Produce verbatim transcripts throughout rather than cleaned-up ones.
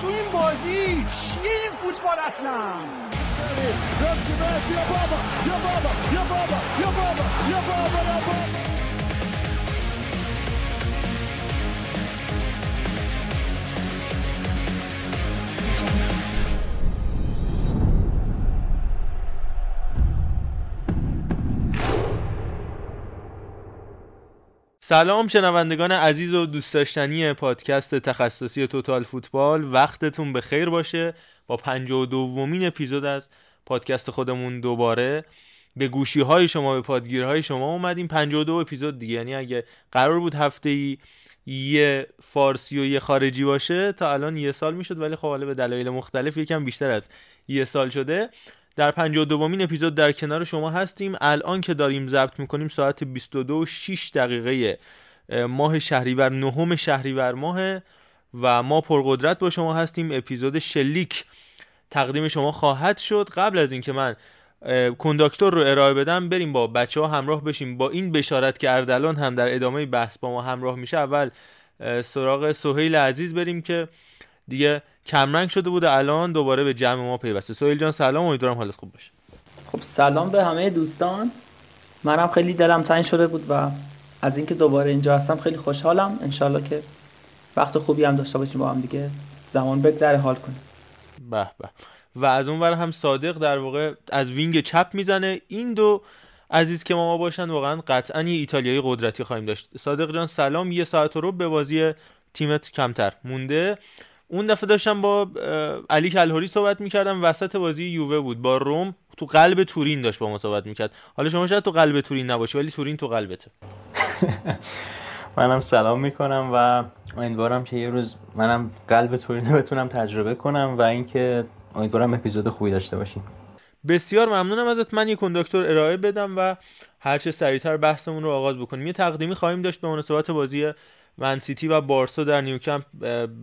تو این بازی چیه این فوتبال اصلا؟ رابطه مسی یا بابا یا بابا یا بابا یا بابا یا بابا یا بابا سلام شنوندگان عزیز و دوست داشتنی پادکست تخصصی توتال فوتبال، وقتتون به خیر باشه. با پنجاه و دومین اپیزود از پادکست خودمون دوباره به گوشی های شما، به پادگیرهای شما اومدیم. پنجاه و دو اپیزود دیگه، یعنی اگه قرار بود هفته‌ای یه فارسی و یه خارجی باشه تا الان یه سال میشد، ولی خب حالا به دلایل مختلف یکم بیشتر از یه سال شده. در پنجاه و دومین اپیزود در کنار شما هستیم. الان که داریم ضبط میکنیم ساعت بیست و دو و شش دقیقه ماه شهریور، نهم شهریور ماهه و ما پرقدرت با شما هستیم. اپیزود شلیک تقدیم شما خواهد شد. قبل از اینکه من کنداکتور رو ارائه بدم بریم با بچه ها همراه بشیم با این بشارت که اردلان هم در ادامه بحث با ما همراه میشه. اول سراغ سهیل عزیز بریم که دیگه کمرنگ شده بود، الان دوباره به جمع ما پیوسته. سهیل جان سلام، امیدوارم حالت خوب باشه. خب سلام به همه دوستان. منم خیلی دلم تنگ شده بود و از اینکه دوباره اینجا هستم خیلی خوشحالم. انشالله که وقت خوبی هم داشته باشیم با هم، دیگه زمان بگذره حال کنیم. به به. و از اون ور هم صادق در واقع از وینگ چپ میزنه. این دو عزیز که ما باشن واقعا قطعا یه ایتالیایی قدرتی خواهیم داشت. صادق جان سلام، یه ساعت و ربع به بازی تیمت کمتر مونده. اون دفعه داشتم با علی کلهوری صحبت میکردم، وسط بازی یووه بود با روم، تو قلب تورین داشت با ما صحبت میکرد. حالا شما شاید تو قلب تورین نباشی ولی تورین تو قلبته. منم سلام میکنم و امیدوارم که یه روز منم قلب تورین رو بتونم تجربه کنم و اینکه امیدوارم اپیزود خوبی داشته باشیم. بسیار ممنونم ازت. من یک کنداکتور ارائه بدم و هر چه سریعتر بحثمون رو آغاز بکنیم. یه تقدیمی خواهیم داشت به مناسبت بازی من سیتی و بارسا در نیوکمپ،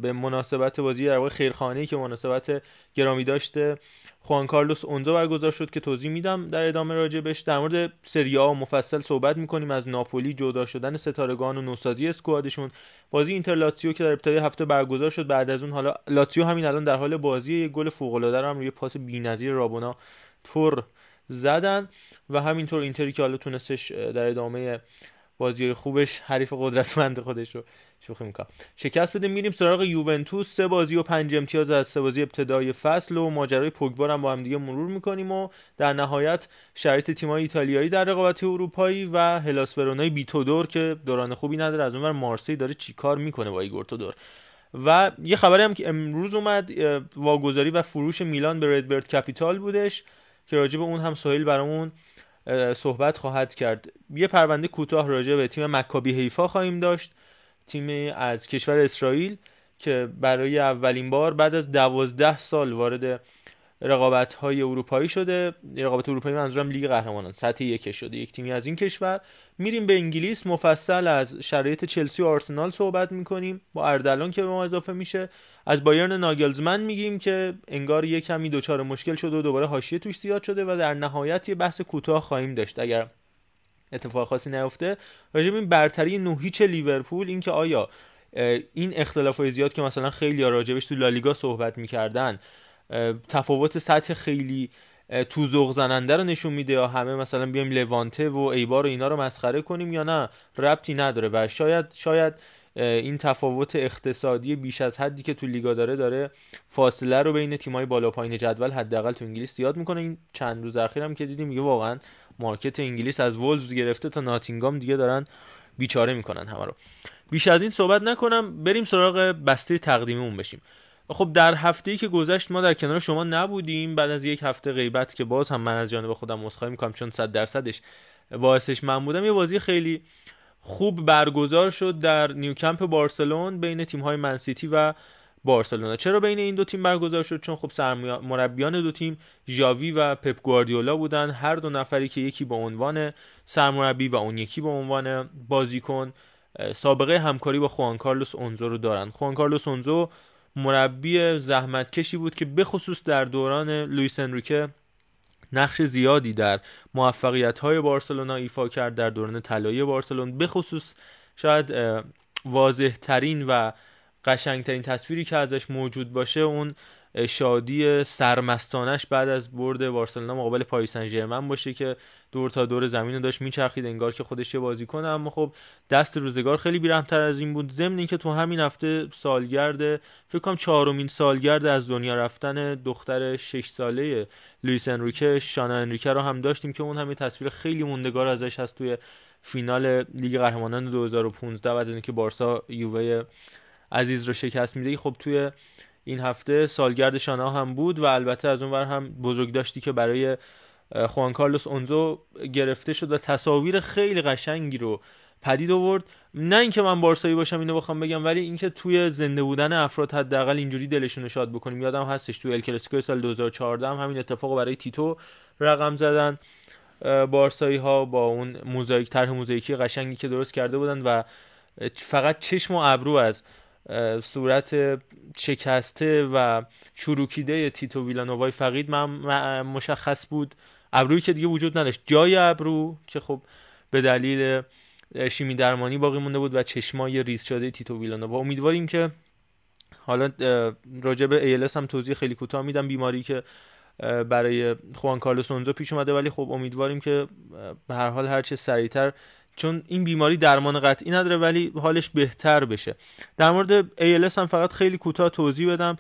به مناسبت بازی در واقع خیرخانه‌ای که مناسبت گرامی داشته خوان کارلوس اونزا برگزار شد که توضیح میدم در ادامه راجع بهش. در مورد سری آ مفصل صحبت میکنیم، از ناپولی جدا شدن ستارگان و نوسازی اسکوادشون، بازی اینترلاتسیو که در ابتدای هفته برگزار شد، بعد از اون حالا لاتسیو همین الان در حال بازی، یک گل فوق‌العاده رو هم روی پاس بی‌نظیر رابونا تور زدن و همینطور اینتری که حالا تونستش در ادامه بازی خوبش حریف قدرتمند خودش رو شوخی میکنم شکست بده. میریم سراغ یوونتوس، سه بازی و پنج امتیاز از سه بازی ابتدای فصل و ماجرای پوگبا هم با هم دیگه مرور میکنیم و در نهایت شرایط تیم‌های ایتالیایی در رقابت اروپایی و هلاس ورونای بی تودور که دوران خوبی نداره. از اونور مارسی داره چیکار میکنه با ایگور تودور. و یه خبری هم که امروز اومد، واگذاری و فروش میلان به ردبرد کپیتال بودش که راجع به اون هم سهیل برامون صحبت خواهد کرد. یه پرونده کوتاه راجع به تیم مکابی حیفا خواهیم داشت، تیم از کشور اسرائیل که برای اولین بار بعد از دوازده سال وارد رقابت‌های اروپایی شده. رقابت اروپایی منظورم لیگ قهرمانان سطح یک شده، یک تیمی از این کشور. میریم به انگلیس، مفصل از شرایط چلسی و آرسنال صحبت می‌کنیم با اردلان که به ما اضافه میشه. از بایرن ناگلزمن میگیم که انگار یک کمی دوچار مشکل شده و دوباره حاشیه توش زیاد شده و در نهایت یه بحث کوتاه خواهیم داشت اگر اتفاق خاصی نیفته راجع به این برتری نوهیچ لیورپول، اینکه آیا این اختلافای زیاد که مثلا خیلی راجعش تو لالیگا صحبت می‌کردن تفاوت سطح خیلی تو ذوق زننده رو نشون میده یا همه مثلا بیایم لوانته و ایبار و اینا رو مسخره کنیم یا نه ربطی نداره و شاید شاید این تفاوت اقتصادی بیش از حدی که تو لیگا داره داره فاصله رو بین تیمای بالا پایین جدول حداقل تو انگلیس زیاد میکنه. این چند روز اخیرم که دیدیم دیگه واقعا مارکت انگلیس از وولفز گرفته تا ناتینگام دیگه دارن بیچاره میکنن همه رو. بیش از این صحبت نکنم، بریم سراغ بسته تقدیممون بشیم. خب در هفته‌ای که گذشت ما در کنار شما نبودیم بعد از یک هفته غیبت که باز هم من از جانب خودم عذرخواهی می‌کنم چون صد درصدش باعثش من بودم. یه بازی خیلی خوب برگزار شد در نیوکمپ بارسلون بین تیم‌های منسیتی و بارسلونا. چرا بین این دو تیم برگزار شد؟ چون خب سرمربیان دو تیم ژاوی و پپ گواردیولا بودن، هر دو نفری که یکی به عنوان سرمربی و اون یکی به عنوان بازیکن سابقه همکاری با خوان کارلوس اونزو رو دارن. خوان کارلوس اونزو مربی زحمتکشی بود که به خصوص در دوران لوئیس انریکه نقش زیادی در موفقیت‌های بارسلونا ایفا کرد. در دوران طلایی بارسلون به خصوص شاید واضح‌ترین و قشنگترین تصویری که ازش موجود باشه اون شادی سرمستانش بعد از برد بارسلونا مقابل پاریس سن ژرمن باشه که دور تا دور زمین رو داشت میچرخید انگار که خودش یه بازیکن، اما خب دست روزگار خیلی بیرحم‌تر از این بود. ضمن اینکه تو همین هفته سالگرد فکر کنم چهارمین سالگرد از دنیا رفتن دختر شش ساله لوئیس انریکه، شانا انریکه رو هم داشتیم که اون هم یه تصویر خیلی موندگار ازش هست توی فینال لیگ قهرمانان دو هزار و پانزده بعد از اینکه بارسا یووه عزیز رو شکست میده. خب توی این هفته سالگرد شانا هم بود و البته از اونور هم بزرگ داشتی که برای خوان کارلوس اونزو گرفته شد و تصاویر خیلی قشنگی رو پدید آورد. نه اینکه من بارسایی باشم اینو بخوام بگم، ولی اینکه توی زنده بودن افراد حداقل اینجوری دلشون رو شاد بکنیم. یادم هستش توی ال کلاسیکو سال دو هزار و چهارده هم همین اتفاق برای تیتو رقم زدن بارسایی ها با اون موزاییک، طرح موزاییکی قشنگی که درست کرده بودن و فقط چشم و ابرو از صورت شکسته و چروکیده تیتو ویلانووای فقید من مشخص بود. ابرویی که دیگه وجود نداشت، جای ابرو که خب به دلیل شیمی درمانی باقی مونده بود و چشمای ریز شده تیتو ویلانووا. امیدواریم که حالا راجع به ایلس هم توضیح خیلی کوتاه میدم، بیماری که برای خوان کارلوس اونزو پیش اومده، ولی خب امیدواریم که به هر حال هر چه سریعتر، چون این بیماری درمان قطعی نداره ولی حالش بهتر بشه. در مورد ای ال اس هم فقط خیلی کوتاه توضیح بدم.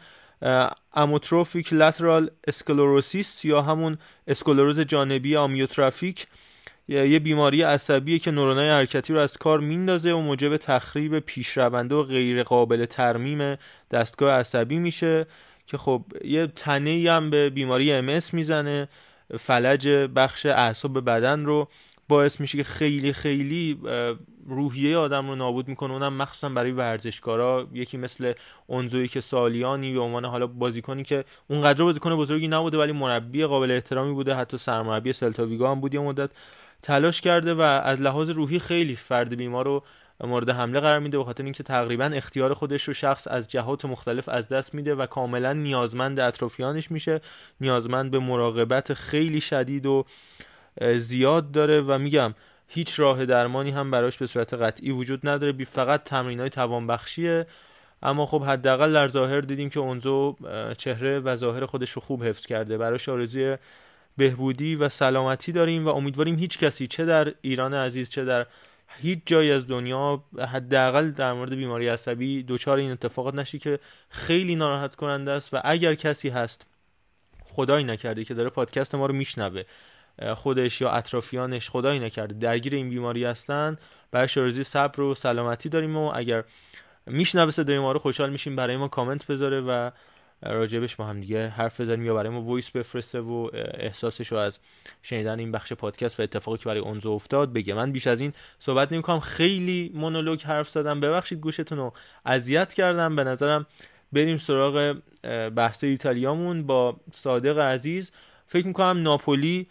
آمیوتروفیک لاترال اسکلروسیس یا همون اسکلروز جانبی آمیوتروفیک یه بیماری عصبیه که نورونای حرکتی رو از کار میندازه و موجب تخریب پیشرونده و غیر قابل ترمیم دستگاه عصبی میشه که خب یه تنه‌ای هم به بیماری ام اس میزنه، فلج بخش اعصاب بدن رو باعث میشه که خیلی خیلی روحیه آدم رو نابود میکنه. اونم مخصوصا برای ورزشکارا، یکی مثل اونزویی که سالیانی به عنوان حالا بازیکنی که اونقدر بازیکن بزرگی نبوده ولی مربی قابل احترامی بوده، حتی سرمربی سلتا ویگو هم بود یه مدت، تلاش کرده و از لحاظ روحی خیلی فرد بیمار رو مورد حمله قرار میده، به خاطر اینکه تقریبا اختیار خودش رو شخص از جهات مختلف از دست میده و کاملا نیازمند اطرافیانش میشه، نیازمند به مراقبت خیلی شدید و زیاد داره و میگم هیچ راه درمانی هم براش به صورت قطعی وجود نداره، بی فقط تمرینای توانبخشیه. اما خب حداقل در ظاهر دیدیم که اونزو چهره و ظاهر خودش رو خوب حفظ کرده. براش آرزوی بهبودی و سلامتی داریم و امیدواریم هیچ کسی چه در ایران عزیز چه در هیچ جای از دنیا حداقل در مورد بیماری عصبی دچار این اتفاقات نشه که خیلی ناراحت کننده است. و اگر کسی هست خدایی نکرده که داره پادکست ما رو میشنوه، خودش یا اطرافیانش خدایی نکرده درگیر این بیماری هستن، براش آرزوی صبر و سلامتی داریم و اگر میشنوه صدای ما رو خوشحال میشیم برای ما کامنت بذاره و راجبش با هم دیگه حرف بزنیم یا برای ما وایس بفرسته و احساسش رو از شنیدن این بخش پادکست و اتفاقی که برای اونزو افتاد بگه. من بیش از این صحبت نمی‌کنم، خیلی مونولوگ حرف زدم، ببخشید گوشتون رو اذیت کردم. به نظرم بریم سراغ بحث ایتالیامون با صادق عزیز. فکر می‌کنم ناپولی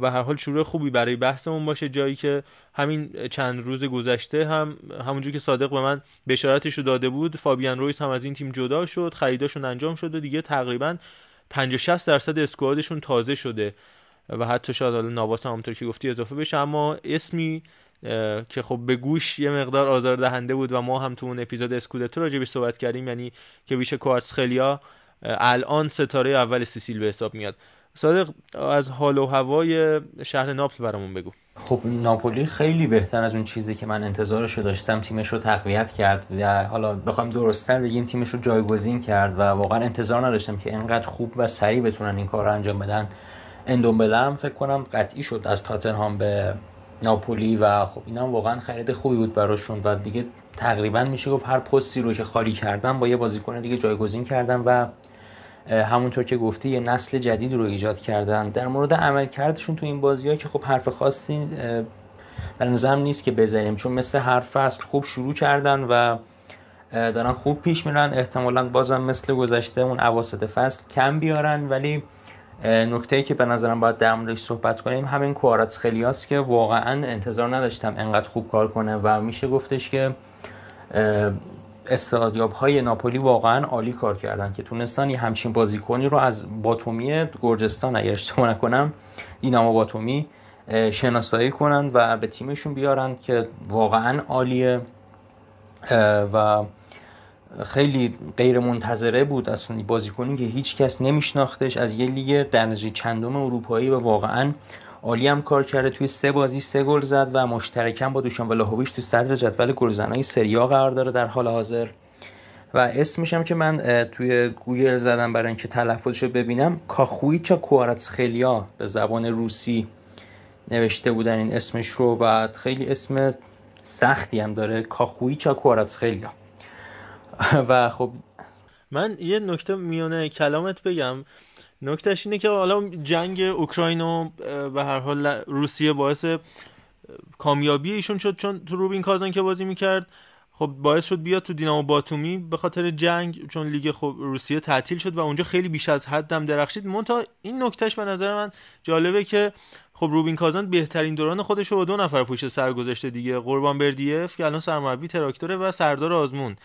به هر حال شروع خوبی برای بحثمون باشه، جایی که همین چند روز گذشته هم همونجور که صادق به من بشارتشو داده بود فابیان رویز هم از این تیم جدا شد، خریداشون انجام شد و دیگه تقریبا پنجاه شصت درصد اسکوادشون تازه شده و حتی شاید حالا نواس هم همونطور که گفتی اضافه بشه. اما اسمی که خب به گوش یه مقدار آزاردهنده بود و ما هم تو اون اپیزود اسکودتو راجعش صحبت کردیم، یعنی که ویش کوارتسخلیا الان ستاره اول سیسیل به حساب میاد. صادق از حال و هوای شهر ناپل برامون بگو. خب ناپولی خیلی بهتر از اون چیزی که من انتظارش رو داشتم تیمش رو تقویت کرد و حالا بخوایم درست‌تر بگیم تیمش رو جایگزین کرد و واقعا انتظار نداشتم که اینقدر خوب و سریع بتونن این کار رو انجام بدن. اندومبلم فکر کنم قطعی شد از تاتنهام به ناپولی و خب اینم واقعا خرید خوبی بود براشون و دیگه تقریبا میشه گفت هر پستی رو که خالی کردن با یه بازیکن دیگه جایگزین کردن و همونطور که گفتی یه نسل جدید رو ایجاد کردن. در مورد عملکردشون تو این بازی‌ها که خب حرف خاصی به نظرم نیست که بذاریم، چون مثل هر فصل خوب شروع کردن و دارن خوب پیش میرن، احتمالاً بازم مثل گذشته اون اواسط فصل کم بیارن. ولی نکته‌ای که به نظرم باید در موردش صحبت کنیم همین کاراتسخلیاس که واقعاً انتظار نداشتم انقدر خوب کار کنه و میشه گفتش که استعدادیاب‌های ناپولی واقعاً عالی کار کردن که تونستن یه همچین بازیکنی رو از باتومی گرجستان اگه اشتباه نکنم دینامو باتومی شناسایی کنن و به تیمشون بیارن که واقعاً عالیه و خیلی غیر منتظره بود. اصلا بازیکنی که هیچ کس نمیشناختش از یه لیگ درجه چندم اروپایی و واقعاً عالی هم کار کرده، توی سه بازی سه گل زد و مشترکاً با دوشان ولاهویچ تو صدر جدول گلزنای سری آ قرار داره در حال حاضر. و اسمش هم که من توی گوگل زدم برای اینکه تلفظش رو ببینم، کاخویچا کواراتسخلیا به زبان روسی نوشته بودن این اسمش رو و خیلی اسم سختی هم داره، کاخویچا کواراتسخلیا. و خب من یه نکته میونه کلامت بگم، نکتهش اینه که حالا جنگ اوکراین و به هر حال روسیه باعث کامیابی ایشون شد، چون تو روبین کازان که بازی میکرد خب باعث شد بیاد تو دینامو باتومی به خاطر جنگ، چون لیگ خب روسیه تعطیل شد و اونجا خیلی بیش از حد دم درخشید. منتها این نکتهش به نظر من جالبه که خب روبین کازان بهترین دوران خودش رو با دو نفر پشت سر گذاشته دیگه، قربان بردیف که الان سرمربی تراکتوره و سردار آزمون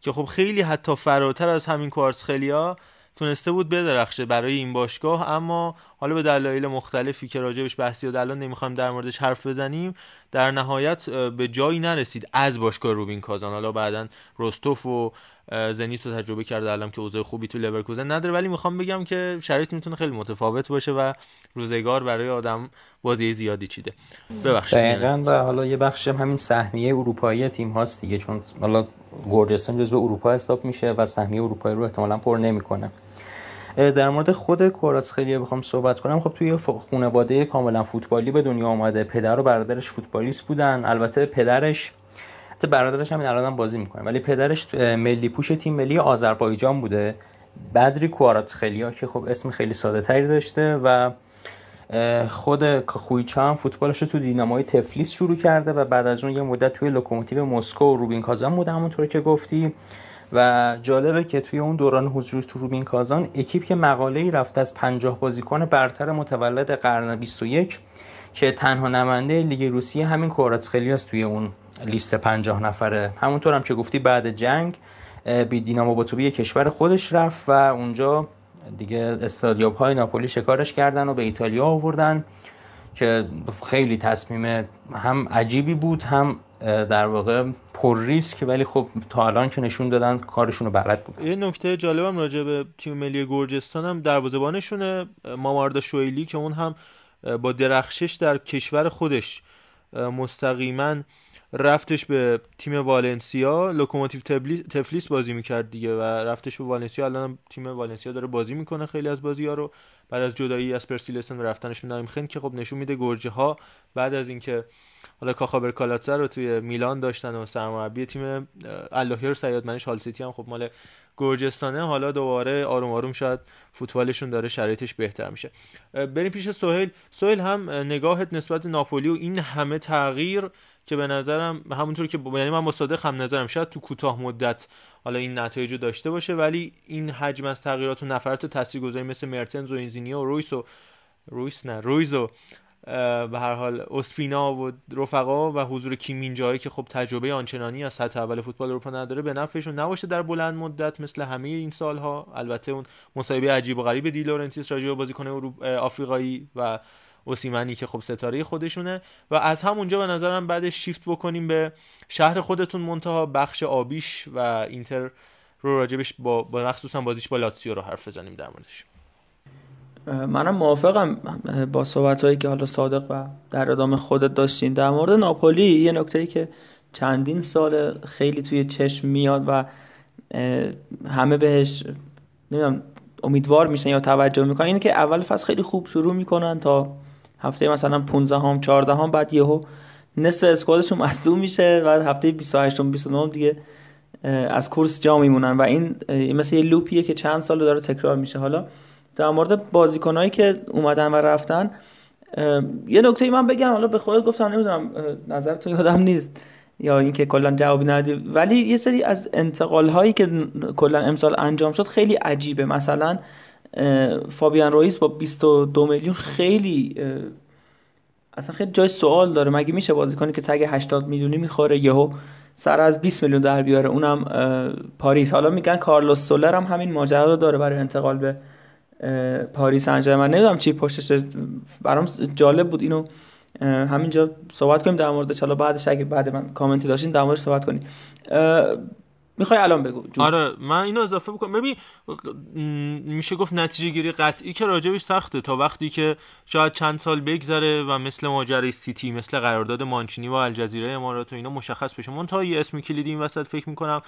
که خب خیلی حتی فراتر از همین کواراتسخلیا تونسته بود بدرخشه برای این باشگاه. اما حالا به دلایل مختلفی که راجبش بحثی و الان نمیخوایم در موردش حرف بزنیم، در نهایت به جایی نرسید از باشگاه روبین کازان. حالا بعدن روستوف و زنیت رو تجربه کرد، الان که اوضاع خوبی تو لورکوزن نداره، ولی میخوام بگم که شرایط میتونه خیلی متفاوت باشه و روزگار برای آدم بازی زیادی چیده. ببخشید دقیقاً. و حالا یه بخشم همین سهمیه اروپایی تیم هاست دیگه، چون حالا گرجستان جزو اروپا حساب میشه و سهمیه اروپایی رو احتمالاً پر نمیکنه. در مورد خود کواراتسخلیا بخوام صحبت کنم، خب توی خانواده کاملا فوتبالی به دنیا اومده، پدر و برادرش فوتبالیست بودن. البته پدرش حتی برادرش همین الانم بازی میکنه، ولی پدرش ملی پوش تیم ملی آذربایجان بوده، بدری کواراتسخلیا که خب اسم خیلی ساده تری داشته. و خود کاخویچا هم فوتبالش رو تو دینامای تفلیس شروع کرده و بعد از اون یه مدت توی لوکوموتیو مسکو و روبین کازان بوده همونطوری که گفتی. و جالبه که توی اون دوران حضور تو روبین کازان اکیپ که مقاله‌ای رفت از پنجاه بازیکن برتر متولد قرن بیست و یک که تنها نماینده لیگ روسیه همین کواراتسخلیا است توی اون لیست پنجاه نفره. همونطور هم که گفتی بعد جنگ بی دینامو باتومی کشور خودش رفت و اونجا دیگه استادیوم‌های ناپولی شکارش کردن و به ایتالیا آوردن که خیلی تصمیم هم عجیبی بود هم در واقع پر ریسک، ولی خب تا الان که نشون دادن کارشون رو بلد بود. یه نکته جالبم راجع به تیم ملی گرجستان هم دروازه‌بانشونه مامارداشویلی که اون هم با درخشش در کشور خودش مستقیما رفتش به تیم والنسیا، لوکوموتیو تفلیس بازی میکرد دیگه و رفتش به والنسیا، الان تیم والنسیا داره بازی میکنه خیلی از بازی‌ها رو بعد از جدایی از پرسیلسن و رفتنش به نایمخن که خب نشون میده گرجه ها بعد از اینکه حالا کاخابر کالاتسر رو توی میلان داشتن و سرمربی تیم اللاهیار سیادمنش هالسیتی هم خب مال گرجستانه، حالا دوباره آروم آروم شاید فوتبالشون داره شرایطش بهتر میشه. بریم پیش سهیل. سهیل هم نگاهت نسبت به ناپولی و این همه تغییر که به نظرم همونطور که یعنی من مصادق هم نظرم شاید تو کوتاه مدت حالا این نتایج رو داشته باشه، ولی این حجم از تغییرات و نفرات و تاثیرگذاری مثل مرتنز و اینزینیا و رویس و رویس نه رویز و به هر حال اسپینا و رفقا و حضور کیمینجایی که خب تجربه آنچنانی از سطح اول فوتبال اروپا نداره به نفعشون نباشه در بلند مدت مثل همه این سالها. البته اون مصاحبه عجیب و غریب دی لورنتیس راجع به بازیکن آفریقایی و اوسیمنی که خب ستاره خودشونه و از همونجا به نظرم بعد شیفت بکنیم به شهر خودتون، منتها بخش آبیش و اینتر رو راجبش با با خصوصا بازیش با لاتزیو رو حرف بزنیم در موردش. منم موافقم با صحبتایی که حالا صادق و در ادامه خودت داشتین. در مورد ناپولی یه نکته‌ای که چندین سال خیلی توی چشم میاد و همه بهش نمیدونم امیدوار میشن یا توجه میکنن اینه که اول فصل خیلی خوب شروع میکنن تا هفته مثلا پانزدهم چهاردهم بعد یهو نصف اسکوادشون مصدوم میشه، بعد هفته بیست و هشتم بیست و نهم دیگه از کورس جا میمونن و این مثل یه لوپیه که چند سال داره تکرار میشه. حالا در مورد بازیکنایی که اومدن و رفتن یه نکته من بگم، حالا به خودت گفتم نمیدونم نظر تو یادم نیست یا اینکه کلا جوابی ندی، ولی یه سری از انتقال هایی که کلا امسال انجام شد خیلی عجیبه. مثلا اه، فابیان رویس با بیست و دو میلیون خیلی اه، اصلا خیلی جای سوال داره. مگه میشه بازیکنی که تگ هشتاد میلیونی میخوره یهو سر از بیست میلیون در بیاره، اونم اه، پاریس. حالا میگن کارلوس سولر هم همین ماجرا رو داره برای انتقال به پاریس سن ژرمن. نمیدونم چی پشتش، برام جالب بود اینو همینجا صحبت کنیم در موردش. حالا بعدش اگه بعد من کامنتی داشتین در موردش صحبت کنیم. میخوای الان بگو جون؟ آره من اینو اضافه بکنم. ببین میشه گفت نتیجه گیری قطعی که راجبش سخته تا وقتی که شاید چند سال بگذره و مثل ماجرای سیتی، مثل قرارداد مانچینی و الجزیره امارات و اینا مشخص بشه. من تا یه اسم کلیدی این وسط فکر میکنم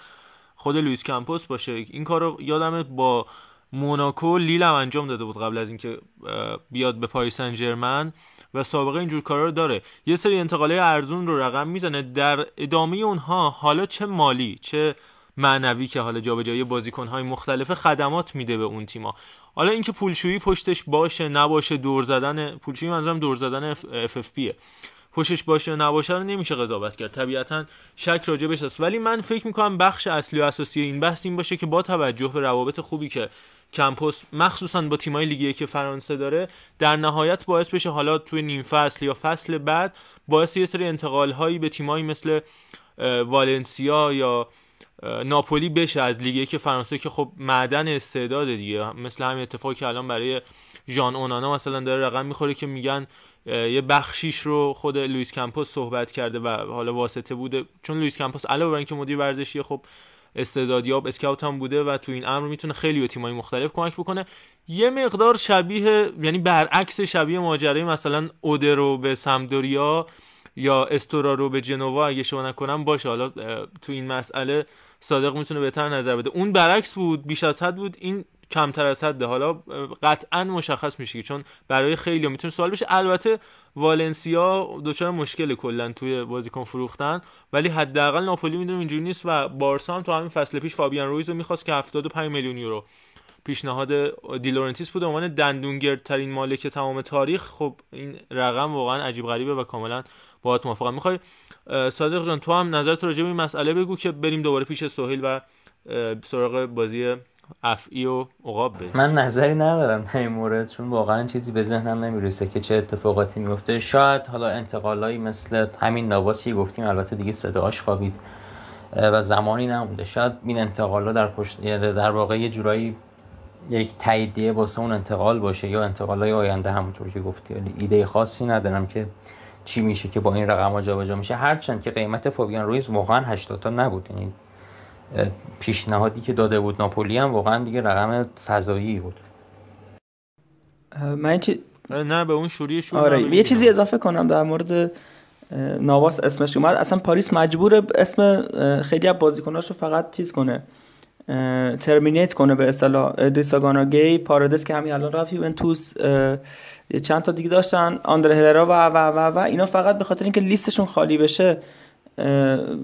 خود لوئیس کامپوس باشه. این کارو یادمه با موناکو لیل هم انجام داده بود قبل از اینکه بیاد به پاریس سن ژرمن و سابقه اینجور کارا رو داره. یه سری انتقالای ارزون رو رقم میزنه، در ادامه اونها حالا چه مالی چه معنوی که حالا جابجایی بازیکن‌های مختلف خدمات میده به اون تیم‌ها. حالا اینکه پولشویی پشتش باشه نباشه، دور زدن پولشویی منظورم دور زدن اف اف پیه، پشتش باشه نباشه رو نمیشه قضاوت کرد، طبیعتاً شک راجبش هست. ولی من فکر می‌کنم بخش اصلی و اساسی این بحث این باشه که با توجه به روابط خوبی که کمپوس مخصوصاً با تیم‌های لیگ یک فرانسه داره، در نهایت باعث بشه حالا توی نیم فصل یا فصل بعد باعث یه سری انتقال‌هایی به تیم‌های مثل والنسیا یا ناپولی بشه از لیگ یک فرانسه که خب معدن استعداد دیگه. مثل همین اتفاقی که الان برای ژان اونانا مثلا داره رقم میخوره که میگن یه بخشیش رو خود لوئیس کامپوس صحبت کرده و حالا واسطه بوده، چون لوئیس کامپوس علاوه بر اینکه مدیر ورزشی خب استعدادیاب اسکاوت هم بوده و تو این امر میتونه خیلی به تیم‌های مختلف کمک بکنه. یه مقدار شبیه، یعنی برعکس شبیه ماجرای مثلا اودر رو به سمدوریا یا استورا رو به جنوا اگه شما نکنم باشه. حالا تو این مسئله صادق میتونه بهتر نظر بده. اون برعکس بود، بیش از حد بود، این کمتر از حده. حالا قطعا مشخص میشه که چون برای خیلی میتونه سوال بشه. البته والنسیا دوچار مشکل کلا توی بازیکن فروختن، ولی حداقل ناپولی میدونم اینجوری نیست و بارسا هم تو همین فصل پیش فابیان رویز رو میخواست که هفتاد و پنج میلیون یورو پیشنهاد دی لورنتیس بود، عنوان دندونگردترین مالک تمام تاریخ. خب این رقم واقعا عجیب غریبه و کاملا باهات موافقم. میخوای صادق جان تو هم نظرت راجع به این مسئله بگو که بریم دوباره پیش سهیل و سراغ بازی افعی و عقاب بریم. من نظری ندارم در این مورد، چون واقعا چیزی به ذهنم نمیرسه که چه اتفاقاتی میفته. شاید حالا انتقالایی مثل همین نواسی گفتیم، البته دیگه صداش خوابید و زمانی نمونده. شاید این انتقالا در پشت در واقع یه جورایی یک تاییدیه واسه اون انتقال باشه یا انتقالای آینده. همونطور که گفتی ایده خاصی ندارم که چی میشه که با این رقم‌ها جابجا میشه، هرچند که قیمت فابیان رویز واقعا هشتاد تا نبود. یعنی پیشنهادی که داده بود ناپولی هم واقعا دیگه رقم فضایی بود. من چی... نه به اون شوری شور آره. یه چیزی اضافه کنم در مورد نواس، اسمش اومد. اصلا پاریس مجبور اسم خیلی از بازیکناشو فقط چیز کنه، ترمینیت کنه به اصطلاح. دیساگاناگی، پارادس که همین الان رفت یوونتوس، چند تا دیگه داشتن، آندره هلرا و و و و اینا، فقط به خاطر اینکه لیستشون خالی بشه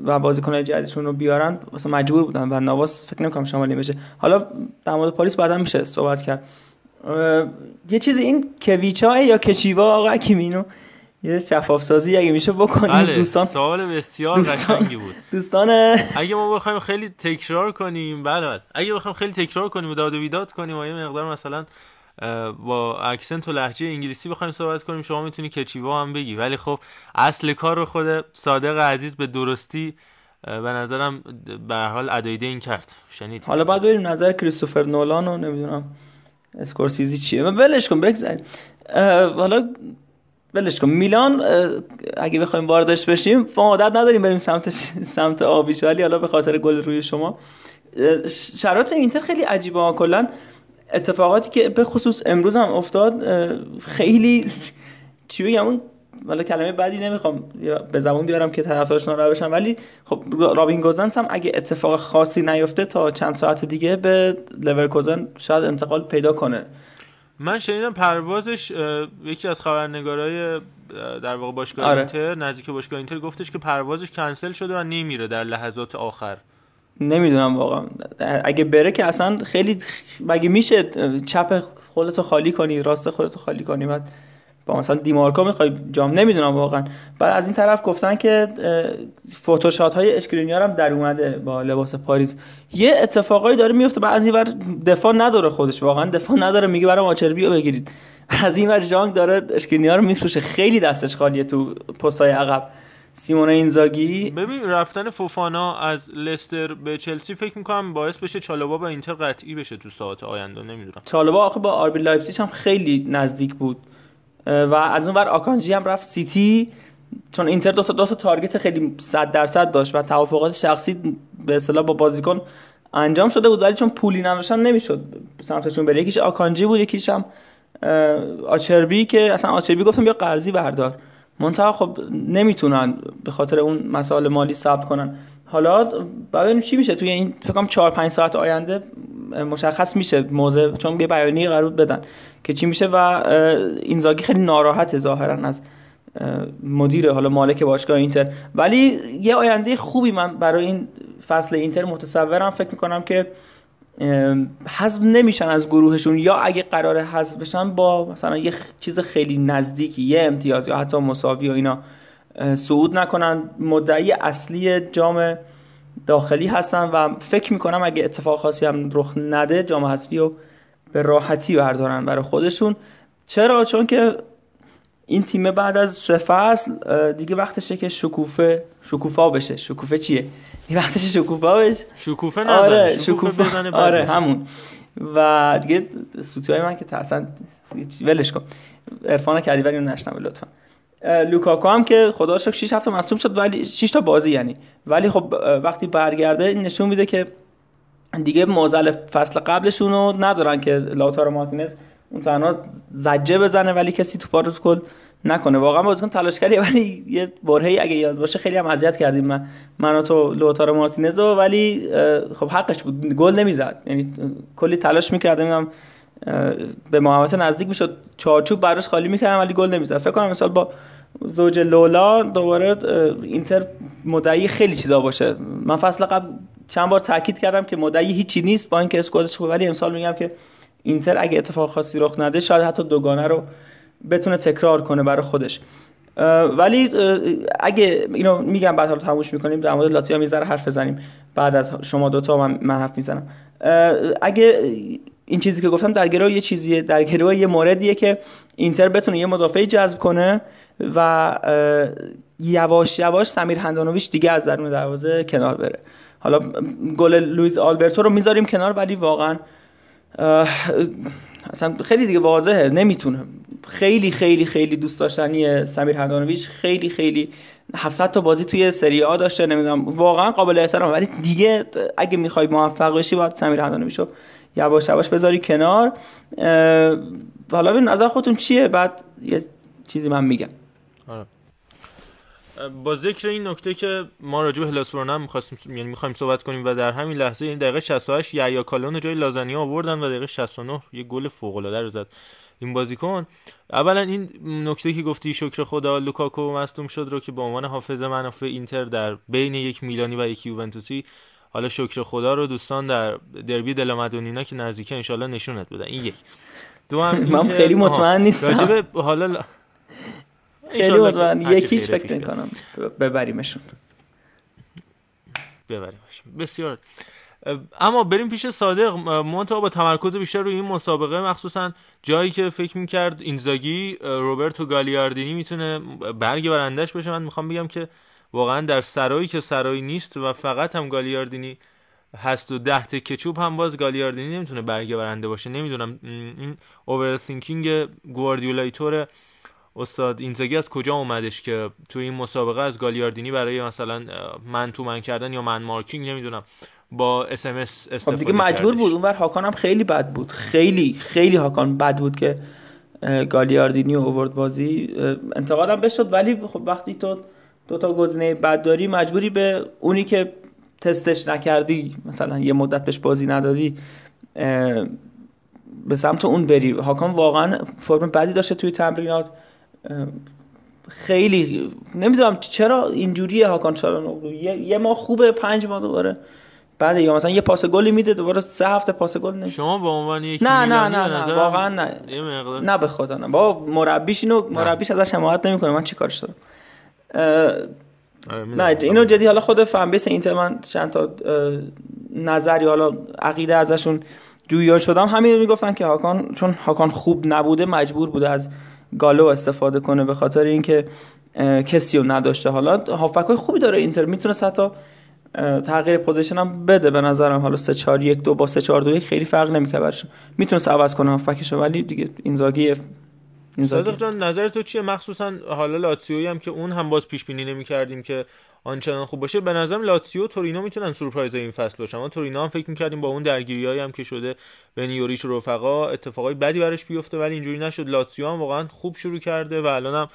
و بازیکن‌های جدیدشون رو بیارن مثلا مجبور بودن و نواس فکر نمی‌کنم شامل این بشه. حالا در مورد پاریس بعداً میشه صحبت کرد. یه چیز این کویچا یا کچیوا آقا اکیمینو یه شفافسازی اگه میشه بکنیم دوستان. سوال بسیار قشنگی بود دوستان. اگه ما بخوایم خیلی تکرار کنیم، بله بله اگه بخوایم خیلی تکرار کنیم و داد و بیداد کنیم و یه مقدار مثلا با اکسنت و لهجه انگلیسی بخوایم صحبت کنیم، شما میتونی کچیوا هم بگی. ولی خب اصل کار رو خود صادق عزیز به درستی به نظرم به هر حال ادای دین کرد. شنید حالا بعد بریم نظر کریستوفر نولان و نمیدونم اسکورسیزی چیه، ولش کن بگذاریم. حالا ولش کن. میلان اگه بخوایم واردش بشیم، ما عادت نداریم بریم سمت سمت آبیش، ولی حالا به خاطر گل روی شما شرایط اینتر خیلی عجیبه ها. کلا اتفاقاتی که به خصوص امروز هم افتاد خیلی چی بگم، اون والا کلمه بدی نمیخوام به زبان بیارم که طرفدارش ناراحت بشن، ولی خب رابین گوزنس هم اگه اتفاق خاصی نیفته تا چند ساعت دیگه به لورکوزن شاید انتقال پیدا کنه. من شنیدم پروازش، یکی از خبرنگارای در واقع باشگاه آره. اینتر نزدیک باشگاه اینتر گفتش که پروازش کنسل شده و نمیره در لحظات آخر. نمیدونم واقعا اگه بره که اصلا خیلی، مگه میشه چپ خودتو خالی کنی راست خودتو خالی کنی بعد با مثلا دیمارکا میخوای جام، نمیدونم واقعا. بعد از این طرف گفتن که فوتوشات های اشکرینیار هم در اومده با لباس پاریس. یه اتفاقایی داره میفته، بعد از این ور دفاع نداره، خودش واقعا دفاع نداره، میگه برام آچربیو بگیرید. از این ور جانگ داره اشکرینیار میفروشه، خیلی دستش خالیه تو پست‌های عقب. سیمونه اینزاگی ببین رفتن فوفانا از لستر به چلسی فکر می‌کنم باعث بشه چالوبا با اینتر قطعی بشه تو ساعت آینده، نمیدونم. چالوبا آخه با آر بی لایپزیگ هم خیلی نزدیک بود و از اون ور آکانجی هم رفت سیتی، چون اینتر دو تا دو تا تارگت خیلی صد درصد داشت و توافقات شخصی به اصطلاح با بازیکن انجام شده بود، ولی چون پولی نداشتن نمیشد سمتشون بره. یکیش آکانجی بود، یکیش هم آچربی که اصلا آچربی گفتم بیا قرضی بردار، منتها خب نمیتونن به خاطر اون مسائل مالی صبر کنن. حالا ببینیم چی میشه توی این فکر کنم چهار پنج ساعت آینده مشخص میشه موضوع، چون یه بیانیه قرار بدن که چی میشه. و اینزاگی خیلی ناراحته ظاهرا از مدیر حالا مالک باشگاه اینتر، ولی یه آینده خوبی من برای این فصل اینتر متصورم. فکر میکنم که حذف نمیشن از گروهشون، یا اگه قراره حذف بشن با مثلا یه چیز خیلی نزدیکی، یه امتیاز یا حتی مساوی و اینا صعود نکنن. مدعی اصلی جام داخلی هستن و فکر میکنم اگه اتفاق خاصی هم رخ نده جام حذفی رو به راحتی بردارن برای خودشون. چرا؟ چون که این تیم بعد از سه فصل دیگه وقتشه که شکوفه شکوفا بشه. شکوفه چیه؟ دیگه وقتشه شکوفا بشه. شکوفه نزنه. آره شکوفه بزنه. آره همون. و دیگه سوتیای من که ترسن ولش کن. عرفان کدیوری اون نشنوه لطفا. لوکاکو هم که خدا شکر شش هفته مصدوم شد، ولی شش تا بازی یعنی، ولی خب وقتی برگرده نشون میده که دیگه معضل فصل قبلشون رو ندارن که لاتارو مارتینز اون تنها زجه بزنه ولی کسی توپا رو تو گل نکنه. واقعا بازیکن تلاشگریه، ولی یه برهه‌ای اگه یاد باشه خیلی هم اذیت کردیم من من تو لوتارو مارتینز، ولی خب حقش بود، گل نمیزد، یعنی کلی تلاش می‌کردم به محوطه نزدیک میشد، چارچوب براش خالی می‌کردم ولی گل نمیزد. فکر کنم مثلا با زوج لولا دوباره اینتر مدعی خیلی چیزا باشه. من فصل قبل چند بار تاکید کردم که مدعی هیچی نیست با اینکه اسکوادش خوبه، ولی امسال میگم که اینتر اگه اتفاق خاصی رخ نده شاید حتی دوگانه رو بتونه تکرار کنه برای خودش. ولی اگه اینو میگم بعد حالا تموش میکنیم در مورد لاتزیو میذاره حرف بزنیم، بعد از شما دوتا من, من حرف میزنم. اگه این چیزی که گفتم در گروه یه چیزیه، در گروه یه موردیه که اینتر بتونه یه مدافعی جذب کنه و یواش یواش سمیر هندانویچ دیگه از درون دروازه کنار بره. حالا گل لوئیز آلبرتو رو میذاریم کنار، ولی واقعا اصلا خیلی دیگه واضحه نمیتونه. خیلی خیلی خیلی دوست داشتنی سمیر هندانویچ، خیلی خیلی هفتصد تا بازی توی سری آ داشته، نمیدونم واقعا قابل احترام، ولی دیگه اگه میخوای موفق بشی باید سمیر هندانویچو یواش یواش بذاری کنار. حالا ببین نظر خودتون چیه، بعد یه چیزی من میگم. آره. با ذکر این نکته که ما راجع به هلاس ورونا می‌خواستیم یعنی می‌خوایم صحبت کنیم و در همین لحظه این دقیقه شصت و هشت یحیی کالون رو جای لازانیا آوردن و دقیقه شصت و نه یه گل فوق‌العاده رو زد این بازیکن. اولا این نکته که گفتی شکر خدا لوکاکو مصدوم شد رو که به عنوان حافظ منافع اینتر در بین یک میلانی و یک یوونتوسی، حالا شکر خدا رو دوستان در دربی دلا مادونینا که نزدیکه ان شاءالله نشونت بدن. این یک. دوام من خیلی مطمئن نیستم راجع به حالا خیلی مطمئن یکیش فکر میکنم ببریمشون ببریمشون بسیار. اما بریم پیش صادق منتها با تمرکز بیشتر روی این مسابقه، مخصوصا جایی که فکر میکرد اینزاگی روبرتو گالیاردینی میتونه برگ برندش بشه. من میخوام بگم که واقعا در سرایی که سرایی نیست و فقط هم گالیاردینی هست و ده تکه چوب هم باز گالیاردینی نمیتونه برگ برنده باشه. نمیدونم این اوورثینکینگ گواردیولای توره استاد اینزاگی از کجا اومدش که توی این مسابقه از گالیاردینی برای مثلا من تو من کردن یا من مارکینگ نمیدونم با اس ام اس استفاده دیگه مجبور کردش. بود اونور هاکان هم خیلی بد بود، خیلی خیلی هاکان بد بود که گالیاردینی آورد بازی. انتقادم بهش شد، ولی خب وقتی تو دو تا گزینه بد داری مجبوری به اونی که تستش نکردی مثلا یه مدت بهش بازی ندادی به سمت اون بری. هاکان واقعا فرم بدی داشته توی تمرینات، خیلی نمیدونم چرا اینجوریه هاکان چالانوغلو. یه ما خوبه پنج ما دوباره بعد یا مثلا یه پاس گلی میده دوباره سه هفته پاس گل نمیده. شما به عنوان یک نه نه نه نه واقعا نه یه مقدار نه به خدا نه بابا مربیش اینو مربیش ازش حمایت نمیکنه من چیکارش دارم. نه اینو جدی حالا خود فن بیس اینتر من چند تا نظری حالا عقیده ازشون جویا شدم. همین میگفتن که هاکان چون هاکان خوب نبوده مجبور بوده از گالو استفاده کنه به خاطر اینکه کسیو نداشته. حالا هافبکای خوبی داره اینتر میتونه حتی تغییر پوزیشن هم بده به نظرم. حالا سه چهار یک دو با سه چهار دو یک خیلی فرق نمیکنه براشون. میتونست عوض کنه هافبکشو ولی دیگه اینزاگی صادق جان نظر تو چیه؟ مخصوصا حالا لاتزیویی هم که اون هم باز پیش بینی نمی‌کردیم که آنچنان خوب باشه. به نظرم لاتزیو تورینو میتونن سورپرایز این فصل باشن. ما تورینو هم فکر می‌کردیم با اون درگیریایی هم که شده بین یوریچ و رفقا اتفاقای بدی براش بیفته ولی اینجوری نشد. لاتزیو هم واقعا خوب شروع کرده و الان هم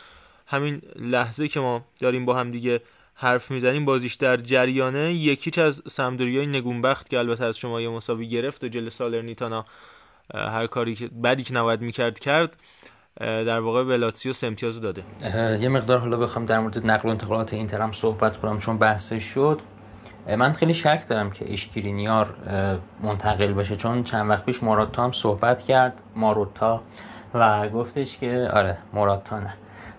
همین لحظه که ما داریم با هم دیگه حرف میزنیم بازیش در جریانه. یکیش از سمدوریای نگونبخت که البته از شما یه مساوی گرفت و جل سالرنیتانا هر کاری که بعدی که نباید می‌کرد کرد در واقع به لاتزیو سه امتیاز داده. یه مقدار حالا بخوام در مورد نقل و انتقالات اینتر هم صحبت کنم چون بحثش شد. من خیلی شک دارم که اشکرینیار منتقل بشه چون چند وقت پیش موراتا هم صحبت کرد ماروتا و گفتش که آره موراتا نه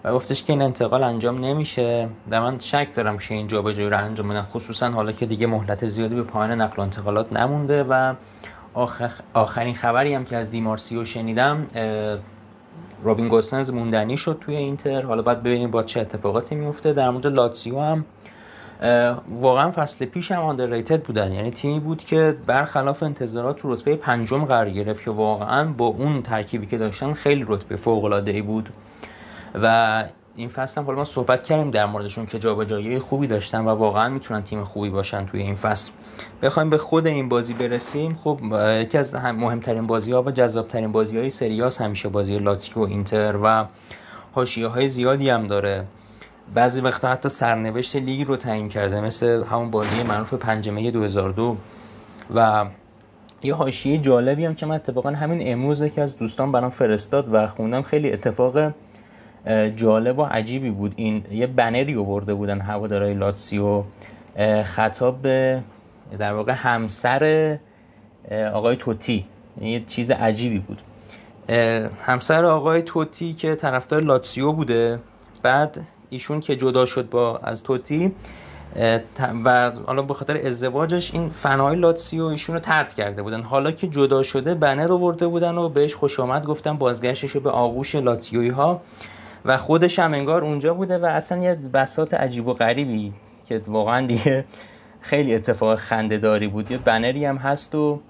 و گفتش که این انتقال انجام نمیشه و من شک دارم که این جابجایی رو انجام بدن خصوصا حالا که دیگه مهلت زیادی به پایان نقل و انتقالات نمونده و آخر... آخرین خبری هم که از دیمارسیو شنیدم رابین گوسنز موندنی شد توی اینتر. حالا باید ببینیم با چه اتفاقاتی میفته. در مورد لاتزیو هم واقعا فصل پیش هم آندرریتد بودن یعنی تیمی بود که برخلاف انتظارات تو رتبه پنجم قرار گرفت که واقعا با اون ترکیبی که داشتن خیلی رتبه فوق العاده بود و این فصل هم حالا ما صحبت کردیم در موردشون که جابجایی خوبی داشتن و واقعا میتونن تیم خوبی باشن توی این فصل. بخوایم به خود این بازی برسیم خب یکی از مهمترین بازی‌ها و جذاب‌ترین بازی‌های سری آ همیشه بازی لاتزیو و اینتر و حاشیه‌های زیادی هم داره. بعضی وقتا حتی سرنوشت لیگ رو تعیین کرده مثل همون بازی معروف پنج می دو هزار و دو و یه حاشیه جالبی هم که من اتفاقا همین امروز یکی از دوستان برام فرستاد و خوندم خیلی اتفاق جالب و عجیبی بود. این یه بنری آورده بودن هوادارهای لاتزیو خطاب به در واقع همسر آقای توتی. یه چیز عجیبی بود. همسر آقای توتی که طرفدار لاتزیو بوده بعد ایشون که جدا شد با از توتی و حالا به خاطر ازدواجش این فنای لاتزیو ایشون رو طرد کرده بودن. حالا که جدا شده بنر آورده بودن و بهش خوش آمد گفتن بازگشتشو به آغوش لاتزیویی ها و خودش هم انگار اونجا بوده و اصلا یه بساط عجیب و غریبی که واقعا دیگه خیلی اتفاق خنده‌داری بود. یه بنری هم هست و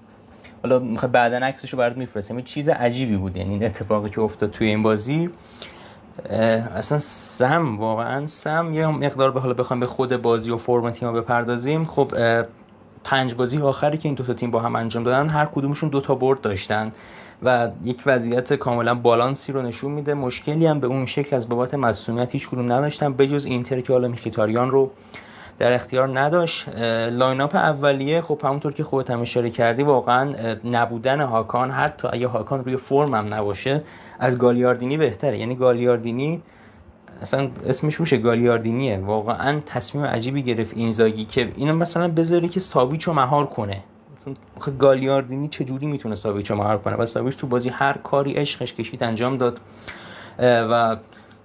حالا میخوام بعدن عکسشو برات میفرستم. یه چیز عجیبی بود یعنی این اتفاقی که افتاد توی این بازی. اصلا سم واقعا سم یه مقدار به حالا بخوام به خود بازی و فرم تیم‌ها بپردازیم خب پنج بازی آخری که این دو تا تیم با هم انجام دادن هر کدومشون دو تا برد داشتن و یک وضعیت کاملا بالانسی رو نشون میده. مشکلی هم به اون شکل از بابت مصونیت هیچ کدوم نداشتن بجز اینتر که حالا میخیتاریان رو در اختیار نداشت. لایناپ اولیه خب همونطور که خودت هم اشاره کردی واقعا نبودن هاکان حتی اگه هاکان روی فرم هم نباشه از گالیاردینی بهتره. یعنی گالیاردینی اصلا اسمش روشه گالیاردینیه. واقعا تصمیم عجیبی گرفت اینزاگی که اینو مثلا بذاره که ساویچو مهار کنه. مثلا گالیاردینی چجوری میتونه ساویچو مهار کنه؟ بس ساویچ تو بازی هر کاری عشقش کشید انجام داد و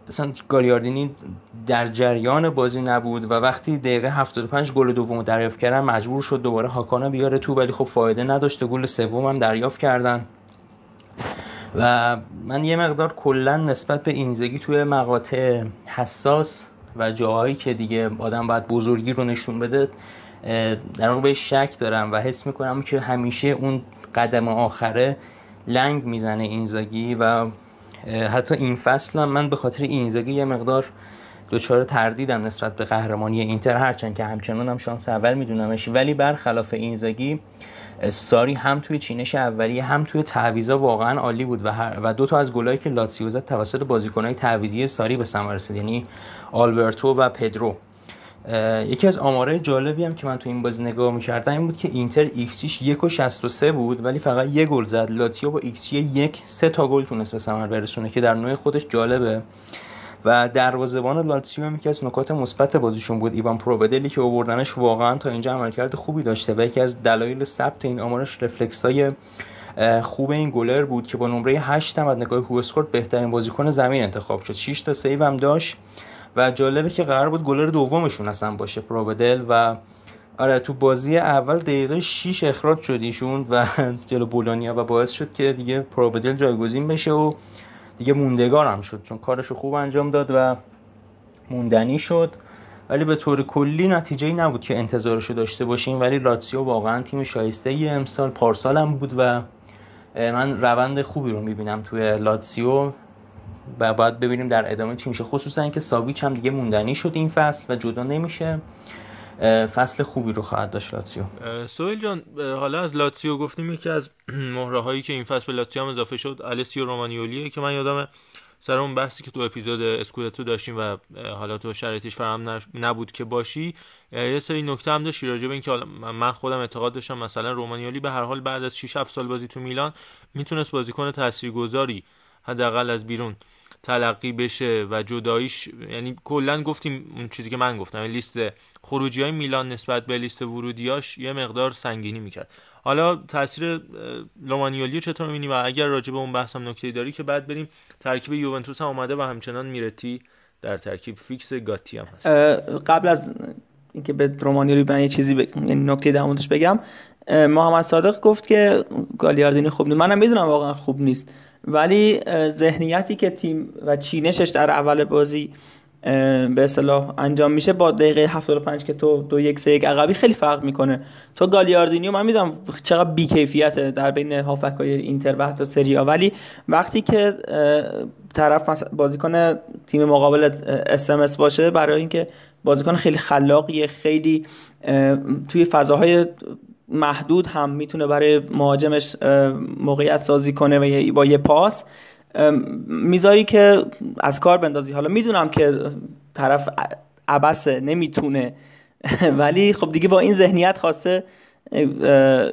مثلا گالیاردینی در جریان بازی نبود و وقتی دقیقه هفتاد و پنج گل دومو دریافت کردن مجبور شد دوباره هاکانا بیاره تو ولی خب فایده نداشت. گل سوم هم دریافت کردن و من یه مقدار کلا نسبت به اینزاگی توی مقاطع حساس و جاهایی که دیگه آدم باید بزرگی رو نشون بده در واقع بهش شک دارم و حس میکنم که همیشه اون قدم آخره لنگ میزنه اینزاگی و حتی این فصل هم من به خاطر اینزاگی یه مقدار دوچار تردیدم نسبت به قهرمانی اینتر هرچند که همچنان هم شانس اول میدونمش ولی برخلاف اینزاگی ساری هم توی چینش اولیه هم توی تعویضا واقعا عالی بود و هر و دو تا از گلایی که لاتزیو زد توسط بازیکن‌های تعویضی ساری به ثمر رسید یعنی آلبرتو و پدرو. یکی از آمارهای جالبی هم که من تو این بازی نگاه می‌کردم این بود که اینتر ایکس‌ش یک و شصت و سه بود ولی فقط یک گل زد. لاتزیو با ایکس یک سه تا گل تونست به ثمر برسونه که در نوع خودش جالبه و دروازه‌بان لاتزیو هم یکی از نکات مثبت بازیشون بود، ایوان پروودلی، که آوردنش واقعا تا اینجا عملکرد خوبی داشته و یکی از دلایل ثبت این آمارش رفلکس‌های خوب این گلر بود که با نمره هشت هم از نگاه هوسکورت بهترین بازیکن زمین انتخاب شد. شش تا سیو هم داشت و جالبه که قرار بود گلر دومشون اصلا باشه پروودل و آره تو بازی اول دقیقه شش اخراج شد ایشون و جلو بولونیا و باعث شد که دیگه پروودل جایگزین بشه و دیگه موندگار هم شد چون کارشو خوب انجام داد و موندنی شد. ولی به طور کلی نتیجه‌ای نبود که انتظارشو داشته باشیم، ولی لاتزیو واقعا تیم شایسته‌ای امسال، پارسال هم بود و من روند خوبی رو میبینم توی لاتزیو و باید ببینیم در ادامه چی میشه، خصوصا که ساویچ هم دیگه موندنی شد این فصل و جدا نمیشه، فصل خوبی رو خواهد داشت لاتزیو. سهیل جان، حالا از لاتزیو گفتیم که از مهره هایی که این فصل به لاتزیو هم اضافه شد السیو رومانیولیه که من یادم سر اون بحثی که تو اپیزود اسکودتو داشتیم و حالا تو شرایطش فراهم نبود که باشی، یه سری نکته هم داشتی راجع به اینکه من خودم اعتقاد داشتم مثلا رومانیولی به هر حال بعد از شش هفت سال بازی تو میلان میتونست بازیکن تاثیرگذاری حداقل از بیرون تلقی بشه و جداییش، یعنی کلا گفتیم اون چیزی که من گفتم، لیست خروجی‌های میلان نسبت به لیست ورودیاش یه مقدار سنگینی میکرد. حالا تاثیر رومانیولی چطور می‌بینی و اگر راجع به اون بحثم نکته‌ای داری که بعد بریم ترکیب یوونتوس هم اومده و همچنان میرتی در ترکیب فیکس، گاتی هم هست. قبل از اینکه به رومانیولی من یه چیزی بگم، نکته در موردش بگم، محمد صادق گفت که گالیاردینی خوب نیست، منم میدونم واقعا خوب نیست، ولی ذهنیتی که تیم و چینشش در اول بازی به اصطلاح انجام میشه با دقیقه هفتاد و پنج که تو دو یک سه یک عقبی خیلی فرق میکنه. تو گالیاردینیو من میدونم چقدر بی‌کیفیته در بین هافکای اینتر و حتی سری آ، ولی وقتی که طرف بازیکن تیم مقابلت اس ام اس باشه، برای اینکه بازیکن خیلی خلاقیه، خیلی توی فضاهای محدود هم میتونه برای مهاجمش موقعیت سازی کنه و با یه پاس میذاری که از کار بندازی. حالا میدونم که طرف عبسه نمیتونه، ولی خب دیگه با این ذهنیت خواسته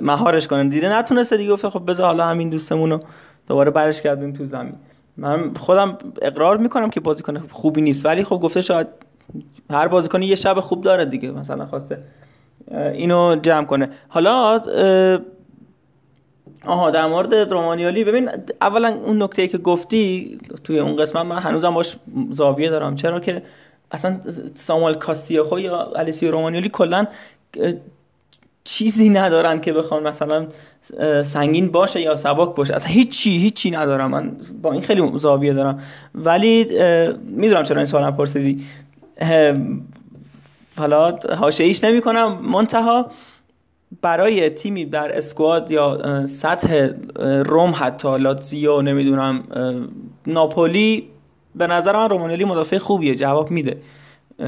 مهارش کنه، دیره نتونسته دیگه، گفته خب بذار حالا همین دوستمونو دوباره برش کردیم تو زمین. من خودم اقرار میکنم که بازیکن خوبی نیست، ولی خب گفته شاید هر بازیکن یه شب خوب داره دیگه، مثلا خواسته اینو جمع کنه. حالا آها در مورد رومانیولی، ببین اولا اون نکته‌ای که گفتی توی اون قسمت من هنوزم باش زاویه دارم، چرا که اصلا ساموئل کاستیاخو یا السیو رومانیولی کلا چیزی ندارن که بخوان مثلا سنگین باشه یا سبک باشه، اصلا هیچی هیچی ندارم، من با این خیلی زاویه دارم. ولی میدونم چرا این سوالم پرسیدی، حالا حاشیه‌ایش نمی‌کنم، منتها برای تیمی در اسکواد یا سطح روم، حتی لاتزیو، نمیدونم ناپولی، به نظر من رومانیولی مدافع خوبیه، جواب میده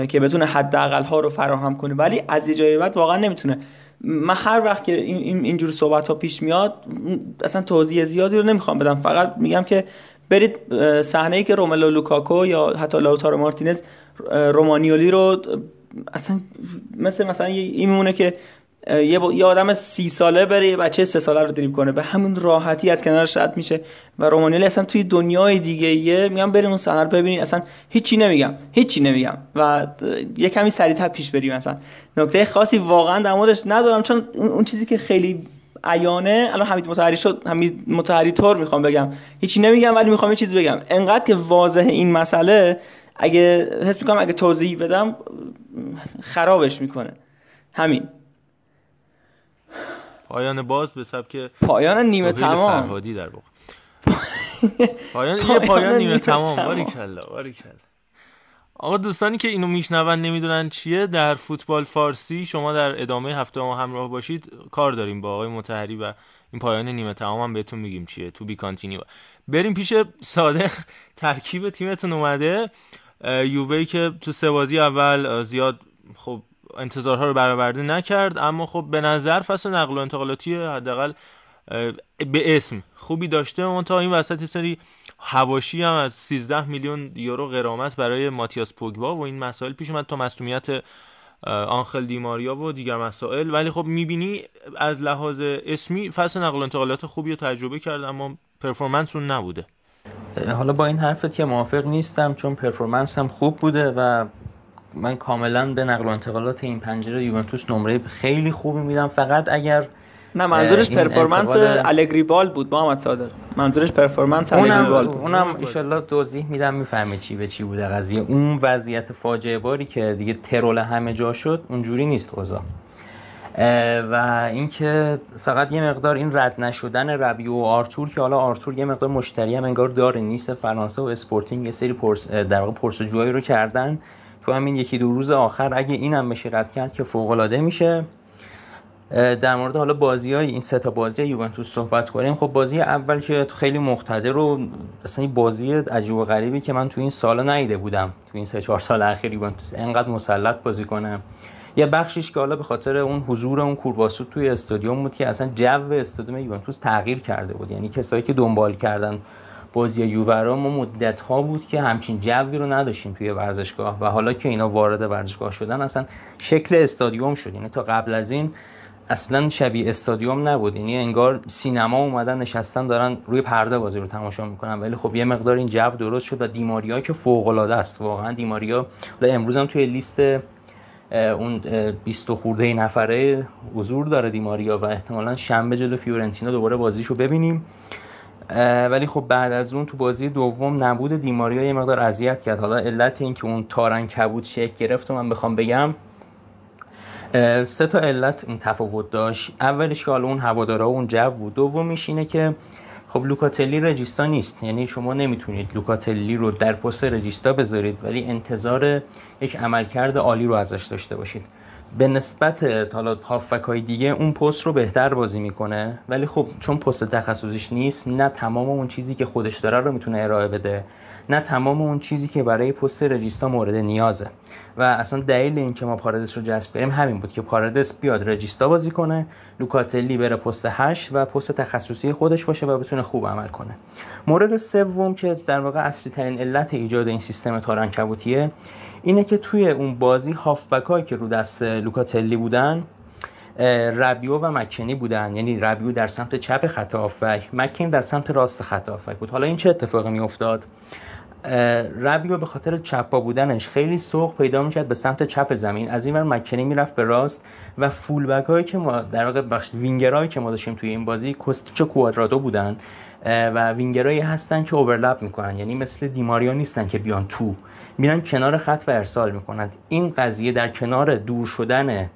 که بتونه حداقل ها رو فراهم کنه، ولی از یه جایی بعد واقعا نمیتونه. من هر وقت که این اینجور صحبت ها پیش میاد اصلا توضیح زیادی رو نمیخوام بدم، فقط میگم که برید صحنه‌ای که روملو لوکاکو یا حتی لاوتارو مارتینز رومانیولی رو اصلا مثل مثلا این میمونه که یه, با... یه آدم سی ساله بره یه بچه سه ساله رو دریبل کنه، به همون راحتی از کنارش رد میشه. و رومانیولی اصلا توی دنیای دیگه یه، میگم بریم اون صحنه رو ببینید، اصلا هیچی نمیگم هیچی نمیگم و یه کمی سریعتر پیش بریم. اصلا نکته خاصی واقعا در موردش ندارم، چون اون چیزی که خیلی عیانه الان حمید مطهری شد، حمید مطهری طور میخوام بگم، هیچی نمیگم ولی میخوام یه چیز بگم، انقدر که واضحه این مسئله، اگه حس میکنم اگه توضیح بدم خرابش میکنه. همین پایان باز به سبک پایان نیمه تمام فرهادی در واقع پایان یه پایان نیمه تمام. باریکلا باریکلا. آقا دوستانی که اینو میشنون نمیدونن چیه، در فوتبال فارسی شما در ادامه هفته ما همراه باشید، کار داریم با آقای مطهری و این پایان نیمه تمام هم بهتون میگیم چیه، تو بی کانتینیو. بریم پیش صادق، ترکیب تیمتون اومده. یووه که تو سه بازی اول زیاد خب انتظارها رو برآورده نکرد، اما خب به نظر فصل نقل و انتقالاتی حداقل به اسم خوبی داشته، اون تا این وسط سری حواشی هم از سیزده میلیون یورو غرامت برای ماتیاس پوگبا و این مسائل پیش اومد تا مسئولیت آنخل دیماریا و دیگر مسائل، ولی خب میبینی از لحاظ اسمی فصل نقل و انتقالات خوبی رو تجربه کرد اما پرفورمنس اون نبوده. حالا با این حرفت که موافق نیستم، چون پرفورمنس هم خوب بوده و من کاملا به نقل و انتقالات این پنجره یوونتوس نمره خیلی خوبی میدم. فقط اگر نه، منظورش پرفورمنس الگری بال بود محمد صادق، منظورش پرفورمنس الگری بال بود. اونم ان شاء الله توضیح میدم میفهمید چی به چی بوده قضیه. اون وضعیت فاجعه باری که دیگه ترول همه جا شد اونجوری نیست اوضاع. و اینکه فقط یه مقدار این رد نشدن ربیو و آرتور، که حالا آرتور یه مقدار مشتری هم انگار داره، نیست فرانسه و اسپورتینگ یه سری پرس در واقع پرسجویی رو کردن تو همین یکی دو روز آخر. اگه اینم بشه رد کرد که فوق العاده میشه. در مورد حالا بازیای این سه تا بازی یوونتوس صحبت کنیم. خب بازی اول که خیلی مقتدر و اصلا یه بازی عجیب و غریبی که من تو این سالا ندیده بودم، تو این سه چهار سال اخیر یوونتوس انقدر مسلط بازی کنه. یه بخشیش که حالا به خاطر اون حضور اون کورواسو توی استادیوم بود که اصلا جو استادیوم یوونتوس تغییر کرده بود. یعنی کسایی که دنبال کردن بازی یوورا، ما مدت‌ها بود که همچین جوی رو نداشتیم توی ورزشگاه و حالا که اینا وارد ورزشگاه شدن اصلا شکل استادیوم شد. یعنی تا قبل از این اصلا شبیه استادیوم نبود، یعنی انگار سینما اومدن نشستن دارن روی پرده بازی رو تماشا میکنن. ولی خب یه مقدار این جو درست شد و دیماریا که فوق‌العاده است واقعا. دیماریا امروز هم توی لیست اون بیست خورده نفره حضور داره دیماریا و احتمالاً شنبه جلو فیورنتینا دوباره بازیشو ببینیم. ولی خب بعد از اون تو بازی دوم نبود دیماریا یه مقدار اذیت کرد. حالا علت این که اون تارن کبود شکل گرفت و من بخوام بگم سه تا علت این تفاوت داشت. اولش که حالا اون هوادارا و اون جو بود. دومیش اینه که خب لوکاتلی رجیستا نیست، یعنی شما نمیتونید لوکاتلی رو در پست رجیستا بذارید ولی انتظار یک عملکرد عالی رو ازش داشته باشید. به نسبت حالا هافبک‌های دیگه اون پست رو بهتر بازی میکنه، ولی خب چون پست تخصصیش نیست، نه تمام اون چیزی که خودش داره رو میتونه ارائه بده، نه تمام اون چیزی که برای پست رجیستا مورد نیازه. و اصلا دلیل این که ما پاردس رو جذب کردیم همین بود که پاردس بیاد رجیستا بازی کنه، لوکاتلی بره پست هشت و پست تخصصی خودش باشه و بتونه خوب عمل کنه. مورد سوم که در واقع اصلی ترین علت ایجاد این سیستم تارن کبوتیه اینه که توی اون بازی هافبک‌هایی که رو دست لوکاتلی بودن ربیو و مکنی بودن، یعنی ربیو در سمت چپ خط هافبک، مکن در سمت راست خط هافبک بود. حالا این چه اتفاقی می‌افتاد؟ ربیو به خاطر چپا بودنش خیلی سوق پیدا می‌کرد به سمت چپ زمین، از این ور مکنی میرفت به راست و فولبک‌هایی که ما در واقع بخش وینگرایی که ما داشتیم توی این بازی کوستیچ و کوادرادو بودن و وینگرایی هستن که اورلپ می‌کنن، یعنی مثل دیماریا نیستن که بیان تو، میرن کنار خط و ارسال میکنند. این قضیه در کنار دور شدن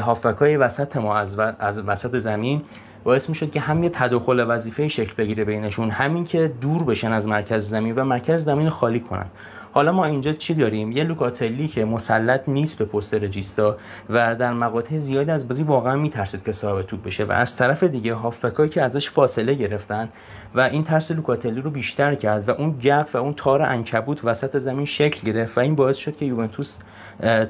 هافبک‌های وسط ما از, و... از وسط زمین باعث میشد که هم یه تداخل وظیفه شکل بگیره بینشون، همین که دور بشن از مرکز زمین و مرکز زمین خالی کنن. حالا ما اینجا چی داریم؟ یه لوکاتلی که مسلط نیست به پست رجیستا و در مقاطع زیادی از بازی واقعا میترسید که صاحب توپ بشه، و از طرف دیگه هافبک‌هایی که ازش فاصله گرفتن و این ترس لوکاتلی رو بیشتر کرد و اون جو و اون تار عنکبوت وسط زمین شکل گرفت و این باعث شد که یوونتوس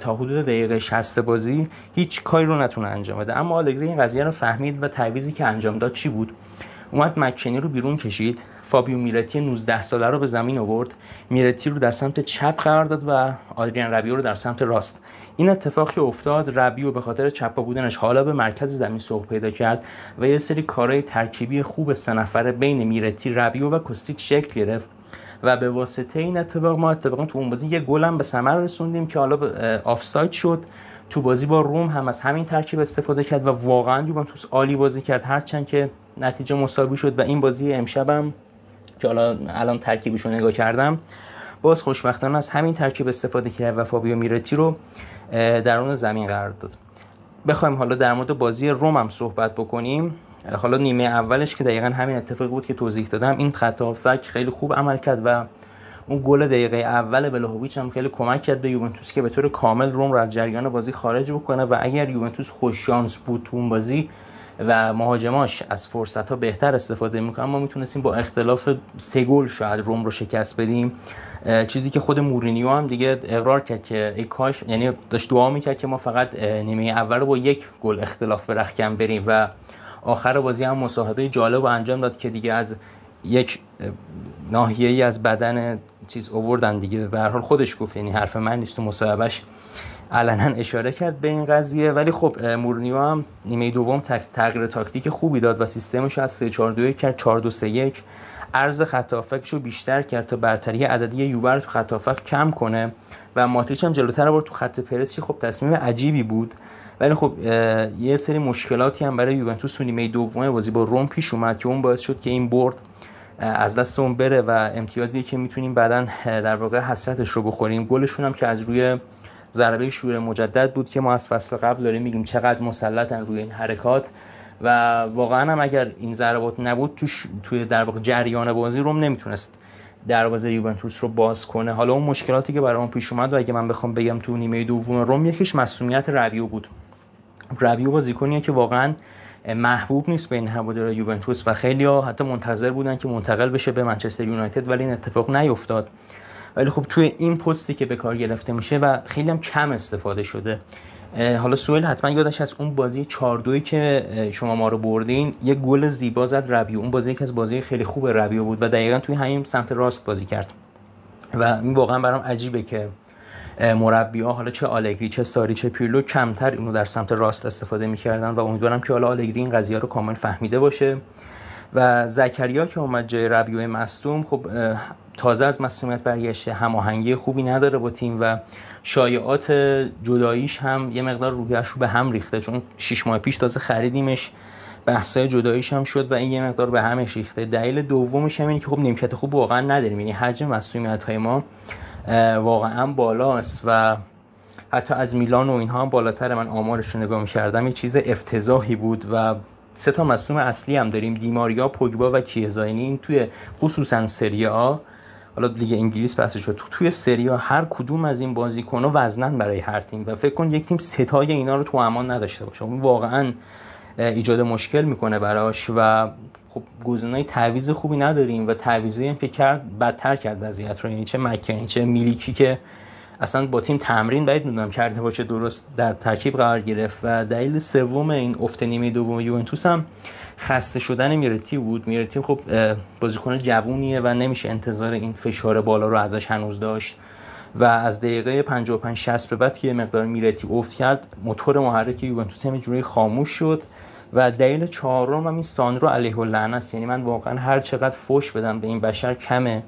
تا حدود دقیقه شصت بازی هیچ کاری رو نتونه انجام بده. اما آلگری این قضیه رو فهمید و تعویضی که انجام داد چی بود؟ اومد مکنی رو بیرون کشید، فابیو میرتی نوزده ساله رو به زمین آورد، میرتی رو در سمت چپ قرار داد و آدریان ربیو رو در سمت راست. این اتفاقی افتاد. ربیو به خاطر چپا بودنش حالا به مرکز زمین سوق پیدا کرد و یه سری کارهای ترکیبی خوب سه نفره بین میرتی، ربیو و کوستیچ شکل گرفت و به واسطه این اتفاق ما اتفاقا تو اون بازی یه گل هم به ثمر رسوندیم که حالا آفساید شد. تو بازی با روم هم از همین ترکیب استفاده کرد و واقعا یوونتوس عالی بازی کرد، هرچند که نتیجه مساوی شد. و این بازی امشبم که حالا الان ترکیبشو نگاه کردم، باز خوشبختانه از همین ترکیب استفاده کرد و فابیو میرتی رو در اون زمین قرار داد. بخوایم حالا در مورد بازی روم هم صحبت بکنیم، حالا نیمه اولش که دقیقاً همین اتفاق بود که توضیح دادم، این خط هافبک خیلی خوب عمل کرد و اون گل دقیقه اول بلاهویچ هم خیلی کمک کرد به یوونتوس که به طور کامل روم رو از جریان بازی خارج بکنه. و اگر یوونتوس خوش شانس بود تو اون بازی و مهاجماش از فرصت‌ها بهتر استفاده می‌کنن، ما میتونستیم با اختلاف سه گل شاید روم رو شکست بدیم، چیزی که خود مورینیو هم دیگه اقرار کرد که ای کاش، یعنی داشت دعا می‌کرد که ما فقط نیمه اول رو با یک گل اختلاف به رختکن بریم. و آخر بازی هم مصاحبه جالب انجام داد که دیگه از یک ناحیه‌ای از بدن چیز آوردن دیگه، به هر حال خودش گفت، یعنی حرف من نیست، تو مصاحبهش علنا اشاره کرد به این قضیه. ولی خب مورینیو هم نیمه دوم تغییر تاکتیک خوبی داد و سیستمش از سه چهار دو یک کرد چهار دو سه یک. عرض خطافک رو بیشتر کرد تا برتری عددی یوور تو خطافک کم کنه و ماتیچ هم جلوتر برد تو خط پرس. خب تصمیم عجیبی بود، ولی خب یه سری مشکلاتی هم برای یوونتوس تو نیمه دوم بازی با روم پیش اومد که اون باعث شد که این برد از دست اون بره و امتیازی که میتونیم بعداً در واقع حسرتش رو بخوریم. گلشون هم که از روی ضربه شوره مجدد بود که ما از فصل قبل داریم میگیم چقدر مسلطن روی این حرکات و واقعا هم اگر این ضربات نبود توش توی در واقع جریان بازی روم نمیتونست دروازه یوونتوس رو باز کنه. حالا اون مشکلاتی که برای اون پیش اومد و اگه من بخوام بگم تو نیمه دوم روم، یکیش مسئولیت ربیو بود. ربیو بازیکنیه که واقعا محبوب نیست بین هوادارهای یوونتوس و خیلی‌ها حتی منتظر بودن که منتقل بشه به منچستر یونایتد، ولی این اتفاق نیفتاد. ولی خب توی این پستی که به کار گرفته میشه و خیلی هم کم استفاده شده. حالا سوهیل حتما یادش از اون بازی چهار دو که شما ما رو بردین، یه گل زیبا زد ربیو. اون بازی که از بازی خیلی خوب ربیو بود و دقیقاً توی همین سمت راست بازی کرد و این واقعاً برام عجیبه که مربی‌ها، حالا چه آلگری چه ساری چه پیرلو، کمتر اینو در سمت راست استفاده می‌کردن و امیدوارم که حالا آلگری این قضیه رو کامل فهمیده باشه. و زکریا که اومد جای ربیو مصدوم، خب تازه از مصدومیت برگشته، هماهنگی خوبی نداره با تیم و شایعات جداییش هم یه مقدار روحیه‌اش رو به هم ریخته، چون شش ماه پیش تازه خریدیمش، بحث‌های جداییش هم شد و این یه مقدار به همش ریخته. دلیل دومش هم اینه که خب نیمکت خوب واقعا نداریم، یعنی حجم مصدومیت‌های ما واقعا بالاست و حتی از میلان و اینها هم بالاتر. من آمارش رو نگاه می‌کردم، یه چیز افتضاحی بود و سه تا مصدوم اصلی هم داریم، دیماریا، پوگبا و کیزا. این توی خصوصا سری آ، حالا دیگه انگلیس بحث شد، تو توی سری آ هر کدوم از این بازیکن‌ها وزنن برای هر تیم و فکر کن یک تیم ستای اینا رو تو امان نداشته باشه، اون واقعا ایجاد مشکل میکنه براش و خب گزینه‌های تعویض خوبی نداریم و تعویضی هم که کرد بدتر کرد وضعیت رو. یعنی چه مکن چه میلیکی که اصلا با تیم تمرین باید ندونم کرده باشه درست در ترکیب قرار گرفت. و دلیل سوم این افت نیمه دوم یوونتوس هم خسته شدن میرتی بود. میرتی خب بازیکن جوونیه و نمیشه انتظار این فشار بالا رو ازش هنوز داشت و از دقیقه پنجاه و پنج شصت به بعد که مقدار میرتی افت کرد، موتور محرک یوونتوس هم جوری خاموش شد. و دلیل چهارم هم این ساندرو علیه اللعنه است، یعنی من واقعا هر چقدر فوش بدم به این بشر کمه،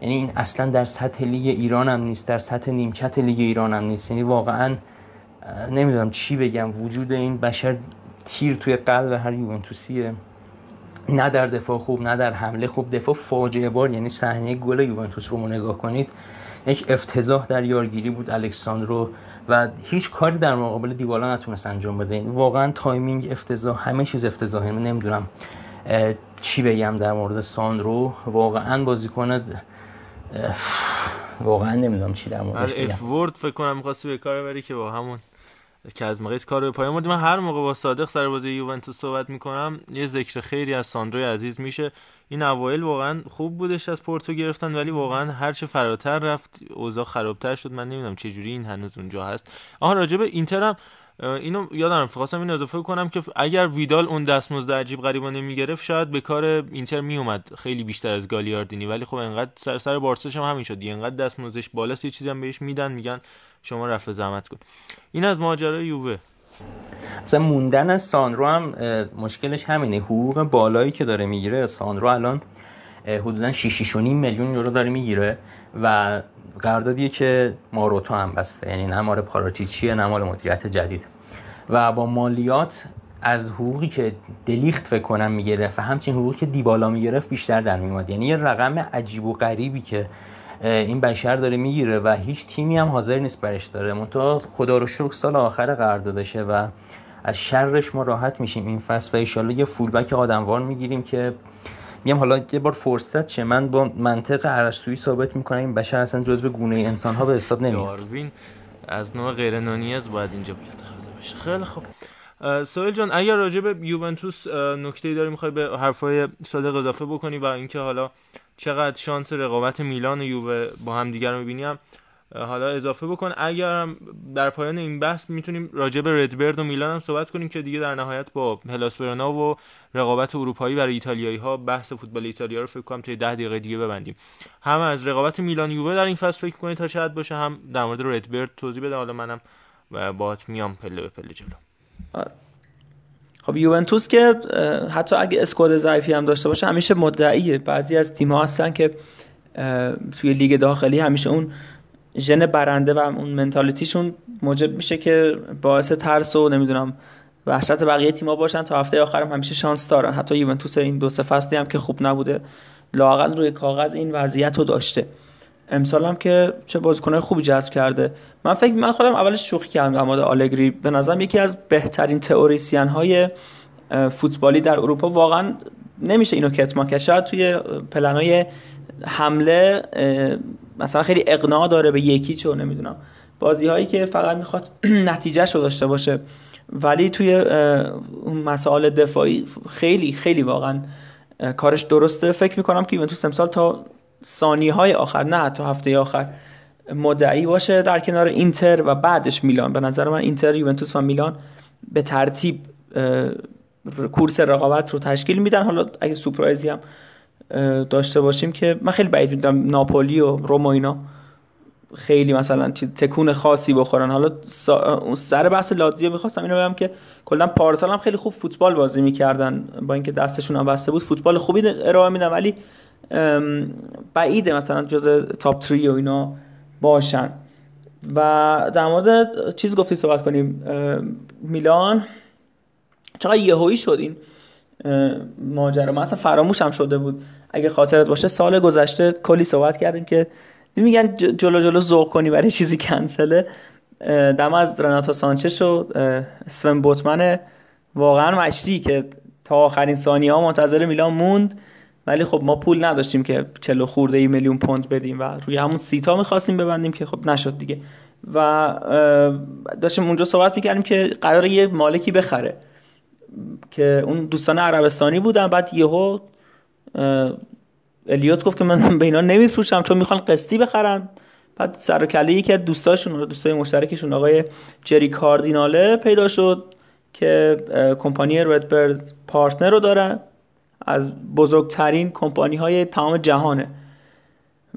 یعنی این اصلا در سطح لیگ ایران هم نیست، در سطح نیمکت لیگ ایران هم نیست. یعنی واقعا نمیدونم چی بگم، وجود این بشر تیر توی قلب هر یوونتوسیه، نه در دفاع خوب نه در حمله خوب. دفاع فاجعه بار، یعنی صحنه گل یوونتوس رو نگاه کنید، یک افتضاح در یارگیری بود الکساندرو و هیچ کاری در مقابل دیبالا نتونست انجام بده. واقعا تایمینگ افتضاح، همه چیز افتضاحه. من نمیدونم چی بگم در مورد ساندرو، واقعا بازیکن واقعا نمیدونم چی در موردش بگم. اف ورد فکر کنم می‌خواستی به کار ببری که با همون که از مقیس کار به پایان برد. من هر موقع با صادق سر بازی یوونتوس صحبت می‌کنم یه ذکر خیری از ساندروی عزیز میشه. این اوایل واقعا خوب بودش، از پورتو گرفتن، ولی واقعا هر چه فراتر رفت اوضاع خرابتر شد. من نمیدونم چه جوری این هنوز اونجا هست. آها راجع به اینترم اینو یادم خواستم اینو اضافه کنم که اگر ویدال اون دستمزد عجیب غریبانه میگرفت شاید به کار اینتر میومد خیلی بیشتر از گالیاردینی، ولی خب انقدر سر سر بارساش هم همین شد، انقدر دستمزدش بالاست یه چیزی هم بهش میدن میگن شما رفع زحمت کن. این از ماجرای یووه. اصلا موندن از ساندرو هم مشکلش همینه، حقوق بالایی که داره میگیره. ساندرو الان حدودا شش و شش و نیم میلیون یورو داره میگیره و قراردادیه که ماروتا هم بسته، یعنی نه مال پاراتیچیه نه مال مدیریت جدید و با مالیات از حقوقی که دلیخت فکر کنم میگرفت و همچنین حقوقی که دیبالا میگرفت بیشتر در میومد. یعنی یه رقم عجیب و غریبی که این بشر داره میگیره و هیچ تیمی هم حاضر نیست برش داره. منتها خدا رو شکر سال آخر قراردادشه و از شرش ما راحت میشیم این فصل و ان شاءالله یه فولبک آدموار میگیریم که میگم حالا یه بار فرصت چه. من با منطق ارسطویی ثابت میکنم این بشر اصلا جزو گونه انسان ها به حساب نمیاد. داروین از نوع غیر نانیاز باید اینجا بخواد بشه. خیلی خب سویل جان، اگر راجع به یوونتوس نکته‌ای داری میخوای به حرفای صادق اضافه بکنی و اینکه حالا چقدر شانس رقابت میلان و یووه با هم دیگر رو می‌بینیم حالا اضافه بکن. اگر هم در پایان این بحث میتونیم راجع به ردبرد و میلان هم صحبت کنیم که دیگه در نهایت با هلاس ورونا و رقابت اروپایی برای ایتالیایی‌ها بحث فوتبال ایتالیا رو فکر کنم تا ده دقیقه دیگه ببندیم. هم از رقابت میلان یووه در این فصل فکر کنید تا شاید باشه، هم در مورد ردبرد توضیح بده. حالا منم باهات میام پله به پله جلو. خب یوونتوس که حتی اگه اسکواد ضعیفی هم داشته باشه همیشه مدعیه. بعضی از تیم‌ها هستن که توی لیگ داخلی همیشه اون ژن برنده و اون منتالیتیشون موجب میشه که باعث ترس و نمیدونم وحشت بقیه تیم‌ها باشن تا هفته آخر هم همیشه شانس دارن. حتی یوونتوس این دو سه فصلی هم که خوب نبوده لااقل روی کاغذ این وضعیت رو داشته. امسال هم که چه بازیکن‌های خوبی جذب کرده. من فکر من خودم اولش شوخی کردم عماد آلگری، به نظرم یکی از بهترین تئوریسین‌های فوتبالی در اروپا، واقعا نمیشه اینو کتمان کرد. شاید توی پلن‌های حمله مثلا خیلی اقناع داره به یکی چه نمیدونم، بازی‌هایی که فقط میخواد نتیجه‌شو داشته باشه، ولی توی اون مسائل دفاعی خیلی خیلی واقعا کارش درسته. فکر می‌کنم که یوونتوس امسال تا ثانیه‌های آخر، نه تا هفته آخر، مدعی باشه در کنار اینتر و بعدش میلان. به نظر من اینتر، یوونتوس و میلان به ترتیب کورس رقابت رو تشکیل میدن. حالا اگه سورپرایزی هم داشته باشیم که من خیلی بعید میدونم ناپولی و روم و اینا خیلی مثلا تکون خاصی بخورن. حالا سر بحث لاتزیو می‌خواستم اینو بگم که کلا پارسال هم خیلی خوب فوتبال بازی می‌کردن، با اینکه دستشون هم بسته بود فوتبال خوبی ارائه میدن، ولی بعیده مثلا جز تاپ تری و اینا باشن. و در مورد چیز گفتی صحبت کنیم، میلان چقدر یهویی شد این ماجرا، من اصلا فراموشم شده بود. اگه خاطرت باشه سال گذشته کلی صحبت کردیم که میگن جلو جلو ذوق کنی برای چیزی کنسله. دم از رناتو سانچز و سوئن بوتمن واقعا مشتی که تا آخرین ثانیه‌ها منتظر میلان موند، ولی خب ما پول نداشتیم که چلو خورده ای میلیون پوند بدیم و روی همون سیتا میخواستیم ببندیم که خب نشد دیگه. و داشتیم اونجا صحبت میکردیم که قراره یه مالکی بخره که اون دوستان عربستانی بودن، بعد یهو الیوت گفت که من به اینا نمیفروشم چون میخوان قسطی بخرن. بعد سر و کله یکی از دوستاشون، دوستای مشترکشون، آقای جری کاردیناله پیدا شد که کمپانی ردبرز پارتنر رو داره، از بزرگترین کمپانی های تمام جهانه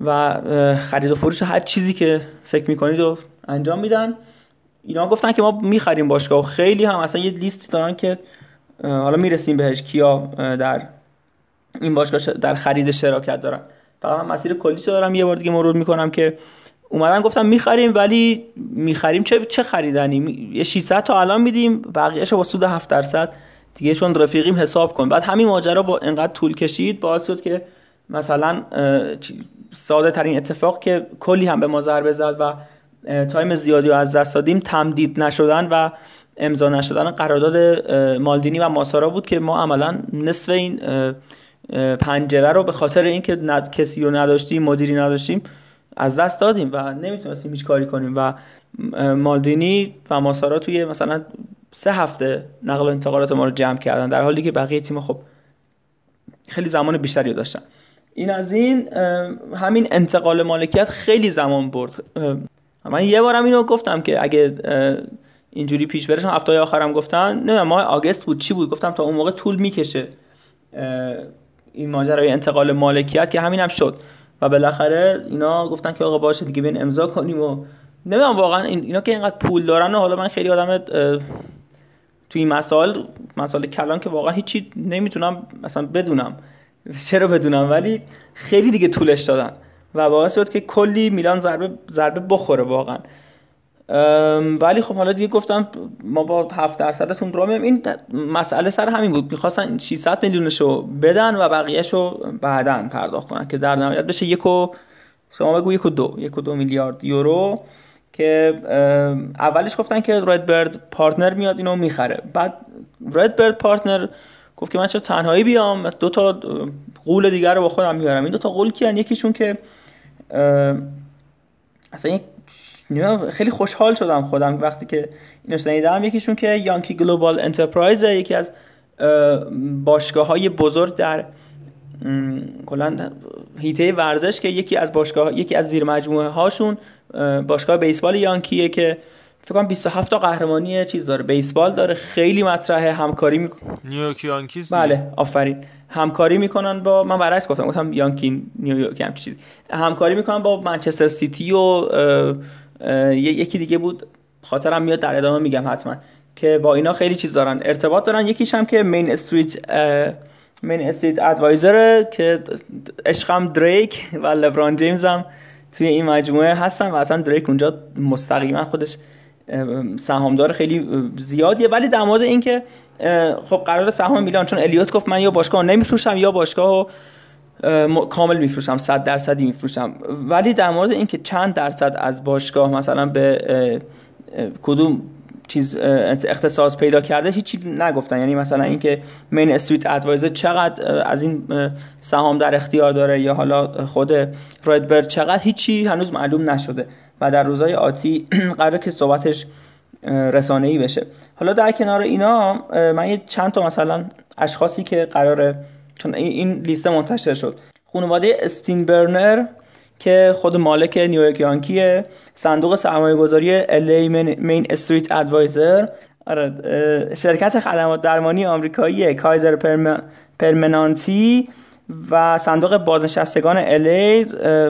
و خرید و فروش هر چیزی که فکر میکنید رو انجام میدن. اینا گفتن که ما میخریم باشگاه، خیلی هم اصلا یه لیستی دارن که حالا میرسیم بهش کیا در این باشگاه در خرید شراکت دارن. فقط من مسیر کلیش دارم یه بار دیگه مرور میکنم که اومدن گفتن میخریم، ولی میخریم چه چه خریدنی، یه ششصد تا الان میدیم بقیه‌شو با سود هفت درصد دیگه چون رفیقیم حساب کن. بعد همین ماجرا با انقدر طول کشید باعث شد که مثلا ساده ترین اتفاق که کلی هم به ما ضربه زد و تایم زیادی رو از دست دادیم، تمدید نشدن و امضا نشدن قرارداد مالدینی و ماسارا بود که ما عملا نصف این پنجره رو به خاطر اینکه ند... کسی رو نداشتیم، مدیری نداشتیم، از دست دادیم و نمیتونستیم هیچ کاری کنیم. و مالدینی و ماسارا توی مثلا سه هفته نقل و انتقالات ما رو جمع کردن، در حالی که بقیه تیم خب خیلی زمان بیشتری داشتن. این از این همین انتقال مالکیت خیلی زمان برد. من یه بارم اینو گفتم که اگه اینجوری پیش بره، چون هفته آخرم گفتن نه ماه آگست بود چی بود، گفتم تا اون موقع طول میکشه این ماجرای انتقال مالکیت، که همین هم شد و بالاخره اینا گفتن که آقا باشه دیگه ببین امضا کنیم. و نمیدونم واقعا اینا که اینقدر پول دارن، و حالا من خیلی آدم توی این مسائل مسائل کلان که واقعا هیچی نمیتونم مثلا بدونم چرا بدونم، ولی خیلی دیگه طولش دادن و باعث شد که کلی میلان ضربه ضربه بخوره واقعا. ولی خب حالا دیگه گفتم ما با هفت درصدتون رو میام. این مسئله سر همین بود، می‌خواستن ششصد میلیونشو بدن و بقیه‌شو بعداً پرداخت کنن که در نهایت بشه یکو شما بگو یکو دو یکو دو میلیارد یورو، که اولش گفتن که ردبرد پارتنر میاد اینو میخره. بعد ردبرد پارتنر گفت که من چرا تنهایی بیام، دو تا قول دیگر رو با خودم میارم. این دو تا قول کیان؟ یکیشون که اصلا یک خیلی خوشحال شدم خودم وقتی که اینو شنیدم، یکیشون که یانکی گلوبال انترپرایز، یکی از باشگاه‌های بزرگ در کلا هیته ورزش، که یکی از باشگاه یکی از زیر مجموعه هاشون باشگاه بیسبال یانکیه که فکر کنم بیست و هفت تا قهرمانی چیز داره، بیسبال داره، خیلی مطرحه. همکاری میکنن نیویورک یانکیز، بله آفرین، همکاری میکنن با من برعکس گفتم گفتم یانکی نیویورک هم چیزی، همکاری میکنن با منچستر سیتی و اه، اه، یکی دیگه بود خاطرم میاد در ادامه میگم حتما، که با اینا خیلی چیز دارن، ارتباط دارن. یکیش هم که مین استریت مین استریت ادوایزره که عشقم دریک و لبران جیمز هم توی این مجموعه هستن و اصلا دریک اونجا مستقیما خودش سهامدار خیلی زیادیه. ولی در مورد این که خب قرار سهام میلان، چون الیوت گفت من یا باشگاه نمیفروشم یا باشگاه کامل میفروشم، صد درصدی میفروشم، ولی در مورد این که چند درصد از باشگاه مثلا به اه، اه، کدوم چیز اختصاص پیدا کرده هیچی نگفتن. یعنی مثلا اینکه مین استریت ادوایزر چقدر از این سهام در اختیار داره یا حالا خود رایدبرد چقدر، هیچی هنوز معلوم نشده و در روزهای آتی قراره که صحبتش رسانه‌ای بشه. حالا در کنار اینا من یه چند تا مثلا اشخاصی که قراره، چون این لیست منتشر شد، خانواده استینبرنر که خود مالک نیویورک یانکیه، صندوق سرمایه‌گذاری ال ای مین استریت ادوایزر، شرکت خدمات درمانی آمریکایی کایزر پرمنانتی و صندوق بازنشستگان ال ای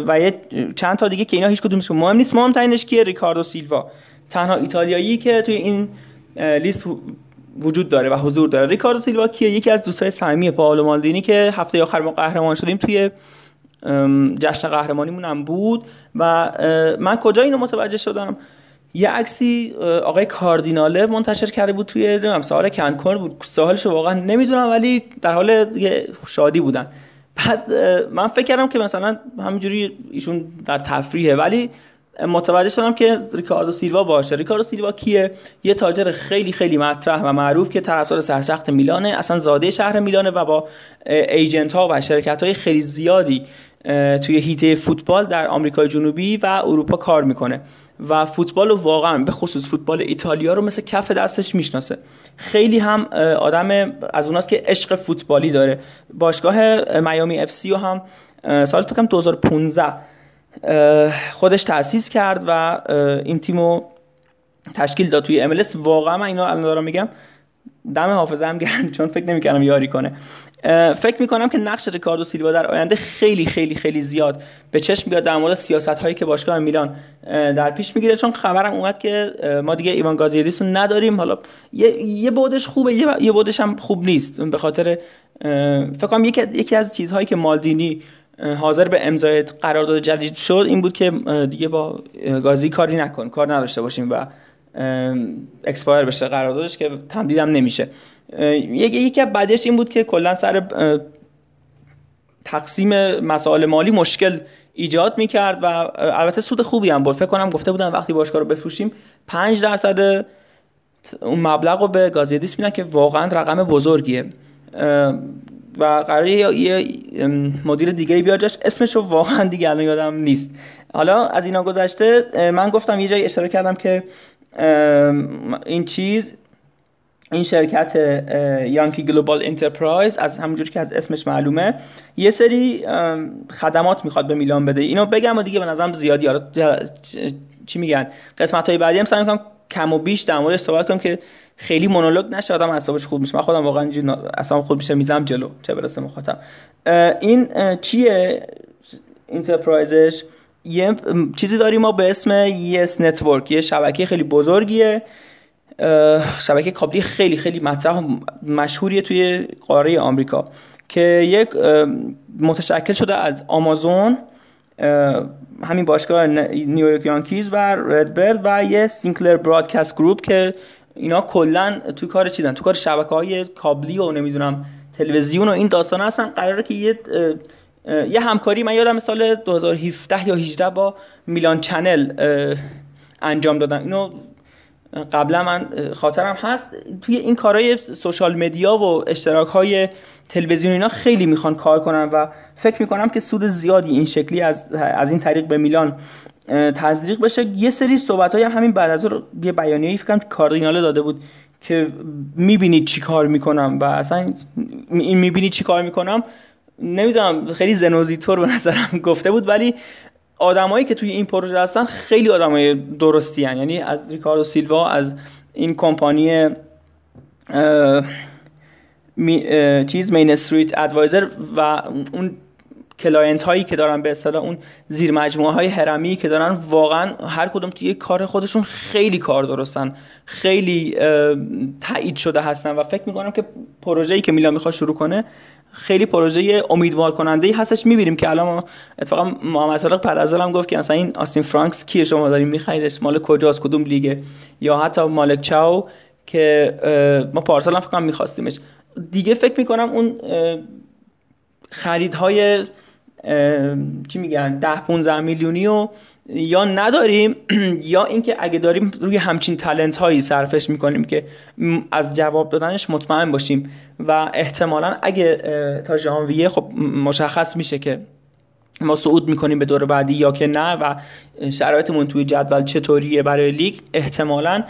و یه چند تا دیگه که اینا هیچ کدومش مهم نیست. مهمترینش کیه؟ ریکاردو سیلوا، تنها ایتالیایی که توی این لیست وجود داره و حضور داره. ریکاردو سیلوا کیه؟ یکی از دوستای صمیمی پائولو مالدینی که هفته آخر ما قهرمان شدیم توی جشن قهرمانیمون هم بود. و من کجا اینو متوجه شدم؟ یه عکسی آقای کاردیناله منتشر کرده بود توی نمیدونم ساحل کنکور بود، ساحلشو واقعا نمیدونم ولی در حال شادی بودن. بعد من فکر کردم که مثلا همینجوری ایشون در تفریحه، ولی متوجه شدم که ریکاردو سیلوا باشه. ریکاردو سیلوا کیه؟ یه تاجر خیلی خیلی مطرح و معروف که طرفدار سرسخت میلانه، اصلا زاده شهر میلانه و با ایجنت ها و شرکت های خیلی زیادی توی حیطه فوتبال در آمریکای جنوبی و اروپا کار میکنه و فوتبال رو واقعا به خصوص فوتبال ایتالیا رو مثل کف دستش میشناسه. خیلی هم آدم از اوناست که عشق فوتبالی داره. باشگاه میامی اف سی رو هم سال فکر کنم دو هزار و پانزده خودش تأسیس کرد و این تیمو تشکیل داد توی ام ال اس. واقعا من اینا الان دارم میگم دم حافظه‌ام گرم، چون فکر نمی‌کردم یاری کنه. فکر می‌کنم که نقش ریکاردو سیلوا در آینده خیلی خیلی خیلی زیاد به چشم بیاد در مورد سیاست‌هایی که باشگاه میلان در پیش میگیره، چون خبرم اومد که ما دیگه ایوان گازیدیس رو نداریم. حالا یه یه بودش خوبه، یه بودش هم خوب نیست، به خاطر فکر کنم یکی یکی از چیزهایی که مالدینی حاضر به امضای قرارداد جدید شد این بود که دیگه با گازی کاری نکن، کار نداشته باشیم و اکسپایر بشه قراردادش که تمدید هم نمیشه. یکی از بدیش این بود که کلا سر تقسیم مسائل مالی مشکل ایجاد میکرد و البته سود خوبی هم بود. فکر کنم گفته بودن وقتی باشگاه رو بفروشیم پنج درصد اون مبلغ رو به گازیدیس میدن که واقعا رقم بزرگیه و قراره یه مدیر دیگه بیاد جاش، اسمش رو واقعا دیگه الان یادم نیست. حالا از اینا گذشته من گفتم یه جایی اشاره کردم که این چیز این شرکت یانکی گلوبال انترپرایز از همونجوری که از اسمش معلومه یه سری خدمات میخواد به میلان بده. اینو بگم و دیگه به نظرم زیادی آره چی میگن قسمت‌های بعدی هم سعی می‌کنم کم و بیش در موردش صحبت کنم که خیلی مونولوگ نشه، آدم اعصابش خود میشه. من خودم واقعا اینجوری اعصابم خود میشه میذارم جلو، چه برسه مخاطب. این چیه انترپرایزش؟ یه چیزی داریم ما به اسم یس نتورک، یه شبکه خیلی بزرگیه، شبکه کابلی خیلی خیلی مطرح و مشهوریه توی قاره آمریکا که یک متشکل شده از آمازون، همین باشگاه نیویورک یانکیز و ردبرد و یه سینکلر برادکست گروپ که اینا کلن توی کار چیدن، توی کار شبکه‌های کابلی و نمیدونم تلویزیون و این داستان هستن. قراره که یه یه همکاری من یادم سال دو هزار و هفده یا هجده با میلان چنل انجام دادن. اینو قبلا من خاطرم هست. توی این کارهای سوشال مدیا و اشتراک‌های تلویزیون اینا خیلی میخوان کار کنن و فکر میکنم که سود زیادی این شکلی از از این طریق به میلان تزریق بشه. یه سری صحبت‌های همین بعد از اون یه بیانیه‌ای فکر کنم کاردیناله داده بود که می‌بینید چی کار می‌کنم و اصلا این می‌بینید چی کار می‌کنم نمیدونم خیلی زنوزیتور به نظرم گفته بود، ولی آدمایی که توی این پروژه هستن خیلی آدمای درستی هستن. یعنی از ریکاردو سیلوا، از این کمپانی می، چیز مین استریت ادوایزر و اون کلاینت هایی که دارن به اصطلاح اون زیر مجموعه های هرمی که دارن، واقعا هر کدوم توی کار خودشون خیلی کار درستن، خیلی تایید شده هستن و فکر میکنم که پروژه‌ای که میلان میخواد شروع کنه خیلی پروژه امیدوار کننده ای هستش. میبینیم که الان اتفاقا محمد صادق پرازل هم گفت که مثلا این آستین فرانکس کیه، شما دارین میخریدش، مال کجاست، کدوم لیگه، یا حتی مالک چاو که ما پارسال هم فکر کنم میخواستیمش دیگه. فکر میکنم اون خریدهای چی میگن ده پونزده میلیونی رو یا نداریم یا اینکه اگه داریم روی همچین تالنت هایی صرفش میکنیم که از جواب دادنش مطمئن باشیم. و احتمالا اگه تا ژانویه خب مشخص میشه که ما صعود میکنیم به دور بعدی یا که نه و شرایطمون توی جدول چطوریه برای لیگ، احتمالا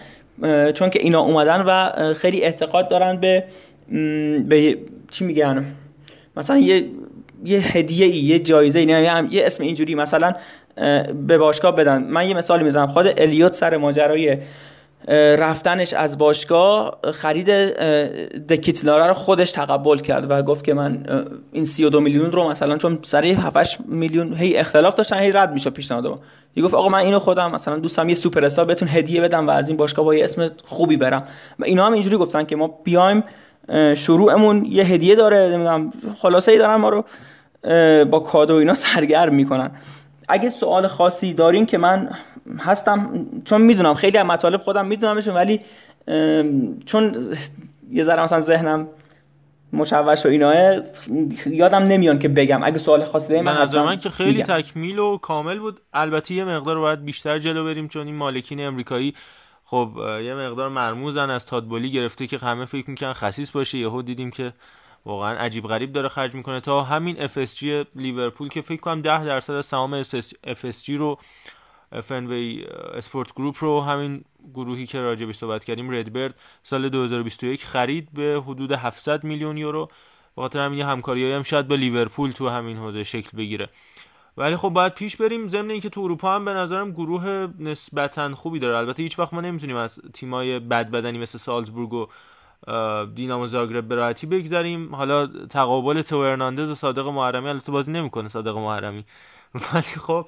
چون که اینا اومدن و خیلی اعتقاد دارن به به چی میگن مثلا یه یه هدیه ای یه جایزه ای یه اسم اینجوری مثلا به باشگاه بدن. من یه مثال میزنم، خود الیوت سر ماجرای رفتنش از باشگاه خرید دکیتلاره رو خودش تقبل کرد و گفت که من این سی و دو میلیون رو مثلا چون سری هفت هشت میلیون هی اختلاف داشتن هی رد میشد پیشنهادم، یه گفت آقا من اینو خودم مثلا دوستم یه سوپر استار بهتون هدیه بدم و از این باشگاه با یه اسم خوبی برم. و اینا هم اینجوری گفتن که ما بیایم شروعمون یه هدیه داره، نمیدونم خلاصه ای دارن ما رو با کادو اینا سرگرم میکنن. اگه سوال خاصی دارین که من هستم، چون میدونم خیلی از مطالب خودم میدونمشون ولی چون یه ذره مثلا ذهنم مشوش و ایناه یادم نمیان که بگم. اگه سوال خاصی دارین من حتما من که خیلی میگم. تکمیل و کامل بود. البته یه مقدار باید بیشتر جلو بریم چون این مالکین امریکایی خب یه مقدار مرموزن، از تادبولی گرفته که همه فکر میکنن خسیس باشه، یهو دیدیم که واقعا عجیب غریب داره خرج میکنه. تا همین اف اس جی لیورپول که فکر کنم ده درصد از سهام اف اس جی رو فنوی اسپورت گروپ رو همین گروهی که راجبش صحبت کردیم ردبرد سال دو هزار و بیست و یک خرید به حدود هفتصد میلیون یورو. بخاطر همین همکاریایی هم شاید با لیورپول تو همین حوزه شکل بگیره. ولی خب باید پیش بریم، ضمن اینکه تو اروپا هم به نظرم گروه نسبتا خوبی داره. البته هیچ وقت ما نمیتونیم از تیمای بد بدنی مثل سالزبورگ و دینامو زاگرب به راحتی بگذاریم. حالا تقابل تو هرناندز و صادق محرمی، البته بازی نمیکنه صادق محرمی، ولی خب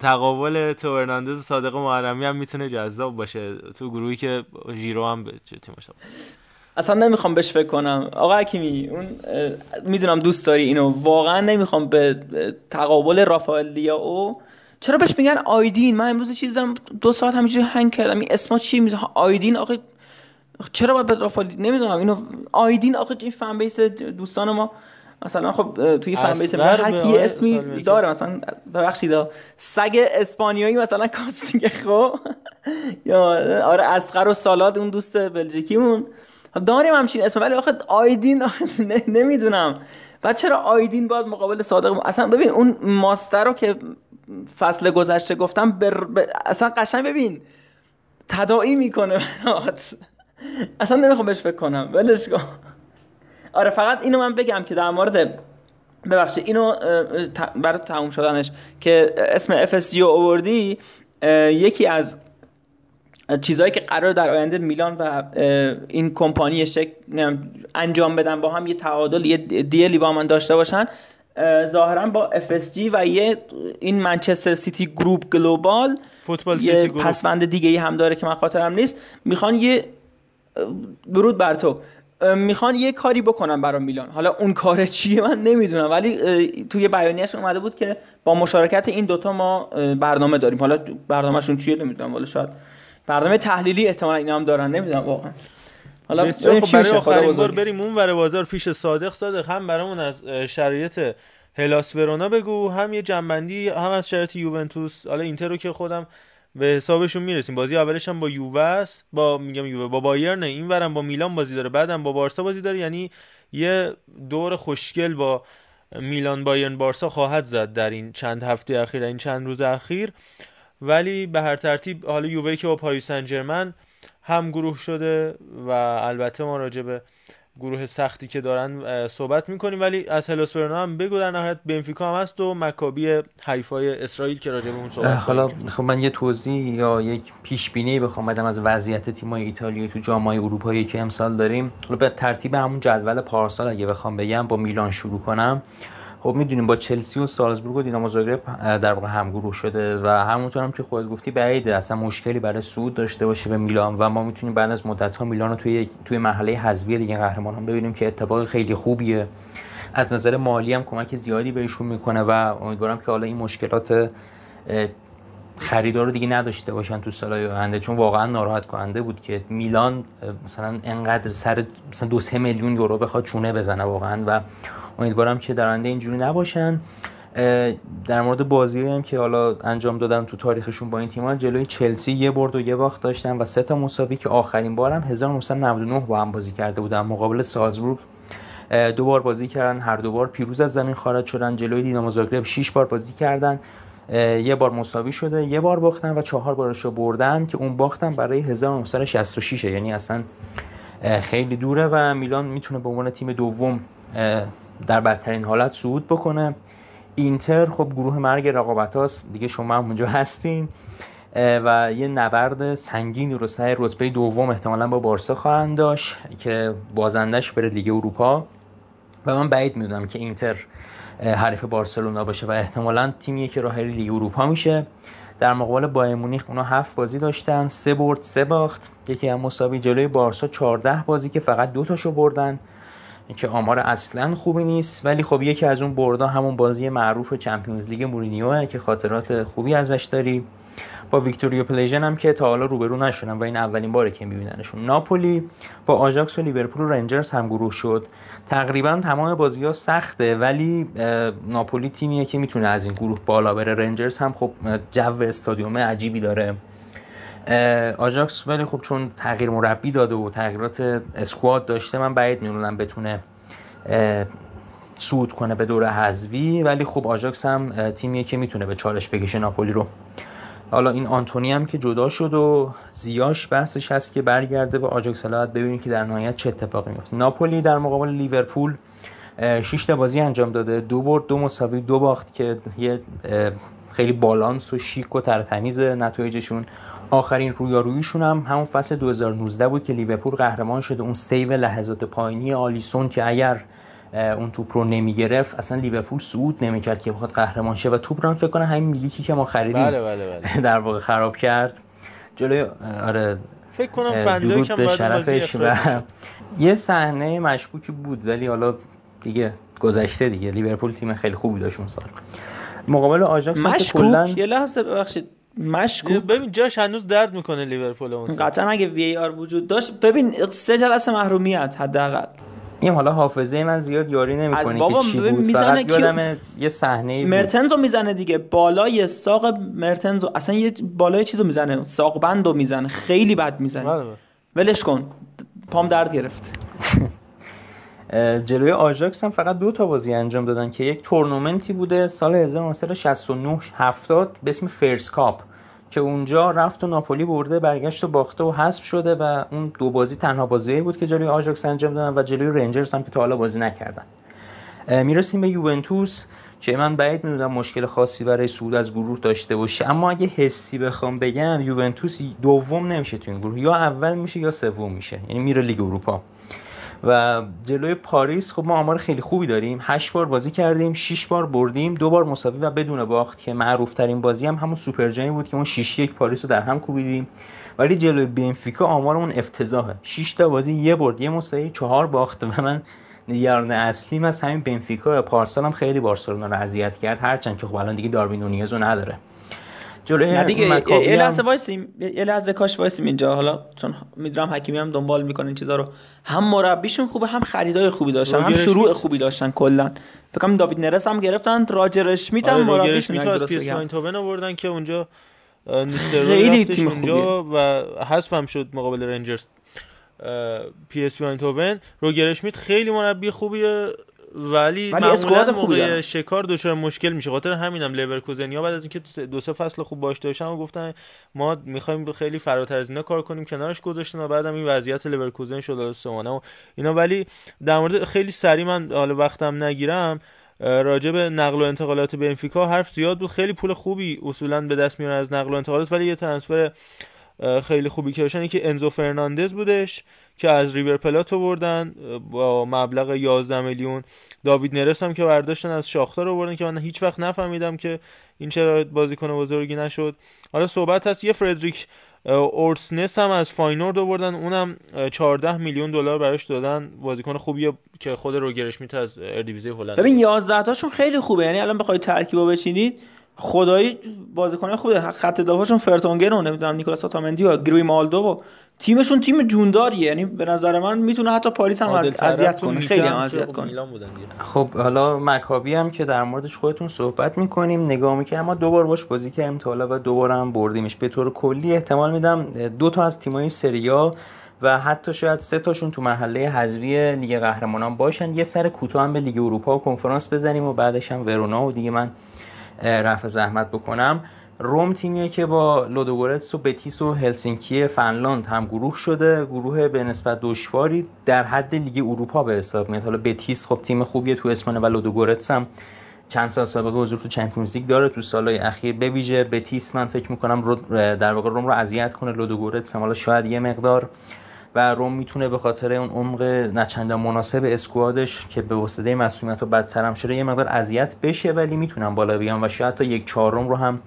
تقابل تو هرناندز و صادق محرمی هم میتونه جذاب باشه تو گروهی که ژیرو هم به تیمش اصلا نمیخوام بهش فکر کنم. آقا حکیمی اون میدونم دوست داری اینو، واقعا نمیخوام به تقابل رافائل لیائو، چرا بهش میگن آیدین؟ من امروز چیز دارم دو ساعت همینجوری هنگ کردم این اسما چی میزه آیدین. آقا چرا باید به رافائل نمیدونم اینو آیدین. آقا این فن بیس دوستان ما مثلا خب توی فن بیس من هر کی اسمی داره مثلا ببخشید سگ اسپانیایی مثلا کاستینگ خو یا آره اصغر و سالاد اون دوست بلژیکیمون داریم همچین اسم، ولی آخه آیدین نمیدونم بعد چرا آیدین باید مقابل صادق. اصلا ببین اون ماستر رو که فصل گذشته گفتم بر... ب... اصلا قشنگ ببین تداعی میکنه برات، اصلا نمیخوام بهش فکر کنم، ولش کن. آره فقط اینو من بگم که در مورد ببخشید اینو برای تموم شدنش که اسم اف اس جی آوردی، یکی از چیزایی که قرار در آینده میلان و این کمپانی شک انجام بدن با هم یه تعادل یه دیلی با من داشته باشن، ظاهرا با اف اس جی و یه این منچستر سیتی گروپ گلوبال فوتبال سیتی گروپ پسوند دیگه ای هم داره که من خاطرم نیست، میخوان یه برود بر تو میخوان یه کاری بکنن برای میلان. حالا اون کار چیه من نمیدونم، ولی توی بیانیه‌اش اومده بود که با مشارکت این دوتا ما برنامه داریم. حالا برنامه‌شون چیه نمیدونم، ولی شاید برنامه تحلیلی احتمالاً اینا هم دارن نمیدونم واقعا. حالا بریم خب برای آخرین بار بریم اون ور بازار پیش صادق. صادق هم برامون از شرایط هلاس ورونا بگو، هم یه جنبندی هم از شرایط یوونتوس. حالا اینتر رو که خودم به حسابشون میرسیم، بازی اولش هم با یووه است، با میگم یووه با بایرن، این ورم با میلان بازی داره، بعدم با بارسا بازی داره، یعنی یه دور خوشگل با میلان بایرن بارسا خواهد زد در این چند هفته اخیر این چند روز اخیر. ولی به هر ترتیب حالا یووه که با پاریس سن ژرمن هم گروه شده و البته ما راجع به گروه سختی که دارن صحبت میکنیم. ولی از هلاس ورونا هم بگو، در نهایت بنفیکا هم هست و مکابی حیفای اسرائیل که راجع به اون صحبت حالا خب من یه توضیح یا یک پیش بینی بخوام بدم از وضعیت تیم‌های ایتالیایی تو جام‌های اروپایی که امسال داریم، حالا به ترتیب همون جدول پارسال اگه بخوام بگم با میلان شروع کنم. خب میدونیم با چلسی و سالزبورگ و دینامو زاگرب در واقع همگروه شده و همونطور هم که خودت گفتی بعید اصلا مشکلی برای صعود داشته باشه به میلان و ما میتونیم بعد از مدت‌ها میلان رو توی توی مرحله حذفی لیگ قهرمانان ببینیم که اتفاق خیلی خوبیه. از نظر مالی هم کمک زیادی بهشون میکنه و امیدوارم که حالا این مشکلات خریدار رو دیگه نداشته باشن تو سالهای آینده، چون واقعا ناراحت کننده بود که میلان مثلا انقدر سر مثلا دو سه میلیون یورو بخواد چونه بزنه واقعا، و امیدوارم که در آینده اینجوری نباشن. در مورد بازی هم که حالا انجام دادن تو تاریخشون با این تیم‌ها، جلوی چلسی یه برد و یه باخت داشتن و سه تا مساوی که آخرین بارم هزار و نهصد و نود و نه با هم بازی کرده بودن. مقابل سالزبورگ دو بار بازی کردن، هر دو بار پیروز از زمین خارج شدن. جلوی دینامو زاگرب شش بار بازی کردن، یه بار مساوی شده، یه بار باختن و چهار بارشو بردن که اون باختن برای هزار و نهصد و شصت و شش، یعنی اصلا خیلی دوره و میلان میتونه به عنوان تیم دوم در بدترین حالت صعود بکنه. اینتر خب گروه مرگ رقابت‌هاست دیگه، شما هم اونجا هستین و یه نبرد سنگینی رو سر رتبه دوم احتمالاً با بارسا خواهند داشت که بازندش بره لیگ اروپا و من بعید میدونم که اینتر حریف بارسلونا باشه و احتمالاً تیمیه که راهی لیگ اروپا میشه. در مقابل بایر مونیخ اونا هفت بازی داشتن، سه برد سه باخت، یکی هم مساوی. جلوی بارسا چهارده بازی که فقط دو تاشو بردن که آمار اصلا خوبی نیست، ولی خب یکی از اون بردا همون بازی معروف چمپیونز لیگ مورینیوه که خاطرات خوبی ازش داری. با ویکتوریو پلیژن هم که تا حالا روبرو نشدن و این اولین باره که می‌بیننشون. ناپولی با آژاکس و لیورپول و رنجرز همگروه شد. تقریبا تمام بازی‌ها سخته، ولی ناپولی تیمیه که میتونه از این گروه بالا بره. رنجرز هم خب جو استادیوم عجیبی داره. آژاکس ولی خب چون تغییر مربی داده و تغییرات اسکواد داشته، من بعید می‌دونم بتونه صعود کنه به دوره حذفی، ولی خب آژاکس هم تیمیه که میتونه به چالش بکشه ناپولی رو. حالا این آنتونی هم که جدا شد و زیاش بحثش هست که برگرده به آژاکس، حالا ببینیم که در نهایت چه اتفاقی میفته. ناپولی در مقابل لیورپول شش تا بازی انجام داده، دو برد دو مساوی دو باخت که یه خیلی بالانس و شیک و ترتمیز نتایجشون. آخرین رویاروییشون هم همون فصل دو هزار و نوزده بود که لیورپول قهرمان شد. اون سیو لحظات پایانی آلیسون که اگر اون توپ رو نمیگرفت اصلا لیورپول صعود نمیکرد که بخواد قهرمان شه، و توپ رو فکر کنم همین میلیکی که ما خریدیم بله بله بله. در واقع خراب کرد جلوی آره فکر کنم فندوک هم شرفش و یه صحنه مشکوکی بود، ولی حالا دیگه گذشته دیگه. لیورپول تیم خیلی خوبی داشت اون سال. مقابل آژاکس که کلا یه لحظه ببخشید مشکوک، ببین جاش هنوز درد میکنه لیورپول اون سال. قطعا اگه وی آر وجود داشت، ببین سه جلسه محرومیت حداقل. این حالا حافظه من زیاد یاری نمی‌کنه که چی بود، فقط یادم یه صحنه‌ای مرتنز رو میزنه دیگه، بالای ساق مرتنز رو، اصلا یه بالای چیزو میزنه، ساق بند رو میزنه، خیلی بد میزنه، ولش کن، پام درد گرفت. جلوی آژاکس هم فقط دو تا بازی انجام دادن که یک تورنمنتی بوده سال هزار و نهصد و شصت و نه هفتاد به اسم فرست کاپ که اونجا رفت و ناپولی برده، برگشت و باخته و حذف شده و اون دو بازی تنها بازی بود که جلوی آژاکس انجام دادن و جلوی رنجرز هم که تا حالا بازی نکردن. میرسیم به یوونتوس که من بعید میدونم مشکل خاصی برای صعود از گروه داشته باشه، اما اگه حسی بخوام بگم یوونتوس دوم نمیشه تو این گروه، یا اول میشه یا سوم میشه، یعنی میره لیگ اروپا. و جلوی پاریس خب ما آمار خیلی خوبی داریم، هشت بار بازی کردیم، شش بار بردیم، دو بار مساوی و بدون باخت که معروف ترین بازی هم همون سوپر جام بود که ما شش یک پاریس رو در هم کوبیدیم. ولی جلوی بنفیکا آمارمون افتضاحه، شش تا بازی یه برد یه مساوی چهار باخت و من نگران اصلیم از همین بنفیکا. پارسال هم خیلی بارسلونا رو اذیت کرد، هرچند که خب الان دیگه داروین نونیز رو نداره. جلوی دیگه یه لحظه وایسیم، یه لحظه کاش وایسیم اینجا، حالا چون میدونم حکیمی هم دنبال میکنه این چیزا رو، هم مربیشون خوبه، هم خریدای خوبی داشتن، هم شروع خوبی داشتن کلا. فکر کنم داوید نرس هم گرفتن، راجر اشمیت هم مربیشون میتونه درست بگم، پینتوون آوردن که اونجا خیلی تیم اونجا و حذف هم شد مقابل رنجرز. پی اس وی پینتوون، راجر اشمیت خیلی مربی خوبیه، ولی معمولا موقع شکار دچار مشکل میشه. خاطر همینم لورکوزنیا بعد از اینکه دو سه فصل خوب باش داشتن و گفتن ما میخوایم خیلی فراتر از اینا کار کنیم، کنارش گذاشتن و بعدم این وضعیت لورکوزن شد حالا سمانه و اینا. ولی در مورد خیلی سری من حالا وقتم نگیرم راجع به نقل و انتقالات بنفیکا حرف زیاد بود، خیلی پول خوبی اصولا به دست میارن از نقل و انتقالات، ولی یه ترانسفر خیلی خوبی که داشتن یکی انزو فرناندز بودش که از ریور پلات آوردن با مبلغ یازده میلیون. داوید نرس هم که برداشتن از شاختار آوردن که من هیچ وقت نفهمیدم که این چرا بازیکن بزرگی نشد. حالا صحبت هست یه فردریک اورسنس هم از فاینورد آوردن، اونم چهارده میلیون دلار براش دادن، بازیکن خوبیه که خود روگرش میت از اردیویزی هلند. ببین یازده تاشون خیلی خوبه، یعنی الان بخواید ترکیبا بچینید خدایی بازیکن‌های خوبه. خط دفاعشون فرتونگن و نمیدونم نیکولاس آتامندی و گریمالدو و تیمشون تیم جونداریه، یعنی به نظر من میتونه حتی پاریس هم اذیت کنه، خیلی هم اذیت کنه. خب حالا مکابی هم که در موردش خودتون صحبت می‌کنیم، نگاه می‌کنیم ما دو بار باش بازی کردیم تا حالا و دوباره هم بردیمش. به طور کلی احتمال میدم دو تا از تیم‌های سری آ و حتی شاید سه تاشون تو مرحله حذفی لیگ قهرمانان باشن. یه سر کوتاه هم به لیگ اروپا و کنفرانس بزنیم و بعدش هم ورونا و دیگه من رفع زحمت بکنم. روم تیمیه که با لودوگورتس و بتیس و هلسینکی فنلاند هم گروه شده، گروه به نسبت دشواری در حد لیگ اروپا به حساب میاد. حالا بتیس خب تیم خوبیه تو اسپانیا و لودوگورتس هم چند سال سابقه حضور تو چمپیونز لیگ داره تو سالهای اخیر، به ویژه بتیس من فکر میکنم در واقع روم رو اذیت کنه. لودوگورتس هم حالا شاید یه مقدار و روم میتونه به خاطر اون عمق نچندان مناسب اسکوادش که به واسطه مسئولیت و بدترم شده یه مقدار اذیت بشه، ولی میتونن بالا بیان و شاید تا یک چهارم رو هم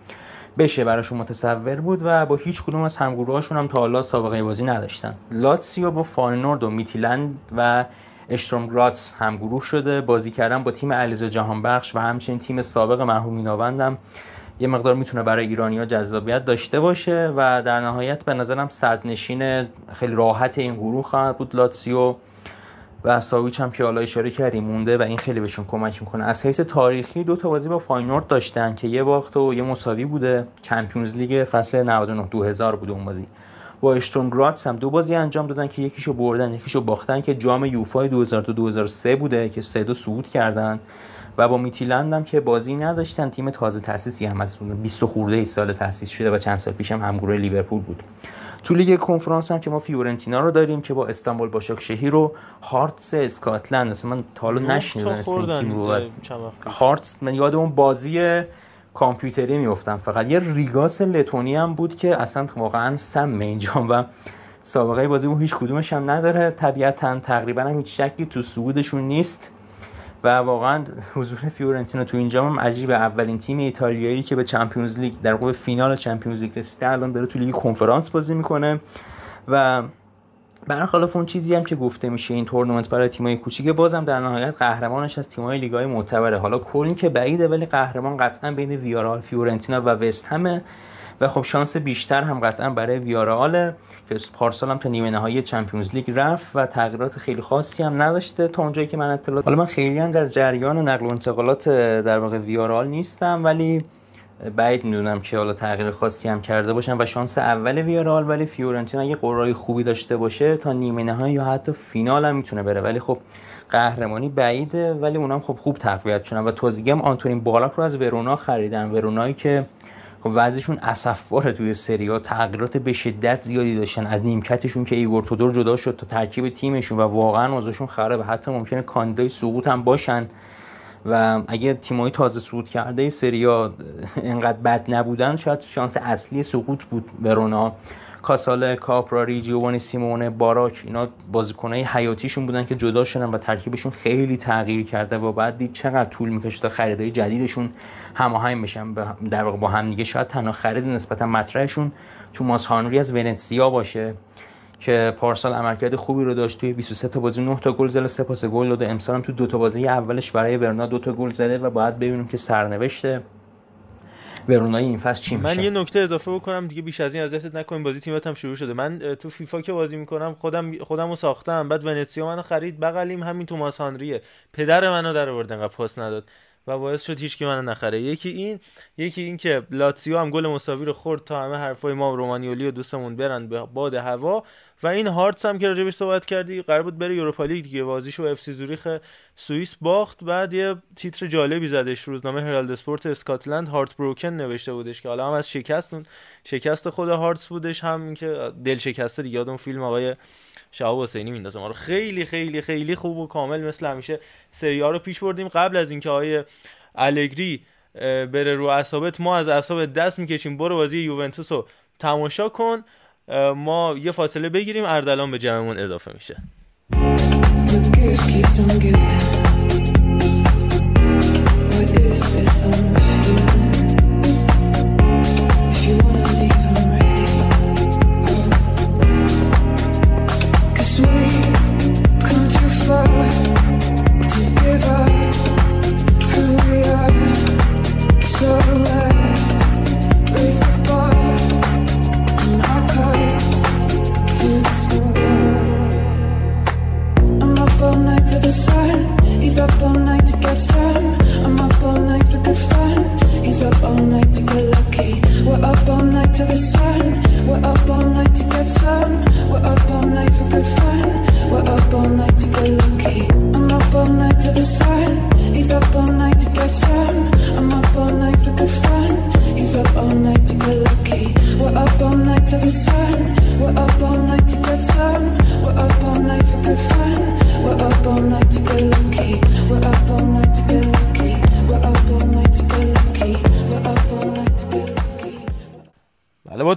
بشه براشون متصور بود و با هیچ کدوم از همگروهاشون هم تا حالا سابقه بازی نداشتن. لاتسیو با فاینورد و میتیلند و اشتروم گراتس همگروه شده، بازی کردن با تیم علیرضا جهانبخش و همچنین تیم سابق مرحوم میناوندم یه مقدار میتونه برای ایرانی‌ها جذابیت داشته باشه و در نهایت به نظرم صدرنشین خیلی راحت این گروه خواهد بود لاتسیو و ساویچ هم که حالا اشاره کردیم مونده و این خیلی بهشون کمک میکنه. از حیث تاریخی دو تا بازی با فاینورد داشتن که یه باخت و یه مساوی بوده، چمپیونز لیگ فصل نود و نه دو هزار بود اون بازی. با اشتروم گراتس هم دو بازی انجام دادن که یکیشو بردن یکیشو باختن که جام یوفا دو هزار و دو دو هزار و سه بوده که سه دو صعود کردن و با میتیلند هم که بازی نداشتن، تیم تازه تأسیسی هم از بیست خورده ای سال تأسیس شده و چند سال پیش هم همگروه لیورپول بود. تو لیگ کنفرانس هم که ما فیورنتینا رو داریم که با استانبول باشاکشهیر و هارتس اسکاتلند، اصلا من تا حالا نشنیدم اسم تیم رو. هارتس من یاد اون بازی کامپیوتری میافتم فقط. یه ریگاس لتونی هم بود که اصلا واقعا سم اینجام و سابقه بازی اون هیچ کدومش هم نداره، طبیعتاً تقریبا هم هیچ شکی تو صعودشون نیست و واقعا حضور فیورنتینا تو این جام هم عجیبه. اولین تیم ایتالیایی که به چمپیونز لیگ در واقع فینال چمپیونز لیگ رسیده الان داره تو لیگ کنفرانس بازی میکنه و برخلاف اون چیزی هم که گفته میشه این تورنمنت برای تیمای کوچیکه، بازم در نهایت قهرمانش از تیمای لیگ‌های معتبره. حالا کلن که بعیده ولی قهرمان قطعا بین ویارال، فیورنتینا و وست همه و خب شانس بیشتر هم قطعا برای ویاراله که پارسال هم تا نیمه نهایی چمپیونز لیگ رفت و تغییرات خیلی خاصی هم نداشته تا اونجایی که من اطلاع. حالا من خیلی هم در جریان نقل و انتقالات در واقع ویارال نیستم ولی بعید میدونم که حالا تغییر خاصی هم کرده باشن و شانس اول ویارال ولی فیورنتینا اگه قرعه‌ای خوبی داشته باشه تا نیمه نهایی یا حتی فینال هم میتونه بره، ولی خب قهرمانی بعیده. ولی اونم خب خوب تقویت شدن و توزیعم آنتونین بالاک رو از ورونا خریدن، ورونایی که خب وضعشون اسفباره توی سری آ، تغییرات به شدت زیادی داشتن از نیمکتشون که ایگور تودور جدا شد تا ترکیب تیمشون و واقعا وضعشون خرابه، حتی ممکنه کاندیدای سقوط هم باشن و اگه تیم‌های تازه صعود کرده سری آ اینقدر بد نبودن شاید شانس اصلی سقوط بود ورونا. کاساله، کاپراری، جیوانی سیمونه، باراک اینا بازیکنای حیاتیشون بودن که جدا شدن و ترکیبشون خیلی تغییر کرده و بعد دید چقدر طول می‌کشه تا خریدای جدیدشون هماهنگ بشن در واقع با هم دیگه. شاید تنها خرید نسبتا مطرحشون توماس هانری از ونیتسیا باشه که پارسال عملکرد خوبی رو داشت، توی بیست و سه تا بازی نه تا گل زد و سه پاس گل داد. امسال هم تو دو تا بازی اولش برای ورنا دو تا گل زده و باید ببینیم که سرنوشته ورونای این فصل چی میشه. من یه نکته اضافه بکنم دیگه بیش از این ازت نکنیم، بازی تیماتم شروع شده. من تو فیفا که بازی میکنم خودم خودمو ساختم، بعد ونیتسیا منو خرید بغلیم، همین توماس هانریه پدر منو در آورد انقدر پاس نداد و باعث شد هیچ کی منو نخره. یکی این یکی این که لاتزیو هم گل مساوی رو خورد تا همه حرفای ما رومانیولی و دوستمون برن به باد هوا و این هارتس هم که راجبش صحبت کردی قرار بود بره یوروپا لیگ دیگه، بازیشو اف سی زوریخ سوئیس باخت. بعد یه تیتر جالبی زدش روزنامه هرالد اسپورت اسکاتلند، هارت بروکن نوشته بودش که حالا هم از شکست شکست خود هارتس بودش هم این که دل شکسته دیگه. یاد اون فیلم آقای شهاب حسینی میندازه ما رو خیلی خیلی خیلی خوب و کامل مثل همیشه سری آ رو پیش بردیم. قبل از اینکه آقای الگری بره رو اعصابت ما از اعصاب دست میکشیم، برو بازی یوونتوسو تماشا کن. ما یه فاصله بگیریم، اردلان به جمعمون اضافه میشه.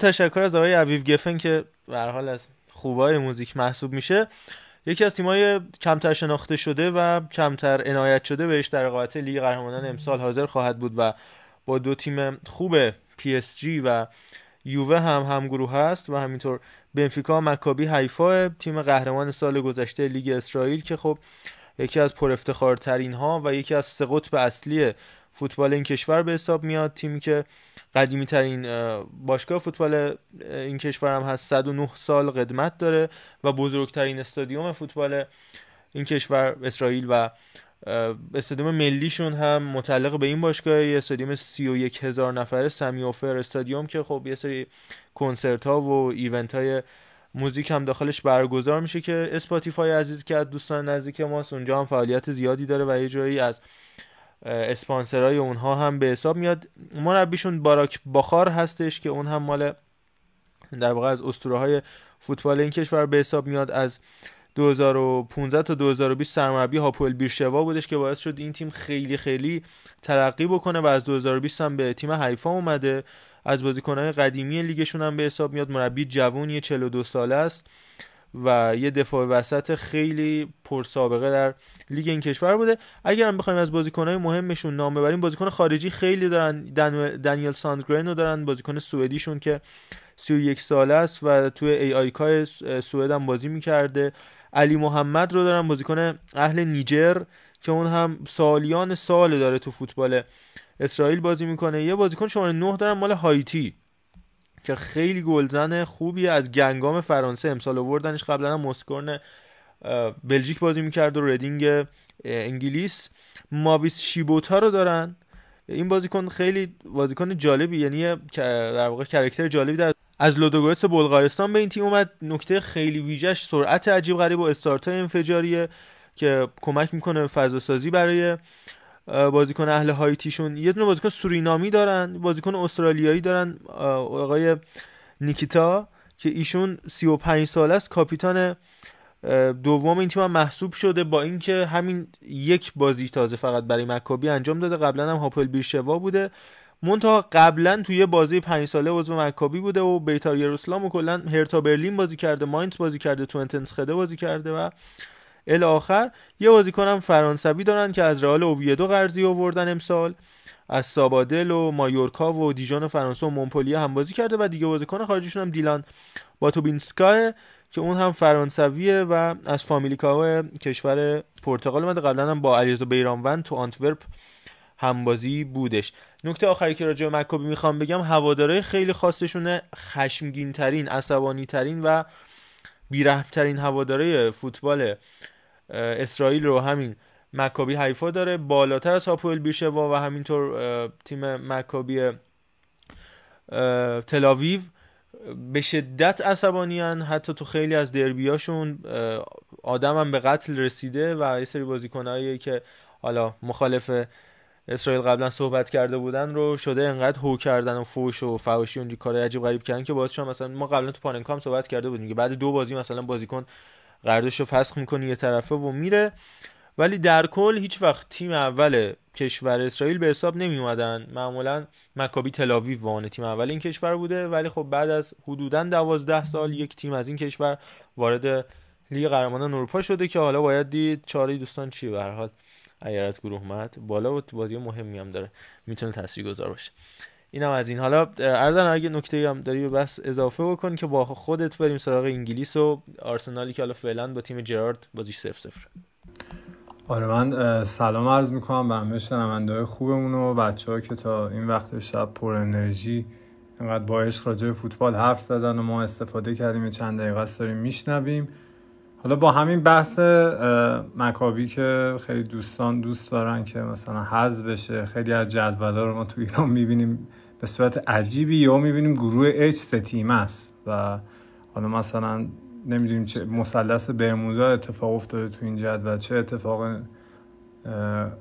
تشکر از آقای عبیب گفن که به هر حال از خوبای موزیک محسوب میشه، یکی از تیمای کمتر شناخته شده و کمتر عنایت شده بهش در رقابت لیگ قهرمانان امسال حاضر خواهد بود و با دو تیم خوب پی اس جی و یووه هم همگروه هست و همینطور بنفیکا، مکابی حیفا، تیم قهرمان سال گذشته لیگ اسرائیل که خب یکی از پرافتخارترین ها و یکی از سه قطب اصلی فوتبال این کشور به حساب میاد، تیمی که قدیمی ترین باشگاه فوتبال این کشور هم هست، صد و نه سال قدمت داره و بزرگترین استادیوم فوتبال این کشور اسرائیل و استادیوم ملیشون هم متعلق به این باشگاه، یه استادیوم سی و یک هزار نفره سمی اوفر استادیوم که خب یه سری کنسرت ها و ایونت های موزیک هم داخلش برگزار میشه که اسپاتیفای عزیز که از دوستان نزدیک ماست اونجا هم فعالیت زیادی داره و یه جایی از اسپانسرای اونها هم به حساب میاد. مربیشون باراک باخار هستش که اون هم مال در واقع از اسطوره‌های فوتبال این کشور به حساب میاد، از دو هزار و پانزده تا دو هزار و بیست سرمربی هاپوئل بیرشوا بودش که باعث شد این تیم خیلی خیلی ترقی بکنه و از دو هزار و بیست هم به تیم حیفا اومده، از بازیکن‌های قدیمی لیگشون هم به حساب میاد، مربی جوونی چهل و دو ساله است و یه دفاع وسط خیلی پرسابقه در لیگ این کشور بوده. اگر هم بخوایم از بازیکن‌های مهمشون نام ببریم، بازیکن خارجی خیلی دارن، دانو... دانیل ساندگرن رو دارن، بازیکن سوئدیشون که سی و یک ساله است و توی ای آیکای سوئد هم بازی می‌کرده. علی محمد رو دارن، بازیکن اهل نیجر که اون هم سالیان سال داره تو فوتبال اسرائیل بازی می‌کنه. یه بازیکن شماره نه دارن مال هایتی که خیلی گلزن خوبیه، از گنگام فرانسه امسال آوردنش، قبلا هم مسکورن بلژیک بازی میکرد و ریدینگ انگلیس. ماویس شیبوتا رو دارن، این بازیکن خیلی بازیکن جالبی، یعنی در واقع کاراکتر جالبی داره، از لودوگورتس بلغارستان به این تیم اومد. نکته خیلی ویژش سرعت عجیب غریب و استارت‌های انفجاریه که کمک میکنه فضا سازی برای بازیکن اهل هایتیشون. یه دونه بازیکن سورینامی دارن، بازیکن استرالیایی دارن، آقای نیکیتا که ایشون سی و پنج ساله است، کاپیتان دوم این تیم هم محسوب شده، با اینکه همین یک بازی تازه فقط برای مکابی انجام داده، قبلا هم هاپوئل بیرشوا بوده، منتها قبلا توی بازی پنج ساله عضو مکابی بوده و بیتار یروسلام و کلا هرتا برلین بازی کرده، ماینز بازی کرده، تو انتنسخده بازی کرده و ال آخر. یه بازیکن هم فرانسوی دارن که از رئال اوویدو قرضی آوردن امسال، از سابادل و مایورکا و دیجان و فرانسه و مونپلیه هم بازی کرده و دیگه بازیکن خارجیشون هم دیلان باتوبینسکا که اون هم فرانسویه و از فامیلیکاو کشور پرتغال اومده، قبلا هم با علیرضا بیرانوند تو آنتورپ همبازی بودش. نکته آخری که راجع به مکابی میخوام بگم، هوادارهای خیلی خاصشونه، خشمگین ترین، عصبانی ترین و بی‌رحم ترین هوادارهای فوتبال اسرائیل رو همین مکابی حیفا داره، بالاتر از هاپوئل بیرشوا و همینطور تیم مکابی تل آویو. به شدت عصبانیان، حتی تو خیلی از دربیاشون آدم هم به قتل رسیده و یه سری بازیکنایی که حالا مخالف اسرائیل قبلا صحبت کرده بودن رو شده انقدر هو کردن و فوش و فواشی اونجوری کارهای عجیب غریب کردن که باعث شد مثلا ما قبلا تو پاننکام صحبت کرده بودیم که بعد دو بازی مثلا بازیکن قراردادشو فسخ میکنه یه طرفه و میره. ولی در کل هیچ وقت تیم اول کشور اسرائیل به حساب نمی اومدن. معمولا مکابی تل آویو وان تیم اول این کشور بوده، ولی خب بعد از حدوداً دوازده سال یک تیم از این کشور وارد لیگ قهرمانان اروپا شده که حالا باید دید چاره دوستان چی. به هر حال اگر از گروه اومد بالا و بازی مهمی هم داره میتونه تاثیرگذار باشه. اینم از این. حالا اردن اگه نکته‌ای هم داری بس اضافه بکن که با خودت بریم سراغ انگلیس و آرسنالی که حالا فعلا با تیم جرارد بازیش صفر صفر. آره، من سلام عرض میکنم به همه شنونده‌های خوبمون و بچه‌ها که تا این وقت شب پر انرژی اینقدر با عشق راجع فوتبال حرف زدن و ما استفاده کردیم. چند دقیقه است داریم میشنویم. حالا با همین بحث مکابی که خیلی دوستان دوست دارن که مثلا حذف بشه، خیلی از جدول‌ها رو ما تو ایران میبینیم به صورت عجیبی، یا میبینیم گروه H سه تیم است و حالا مثلا نمیدونیم چه مثلث برمودا اتفاق افتاده تو این جدول، چه اتفاق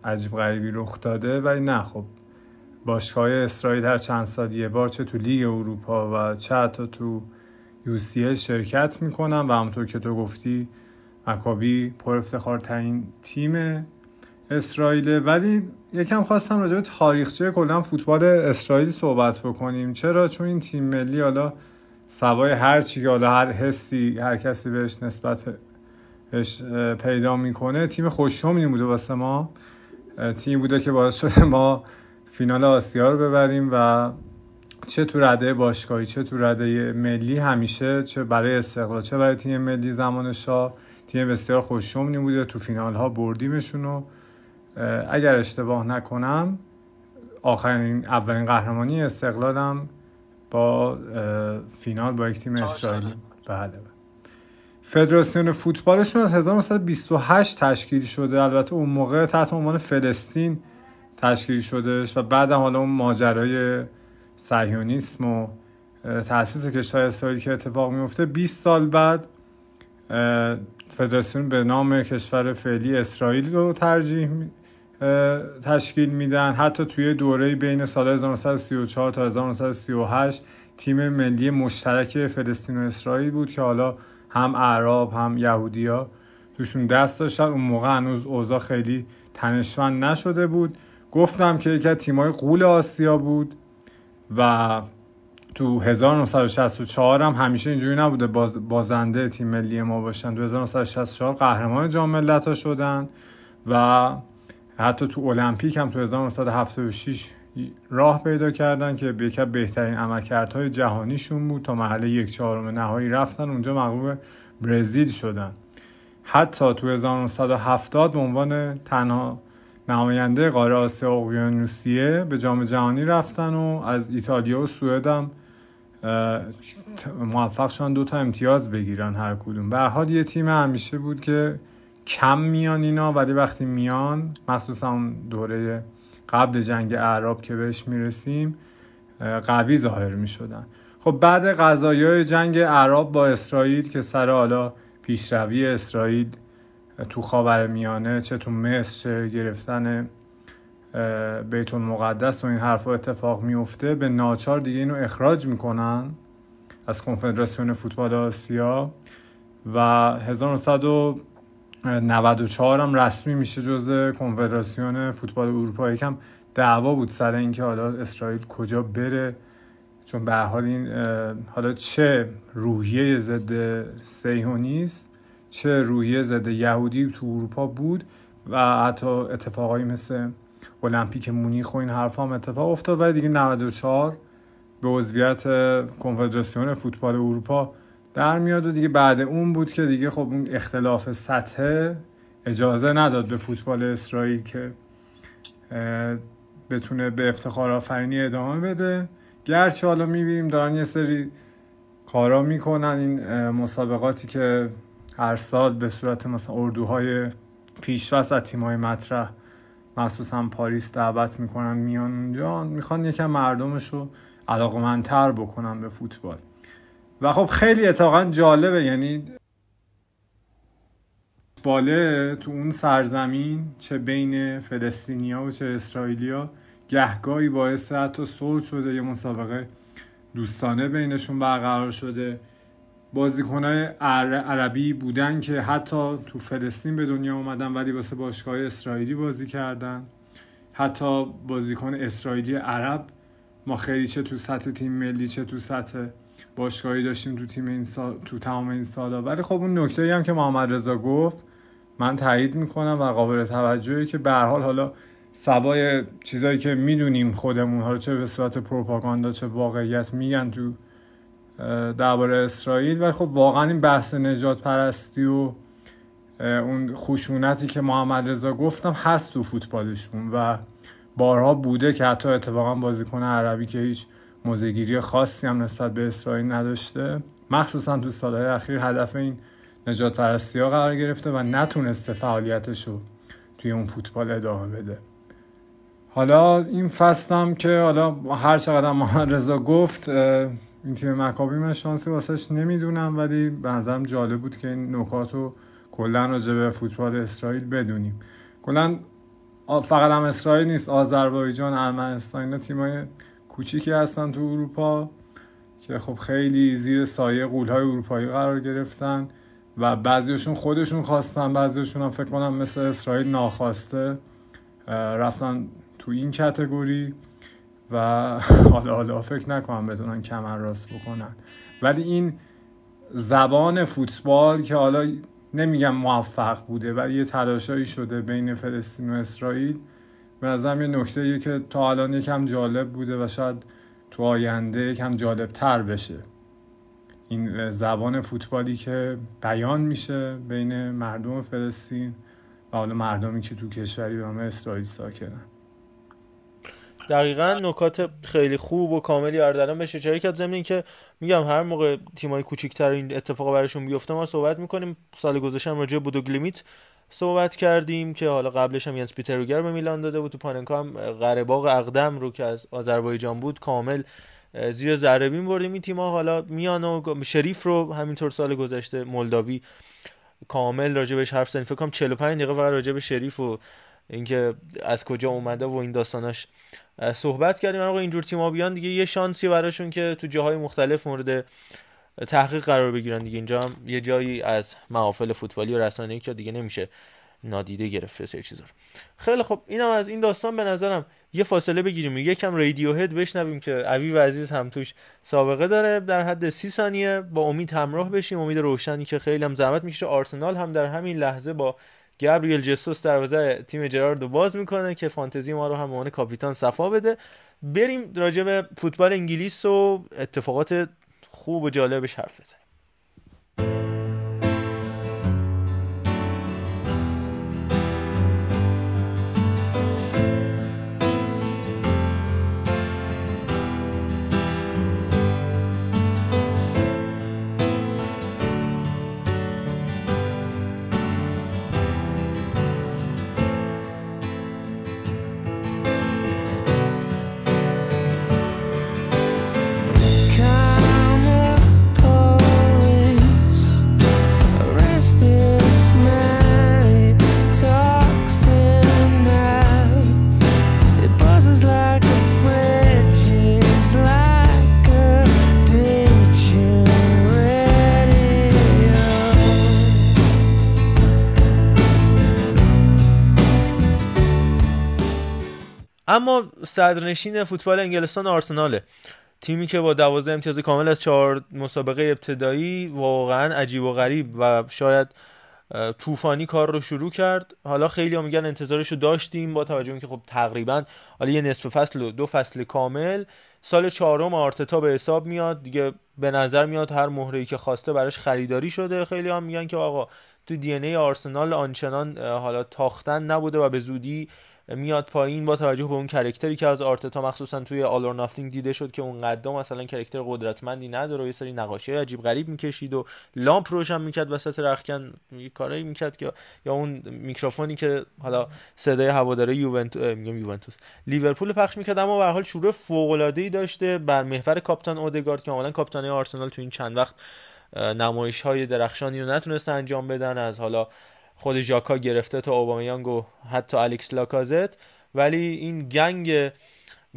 عجیب غریبی رخ داده. ولی نه، خب باشگاه‌های اسرائیل هر چند سال یه بار چه تو لیگ اروپا و چه حتی تو یو سی ال شرکت میکنم و همونطور که تو گفتی مکابی پر افتخارترین تیم اسرائیله. ولی یکم خواستم راجع به تاریخچه کلا فوتبال اسرائیل صحبت بکنیم. چرا؟ چون این تیم ملی حالا سوای هر چی که حالا هر حسی هر کسی بهش نسبت بهش پیدا میکنه، تیم خوش‌شومی بوده واسه ما، تیمی بوده که باعث شده ما فینال آسیا رو ببریم و چه تو رده باشگاهی چه تو رده ملی همیشه، چه برای استقلال چه برای تیم ملی زمان شاه، تیم بسیار خوش‌شومی بوده. تو فینال ها بردیمشون و اگر اشتباه نکنم آخرین اولین قهرمانی استقلال هم با فینال با یک تیم اسرائیلی. بله. فدراسیون فوتبالشون از هزار و نهصد و بیست و هشت تشکیل شده، البته اون موقع تحت عنوان فلسطین تشکیل شدهش و بعد حالا اون ماجرای صهیونیسم و تأسیس کشور اسرائیل که اتفاق میفته، بیست سال بعد فدراسیون به نام کشور فعلی اسرائیل رو ترجیح تشکیل میدن. حتی توی دوره بین سال هزار و نهصد و سی و چهار تا هزار و نهصد و سی و هشت تیم ملی مشترک فلسطین و اسرائیل بود که حالا هم اعراب هم یهودیا توشون دست داشتن. اون موقع هنوز اوضاع خیلی تنشمند نشده بود. گفتم که یکی از تیم‌های غول آسیا بود و تو هزار و نهصد و شصت و چهار هم همیشه اینجوری نبوده باز بازنده تیم ملی ما باشن. تو هزار و نهصد و شصت و چهار قهرمان جام ملت‌ها شدن و حتی تو المپیک هم تو هزار و نهصد و هفتاد و شش راه پیدا کردن که به یکی بهترین عملکردهای جهانیشون بود. تا مرحله یک چهارم نهایی رفتن، اونجا مغلوب برزیل شدن. حتی تو هزار و نهصد و هفتاد به عنوان تنها نماینده قاره آسیا اقیانوسیه به جام جهانی رفتن و از ایتالیا و سوئد هم موفق شدن دو تا امتیاز بگیرن هر کدوم. به هر حال یه تیم همیشه بود که کم میان اینا، ولی وقتی میان مخصوصا دوره قبل جنگ اعراب که بهش میرسیم قوی ظاهر میشدن. خب بعد قضایای جنگ اعراب با اسرائیل که سر حالا پیشروی اسرائیل تو خاورمیانه چه تو مصر چه گرفتن بیت المقدس و این حرفا اتفاق میفته، به ناچار دیگه اینو اخراج میکنن از کنفدراسیون فوتبال آسیا و هزار و نهصد و نود و چهار هم رسمی میشه جزء کنفدراسیون فوتبال اروپا. یکم دعوا بود سر اینکه حالا اسرائیل کجا بره، چون به هر حال این حالا چه روحیه ضد صهیونیست چه روحیه ضد یهودی تو اروپا بود و حتی اتفاقایی مثل المپیک مونیخ و این حرفا هم اتفاق افتاد. ولی دیگه نود و چهار به عضویت کنفدراسیون فوتبال اروپا در میاد و دیگه بعد اون بود که دیگه خب اون اختلاف سطح اجازه نداد به فوتبال اسرائیل که بتونه به افتخار آفرینی ادامه بده. گرچه حالا میبینیم دارن یه سری کارا میکنن، این مسابقاتی که هر سال به صورت مثلا اردوهای پیشواز از تیم‌های مطرح مخصوصا پاریس دعوت میکنن میان اونجا، میخوان یکم مردمشو علاقه‌مندتر بکنن به فوتبال و خب خیلی اتفاقا جالبه. یعنی باله تو اون سرزمین چه بین فلسطینیا و چه اسرائیلیا گهگاهی باعث حتی صلح شده، یه مسابقه دوستانه بینشون برقرار شده بازیکن‌های عربی بودن که حتی تو فلسطین به دنیا اومدن ولی واسه باشگاه اسرائیلی بازی کردن. حتی بازیکن اسرائیلی عرب ما خیلی چه تو سطح تیم ملی چه تو سطح باشگاهی داشتیم تو تیم این سال، تو تمام این سالا. ولی خب اون نکته‌ای هم که محمد رضا گفت من تایید میکنم و قابل توجهی که به هر حال حالا سوای چیزایی که میدونیم خودمون حالا چه به صورت پروپاگاندا چه واقعیت میگن تو درباره اسرائیل، ولی خب واقعا این بحث نجات پرستی و اون خشونتی که محمد رضا گفتم هست تو فوتبالشون و بارها بوده که حتی اتفاقا بازیکن عربی که هیچ موزگیری خاصی هم نسبت به اسرائیل نداشته مخصوصا تو سالهای اخیر هدف این نجات پرستی ها قرار گرفته و نتونسته فعالیتش رو توی اون فوتبال ادامه بده. حالا این فصلم که حالا هر چقدر محمد رضا گفت این تیم مکابی من شانسی واسش نمیدونم، ولی به نظرم جالب بود که این نکات رو کلا راجع به فوتبال اسرائیل بدونیم. کلا فقط هم اسرائیل نیست، آذربایجان، ارمنستان اینا تیمای کوچیکی هستن تو اروپا که خب خیلی زیر سایه غول‌های اروپایی قرار گرفتن و بعضیشون خودشون خواستن، بعضیشون هم فکر کنم مثل اسرائیل ناخواسته رفتن تو این کاتگوری و حالا حالا فکر نکنم بتونن کمر راست بکنن. ولی این زبان فوتبال که حالا نمیگم موفق بوده ولی یه تلاشایی شده بین فلسطین و اسرائیل به نظرم یه نکته‌ایه که تا الان یکم جالب بوده و شاید تو آینده یکم جالب‌تر بشه. این زبان فوتبالی که بیان میشه بین مردم فلسطین و حالا مردمی که تو کشوری به نام اسرائیل ساکنن. دقیقاً نکات خیلی خوب و کاملی اردلان بشه شرکت زمین که میگم هر موقع تیمای کوچیک‌تر این اتفاقا براشون بیفته ما صحبت میکنیم. سال گذشته راجع به بودوگلیمیت صحبت کردیم که حالا قبلش هم یانس پیتروگر به میلان داده بود، تو پاننکا هم قره‌باغ اقدم رو که از آذربایجان بود کامل زیر ذره بین بردیم. این تیم‌ها حالا میان و شریف رو همینطور سال گذشته مولداوی کامل راجبش حرف زدن، فکر کنم چهل و پنج دقیقه فقط راجب شریف و اینکه از کجا اومده و این داستاناش صحبت کردیم. آقا اینجور تیم‌ها بیان دیگه یه شانسی براشون که تو جاهای مختلف مورد تحقیق قرار بگیرن دیگه. اینجا هم یه جایی از محافل فوتبالی و رسانه‌ای که دیگه نمیشه نادیده گرفت سه چیزا. خیلی خب اینم از این داستان. به نظرم یه فاصله بگیریم یکم رادیو هد بشنویم که عوی و عزیز هم توش سابقه داره، در حد سی ثانیه با امید همراه بشیم. امید روشنی که خیلی هم زحمت می‌کشه. آرسنال هم در همین لحظه با گابریل جسوس دروازه تیم جراردو باز میکنه که فانتزی ما رو هم اون کاپیتان صفا بده. بریم راجع به فوتبال انگلیس و اتفاقات خوب و جالبش حرف بزنیم. اما صدرنشین فوتبال انگلستان آرسناله، تیمی که با دوازده امتیاز کامل از چهار مسابقه ابتدایی واقعا عجیب و غریب و شاید طوفانی کار رو شروع کرد. حالا خیلی ها میگن انتظارش رو داشتیم با توجه به اینکه خب تقریبا حالا یه نصف فصل و دو فصل کامل سال چهارم آرتتا به حساب میاد دیگه، به نظر میاد هر مهره‌ای که خواسته براش خریداری شده. خیلی ها میگن که آقا تو دی ان ای آرسنال آنچنان حالا تاختن نبوده و به زودی میاد پایین با توجه به اون کرکتری که از آرتتا مخصوصا توی آل اور ناتینگ دیده شد که اون قدم مثلا کرکتر قدرتمندی نداره و یه سری نقاشی عجیب غریب میکشید و لامپ روشن میکرد وسط رختکن، کارایی میکرد که یا اون میکروفونی که حالا صدای هواداره یوونتوس میگم یوونتوس لیورپول پخش میکرد. اما به هر حال شروع فوق العاده ای داشته بر محور کاپیتان اودگارد که عملاً کاپیتانی آرسنال تو این چند وقت نمایش‌های درخشانی رو نتونسته انجام بدن، از حالا خود ژاکا گرفته تا اوبامیانگ و حتی الکس لاکازت، ولی این گنگ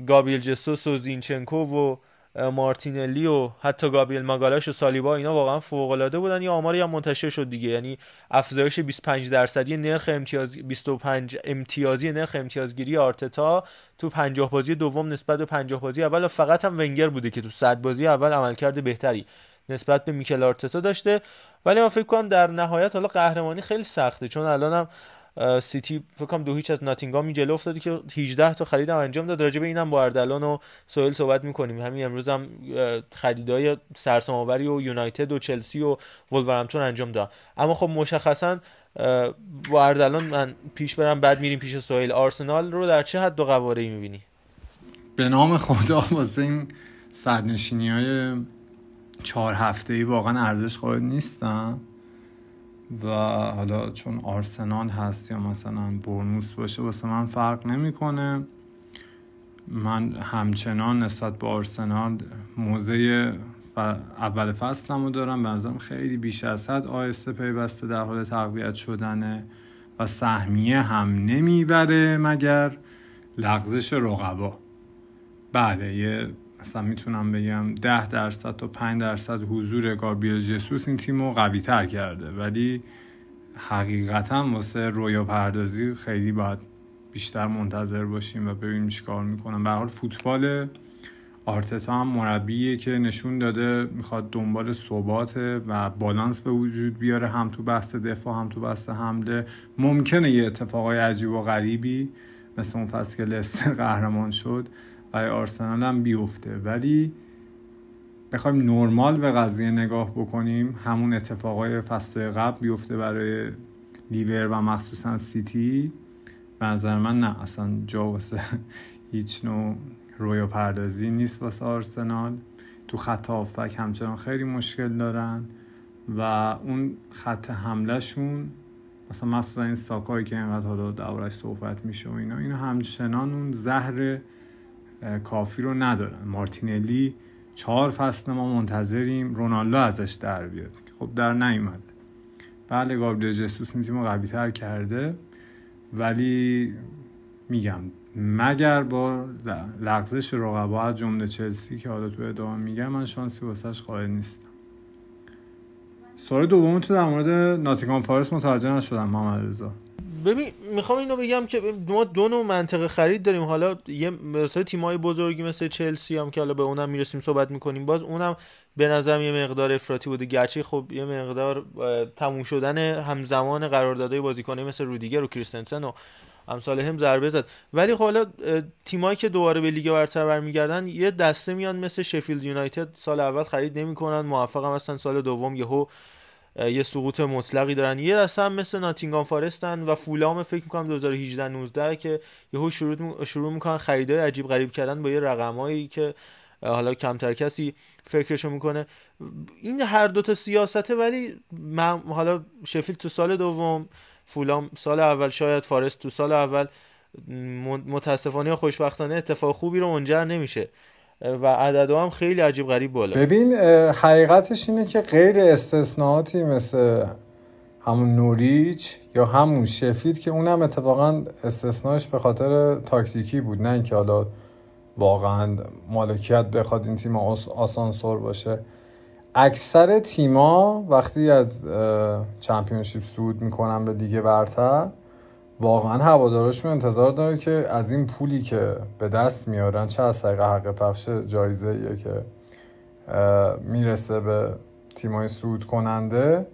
گابریل جسوس و زینچنکو و مارتینلی و حتی گابریل ماگالاش و سالیبا اینا واقعا فوق العاده بودن. یه آماری هم منتشر شد دیگه، یعنی افزایش بیست و پنج درصدی نرخ امتیاز، بیست و پنج امتیازی نرخ امتیازگیری آرتتا تو پنجاه بازی دوم نسبت به پنجاه بازی اول. فقط هم ونگر بوده که تو صد بازی اول عملکرد بهتری نسبت به میکل آرتتا داشته. ولی من فکر کنم در نهایت حالا قهرمانی خیلی سخته، چون الانم سیتی فکر کنم دو هیچ از ناتینگهام جلو افتاده که هجده تا خریدم انجام داد. راجع به اینم با اردلان و سهیل صحبت می‌کنیم. همین امروز هم خریدای سرسام‌آوری و یونایتد و چلسی و ولورهمپتون انجام داد. اما خب مشخصاً با اردلان من پیش برم، بعد میریم پیش سهیل. آرسنال رو در چه حد و قواره‌ای می‌بینی؟ به نام خدا واسه این صدرنشینی‌های چهار هفته‌ای واقعا ارزش قائل نیستن. و حالا چون آرسنال هست یا مثلا برنموث باشه واسه من فرق نمیکنه. من همچنان نسبت به آرسنال موزه اول فصلمو دارم، به نظرم خیلی بیش از حد آهسته پیوسته در حال تقویت شدنه و سهمیه هم نمیبره مگر لغزش رقبا. بله یه مثلا میتونم بگم ده درصد تا پنج درصد حضور گابریل ژسوس این تیمو قوی تر کرده، ولی حقیقتا واسه رویا پردازی خیلی باید بیشتر منتظر باشیم و ببینیم چیکار میکنن. به هر حال فوتبال آرتتا هم مربیه که نشون داده میخواد دنبال ثباته و بالانس به وجود بیاره، هم تو بحث دفاع هم تو بحث حمله. ممکنه یه اتفاقای عجیب و غریبی مثل اون فصل که لستر قهرمان شد برای آرسنال هم بیفته، ولی بخوایم نرمال به قضیه نگاه بکنیم همون اتفاقای فصل قبل بیفته برای لیور و مخصوصا سیتی، به نظر من نه، اصلا جا واسه هیچ نوع رویا پردازی نیست واسه آرسنال. تو خط هافبک همچنان خیلی مشکل دارن و اون خط حمله شون مثلا مخصوصا این ساکایی که اینقدر حالا دورش صحبت میشه و اینا اینا همچنان اون زهر کافی رو ندارن. مارتینلی چهار فصل ما منتظریم رونالدو ازش در بیاد، خب در نیومده. بله گابریل ژسوس این تیمو قوی تر کرده، ولی میگم مگر با لغزش رقبا از جمله چلسی که حالا تو ادامه میگم من شانسی واسش قائل نیستم. سوال دوم تو در مورد ناتینگهام فارست متوجه نشدم محمد رضا. ببین میخوام اینو بگم که ما دو نوع منطقه خرید داریم. حالا یه مثلا تیمای بزرگی مثل چلسی هم که حالا به اونم میرسیم صحبت میکنیم، باز اونم به نظرم یه مقدار افراطی بوده، گرچه خب یه مقدار تموم شدن همزمان قراردادهای بازیکن‌های مثل رودیگر و کریستنسن و امثال هم ضربه زد. ولی خب حالا تیمایی که دوباره به لیگ برتر برمیگردن یه دسته میان مثل شفیلد یونایتد، سال اول خرید نمیکنن موفق هم هستن، سال دوم یهو یه سقوط مطلقی دارن. یه دسته هم مثل ناتینگهام فارستن و فولام فکر میکنم دو هزار و هجده نوزده که یهو شروع شروع میکنن خریدای عجیب غریب کردن با یه رقمایی که حالا کمتر کسی فکرشو میکنه. این هر دو تا سیاسته، ولی من حالا شفیلد تو سال دوم، فولام سال اول، شاید فارست تو سال اول متاسفانه یا خوشبختانه اتفاق خوبی رو منجر نمیشه و عددا هم خیلی عجیب غریب بالا. ببین حقیقتش اینه که غیر استثناءاتی مثل همون نوریچ یا همون شفیلد که اونم اتفاقا استثناش به خاطر تاکتیکی بود، نه اینکه حالا واقعا مالکیت بخواد این تیم آسانسور باشه. اکثر تیما وقتی از چمپیونشیپ صعود میکنن به لیگ برتر واقعا هوادارشون انتظار داره که از این پولی که به دست میارن، چه از طریق حق پخش جایزه یه که میرسه به تیمای صعود کننده،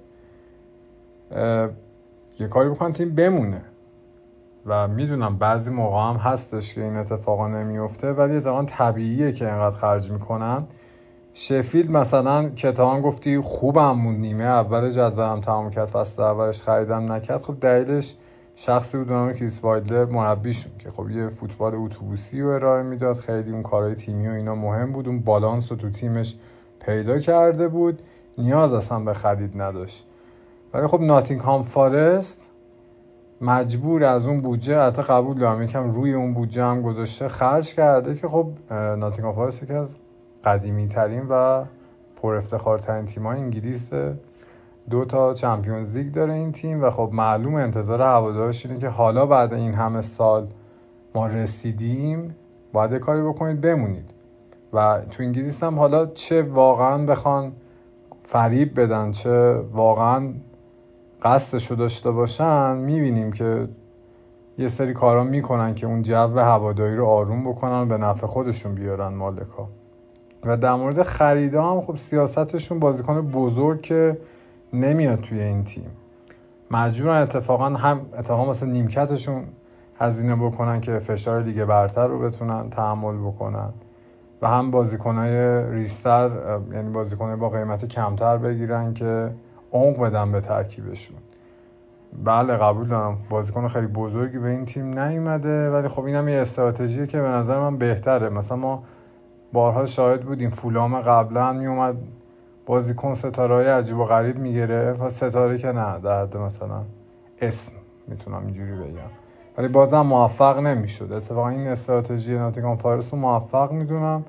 یه کاری بکنن تیم بمونه. و میدونم بعضی موقع هم هستش که این اتفاقا نمیفته، ولی اتفاقا طبیعیه که اینقدر خرج میکنن. شفیلد مثلا کتان گفتی خوبم موند، نیمه اول جدولم تمام کرد، فصل اولش خریدم نکرد. خب دلیلش شخصی بود به نام کریس وایدلر مربیشون که خب یه فوتبال اتوبوسی رو ارائه میداد، خیلی اون کارهای تیمی و اینا مهم بود، اون بالانس رو تو تیمش پیدا کرده بود، نیاز اصلا به خرید نداشت. ولی خب ناتینگهام فارست مجبور از اون بودجه، حتی قبول دارم یکم روی اون بودجه هم گذاشته، خرج کرده که خب ناتینگهام فارست یکی از قدیمی ترین و پر افتخارترین تیم‌های انگلیسه، دو تا چمپیونز لیگ داره این تیم و خب معلوم انتظار هوادارش اینه که حالا بعد این همه سال ما رسیدیم باید کاری بکنید بمونید. و تو انگلیس هم حالا چه واقعا بخوان فریب بدن چه واقعا قصدشو داشته باشن، میبینیم که یه سری کارا میکنن که اون جو هواداری رو آروم بکنن و به نفع خودشون بیارن مالکا. و در مورد خریدا هم خب سیاستشون بازیکن بزرگ که نمیاد توی این تیم، مجبورن اتفاقا هم اتفاقا مثلا نیمکتشون هزینه بکنن که فشار لیگ برتر رو بتونن تحمل بکنن و هم بازیکنای ریستر، یعنی بازیکنای با قیمت کمتر بگیرن که عمق بدن به ترکیبشون. بله قبول دارم بازیکن خیلی بزرگی به این تیم نیومده، ولی خب اینم یه استراتژیه که به نظر من بهتره. مثلا ما بارها شاهد بودیم فولام قبلا میومد بازیکن ستاره‌های عجیب و غریب میگرفت، و ستاره که نه در حد مثلا اسم میتونم اینجوری بگم، ولی بازم موفق نمیشد. اتفاقا این استراتژی ناتینگهام فارست رو موفق میدونم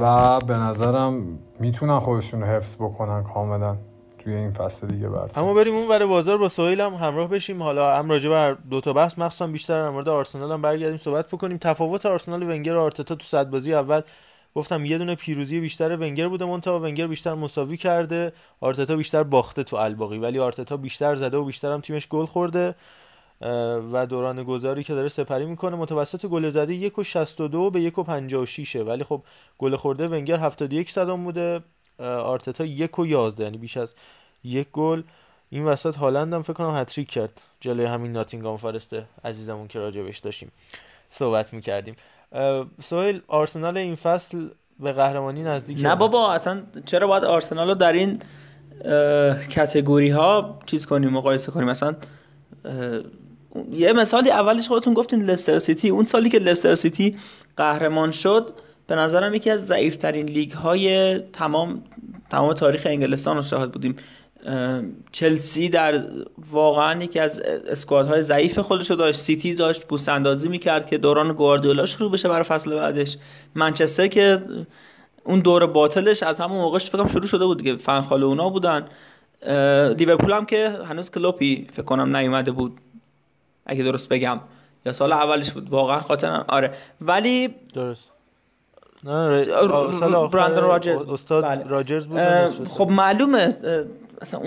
و به نظرم میتونن خودشون رو حفظ بکنن کاملا توی این فصل دیگه برد. اما بریم اون ور بازار با سهیل هم همراه بشیم، حالا هم راجع به دو تا بحث مخصوصا بیشتر در مورد آرسنال هم برگردیم صحبت بکنیم. تفاوت آرسنال و ونگر و آرتتا تو صد بازی اول گفتم یه دونه پیروزی بیشتر ونگر بوده، منتها ونگر بیشتر مساوی کرده، آرتتا بیشتر باخته تو الباقی، ولی آرتتا بیشتر زده و بیشتر هم تیمش گل خورده و دوران گذاری که داره سپری میکنه متوسط گل زده یک و شصت و دو به یک و پنجاه و شش، ولی خب گل خورده ونگر هفتاد و یک صدام بوده، آرتتا یک و یازده، یعنی بیش از یک گل. این وسط هالند هم فکر کنم هتریک کرد جلوی همین ناتینگهام فارست عزیزمون که راجعش داشتیم صحبت میکردیم. سهیل آرسنال این فصل به قهرمانی نزدیکه؟ نه بابا اصلا چرا باید آرسنال رو در این کاتگوری ها چیز کنیم مقایسه کنیم. مثلا یه مثالی اولش خودتون گفتین لستر سیتی، اون سالی که لستر سیتی قهرمان شد به نظرم یکی از ضعیف‌ترین لیگ‌های تمام تمام تاریخ انگلستان رو شاهد بودیم. چلسی در واقعا یکی از اسکوادهای ضعیف خودش رو داشت، سیتی داشت بوس‌اندازی میکرد که دوران گواردیولا شروع بشه برای فصل بعدش، منچستر که اون دور باطلش از همون موقعش فکر کنم شروع شده بود دیگه، فن خاله اونا بودن، لیورپول هم که هنوز کلوپی فکر کنم نیومده بود اگه درست بگم یا سال اولش بود واقعا خاطرم آره، ولی درست نه براندن راجرز استاد بله. راجرز بود. خب معلومه اصلا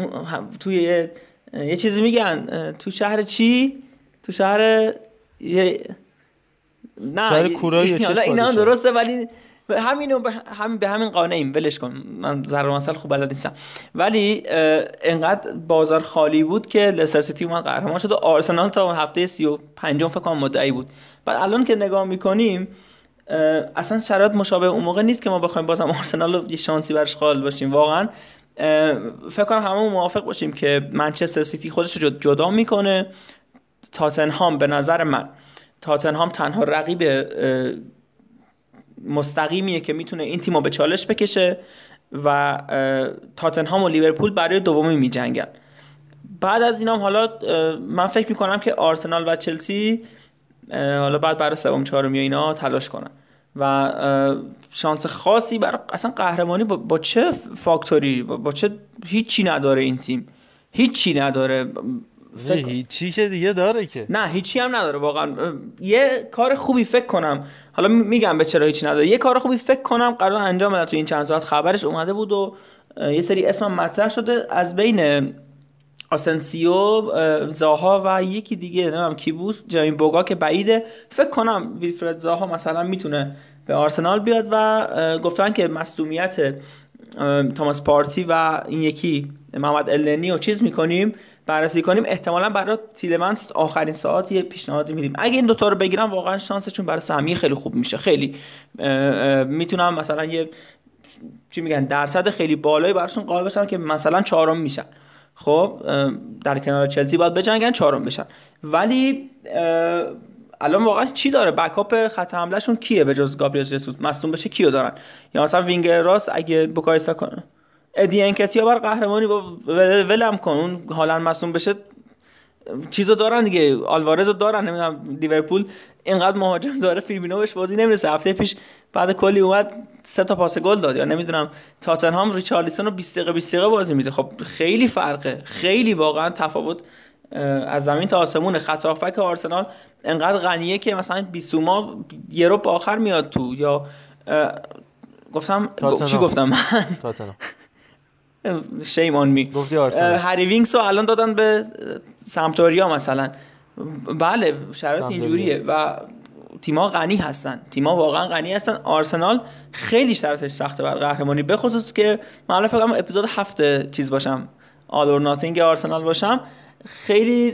توی یه, یه چیزی میگن تو شهر چی تو شهر یه... نه شهر کورای چیز اینا درسته، ولی همینو به همین به همین قانعیم ولش کن، من ذره مسئله خوب بلد نیستم، ولی انقدر بازار خالی بود که لستر سیتی اومد قهرمان شد و آرسنال تا هفته سی و پنج فکر کنم مدعی بود. بعد الان که نگاه میکنیم اصلا شرایط مشابه اون موقع نیست که ما بخوایم بازم آرسنال رو یه شانسی برش قائل باشیم. واقعا فکر کنم همه موافق باشیم که منچستر سیتی خودش رو جدا میکنه. تاتنهام به نظر من تاتنهام تنها رقیب مستقیمیه که میتونه این تیمو به چالش بکشه و تاتنهام و لیورپول برای دومی میجنگن. بعد از اینام حالا من فکر میکنم که آرسنال و چلسی حالا بعد برای سوم چهارم یا اینا تلاش کنن و شانس خاصی برای اصلا قهرمانی با, با چه فاکتوری با, با چه هیچی نداره این تیم، هیچی نداره هیچی که دیگه داره که نه هیچی هم نداره واقعا. یه کار خوبی فکر کنم حالا میگم به چرا هیچی نداره، یه کار خوبی فکر کنم قرار انجام بده تو این چند ساعت خبرش اومده بود و یه سری اسم مطرح شده از بین آسنسیو، زاها و یکی دیگه نمیدونم کی بود، جایمین بوگا که بعیده، فکر کنم ویلفرد زاها مثلا میتونه به آرسنال بیاد و گفتن که مصدومیت توماس پارتی و این یکی محمد النی رو چیز میکنیم بررسی کنیم، احتمالاً برای تیلمنس آخرین ساعت یه پیشنهاد میدیم. اگه این دوتا رو بگیرم واقعا شانسشون برای سهمیه خیلی خوب میشه، خیلی میتونم مثلا یه چی میگن درصد خیلی بالایی براشون قائل بشم که مثلا چهارم میشن. خب در کنار چلسی باید بجنگن چهارم بشن، ولی الان واقعا چی داره بکاپ خط حملهشون کیه به جز گابریل ژسوس؟ مصدوم بشه کیو دارن؟ یا مثلا وینگر راست اگه بوکایسا کنه ادی انکتیا بر قهرمانی با ولم کن، اون حالا مصدوم بشه چیزو دارن دیگه، آلوارزو دارن، نمیدونم لیورپول اینقدر مهاجم داره فیرمینو بهش بازی نمیرسه، هفته پیش بعد کلی اومد سه تا پاس گل داد، یا نمیدونم تاتنهام ریچارلیسون رو بیست دقیقه بیست دقیقه بازی میده. خب خیلی فرقه، خیلی واقعا تفاوت از زمین تا آسمون. خط هافک آرسنال انقدر غنیه که مثلا بیسوما یورپ آخر میاد تو، یا گفتم تاتنام. چی گفتم من؟ تاتنام شیم آن می گفتی آرسنال. هری وینکس رو الان دادن به سمتوریا مثلا. بله شرایط اینجوریه و تیم‌ها غنی هستن، تیم‌ها واقعا غنی هستن. آرسنال خیلی شرایطش سخته برای قهرمانی، به خصوص که من الان فکر کنم اپیزود هفت چیز باشم، آل اور ناتینگ آرسنال باشم. خیلی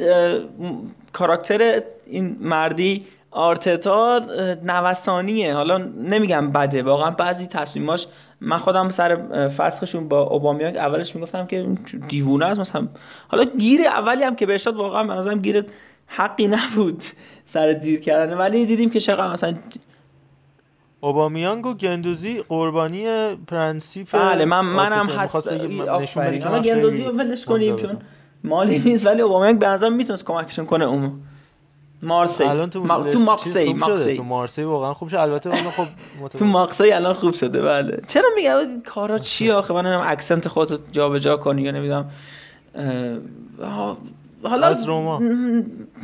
کاراکتر این مردی آرتتا نوسانیه. حالا نمیگم بده، واقعا بعضی تصمیماش، من خودم سر فسخشون با اوبامیانگ اولش میگفتم که دیوونه است مثلا. حالا گیر اولی هم که بهش داد واقعا به نظرم گیر حقی نبود سر دیر کردن، ولی دیدیم که چقدر مثلا اوبامیانگ و گندوزی قربانی پرنسیپ. بله من منم هست نشون بدی که ما گندوزی رو ولش کنیم چون مالی نیست، ولی اوبامیانگ به نظرم میتونست کمکشون کنه. اون مارسی الان تو مارسی مارسی تو مارسی واقعا خوب شد. البته اون خب تو مارسی الان خوب شده. بله چرا میگم کارا چی آخه؟ من نمیدونم اکسنت خودت جابجا کنی یا نمیدونم، حالا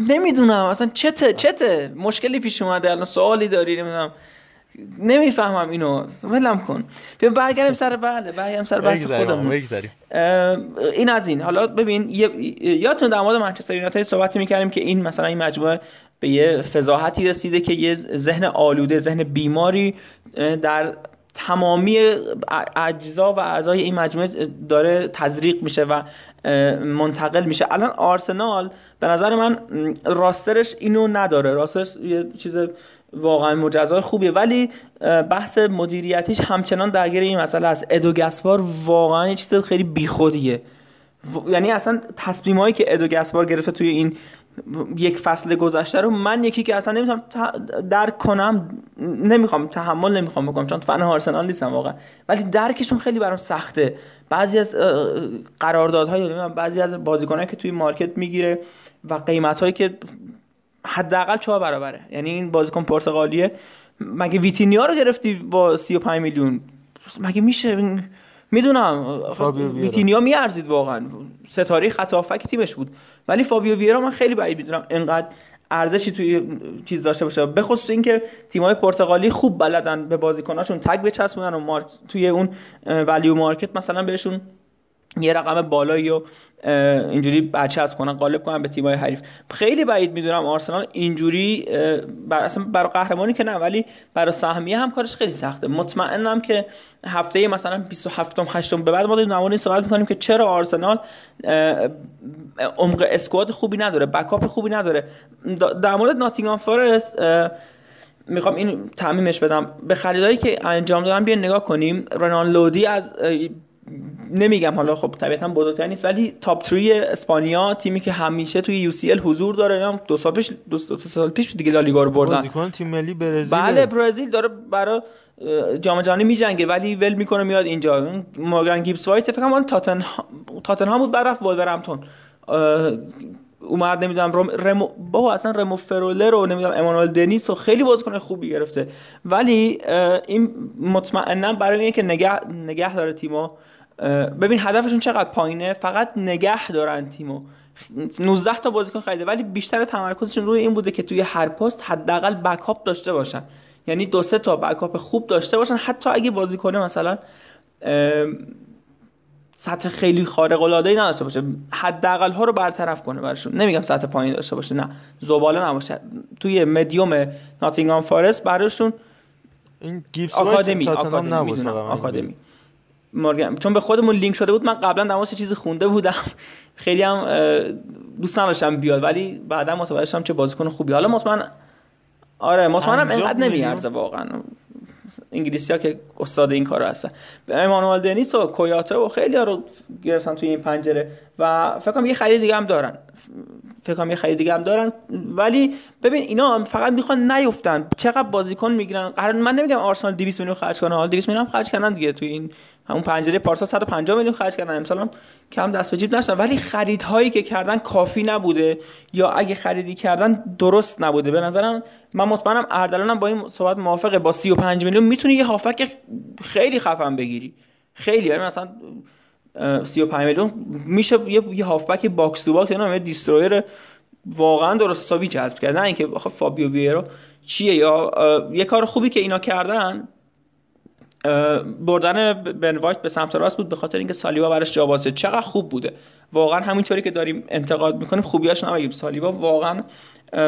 نمیدونم اصلا چته چته مشکلی پیش اومده، الان سوالی داری، نمیدونم، نمیفهمم اینو، ولم کن. ببین برگردیم سر بله برگردیم سر بحث خودمون. این از این. حالا ببین یادتون در مورد منچستر یونایتد صحبت می‌کردیم که این مثلا این مجموعه به یه فضاحتی رسیده که یه ذهن آلوده، ذهن بیماری در تمامی اجزا و اعضای این مجموعه داره تزریق میشه و منتقل میشه. الان آرسنال به نظر من راسترش اینو نداره، راسترش یه چیز واقعا مجزای خوبیه، ولی بحث مدیریتیش همچنان درگیر این مسئله است. ادو گاسپار واقعا یه چیز خیلی بیخودیه، و... یعنی اصلا تصمیمایی که ادو گاسپار گرفته توی این یک فصل گذشته رو من یکی که اصلا نمیتونم درک کنم، نمیخوام تحمل نمیخوام بکنم چون فن آرسنال نیستم واقعا، ولی درکشون خیلی برام سخته. بعضی از قراردادهای نمیدونم بعضی از بازیکنایی که توی مارکت میگیره و قیمتایی که حداقل چهار برابره، یعنی این بازیکن پرتغالیه مگه ویتینیا رو گرفتی با سی و پنج میلیون؟ مگه میشه؟ میدونم ویتینیا میارزید واقعا، ستاره خط هافک تیمش بود، ولی فابیو ویرا من خیلی بعید میدونم اینقدر ارزشی توی چیز داشته باشه، به خصوص اینکه تیم‌های پرتغالی خوب بلدن به بازیکناشون تگ بچسبونن و مارک توی اون ولیو مارکت مثلا بهشون یه رقم بالایی رو اینجوری برچسب کنن، غالب کنن به تیم‌های حریف. خیلی بعید میدونم آرسنال اینجوری بر اصلا برای قهرمانی که نه، ولی برای سهمیه هم کارش خیلی سخته. مطمئنم که هفته مثلا بیست و هفتم هشتم به بعد ما داریم نمونه صحبت می‌کنیم که چرا آرسنال عمق اسکواد خوبی نداره، بکاپ خوبی نداره. در مورد ناتینگهام فارست میخوام این تعمیمش بدم، به خریدایی که انجام دادن بیا نگاه کنیم. رنان لودی از نمیگم حالا خب طبیعتاً بزرگتر نیست، ولی تاپ تری اسپانیا، تیمی که همیشه توی یو سی ال حضور داره، دو سال پیش دو سه سال پیش دیگه لالیگا رو بردن، بازیکن تیم ملی برزیل. بله برزیل داره برای جام جهانی میجنگه ولی ول میکنه میاد اینجا. مورگان گیبس وایت فکر کنم اون تاتن تاتنهام بود، برفت ولورهمپتون اومد، نمیدونم رمو بابا اصلا رمو فرولر رو نمیدونم امانوئل دنیس رو خیلی بازیکن خوبی گرفته، ولی این مطمئنا برای اینکه نگه نگه داره تیمو. ببین هدفشون چقدر پایینه، فقط نگه دارن تیمو. نوزده تا بازیکن خریده ولی بیشتر تمرکزشون روی این بوده که توی هر پست حداقل بکاپ داشته باشن، یعنی دو سه تا بکاپ خوب داشته باشن، حتی اگه بازیکن مثلا سطح خیلی خارق العاده ای نداشته باشه، حداقل ها رو برطرف کنه براشون. نمیگم سطح پایین داشته باشه، نه زباله نباشه. توی مدیوم ناتینگهام فارست براشون این گیبس آکادمی آکادمی نبود، آکادمی مورگان چون به خودمون لینک شده بود. من قبلا در مورد چیزی خونده بودم، خیلی هم دوست نداشتم بیاد، ولی بعدا متوجه شدم چه بازیکن خوبی. حالا مطمئن آره مطمئنم اینقدر نمیارزه واقعا، انگلیسی‌ها که استاد این کارو هستن. امانوئل دنیس و کویاتا و خیلی‌ها رو گرفتن توی این پنجره و فکر کنم یه خرید دیگه هم دارن، فکر کنم یه خرید دیگه هم دارن ولی ببین اینا هم فقط میخوان نیفتن. چقدر بازیکن میگیرن؟ من نمیگم آرسنال دویست میلیون خرج کنه، حالا دویست میلیون هم خرج کردن دیگه توی این همون پنجره، پارسال صد و پنجاه میلیون خرج کردن، امسال هم کم دست به جیب نشدن، ولی خریدهایی که کردن کافی نبوده یا اگه خریدی کردن درست نبوده. به نظرم من مطمئنم اردلانم با این صحبت موافقه، با سی و پنج میلیون میتونی یه هافک خیلی خفن بگیری، خیلی یعنی مثلا سی و پنج میلیون میشه یه, یه هافبک باکس تو باکس، اینا یه دیسترویر واقعا درست حسابی جذب کردن. اینکه آخه فابیو ویرا چیه یا یه کار خوبی که اینا کردن بردن بن وایت به سمت راست بود به خاطر اینکه سالیبا براش جا واسه چقدر خوب بوده. واقعا همینطوری که داریم انتقاد میکنیم خوبیاش نمیگیم، سالیبا واقعا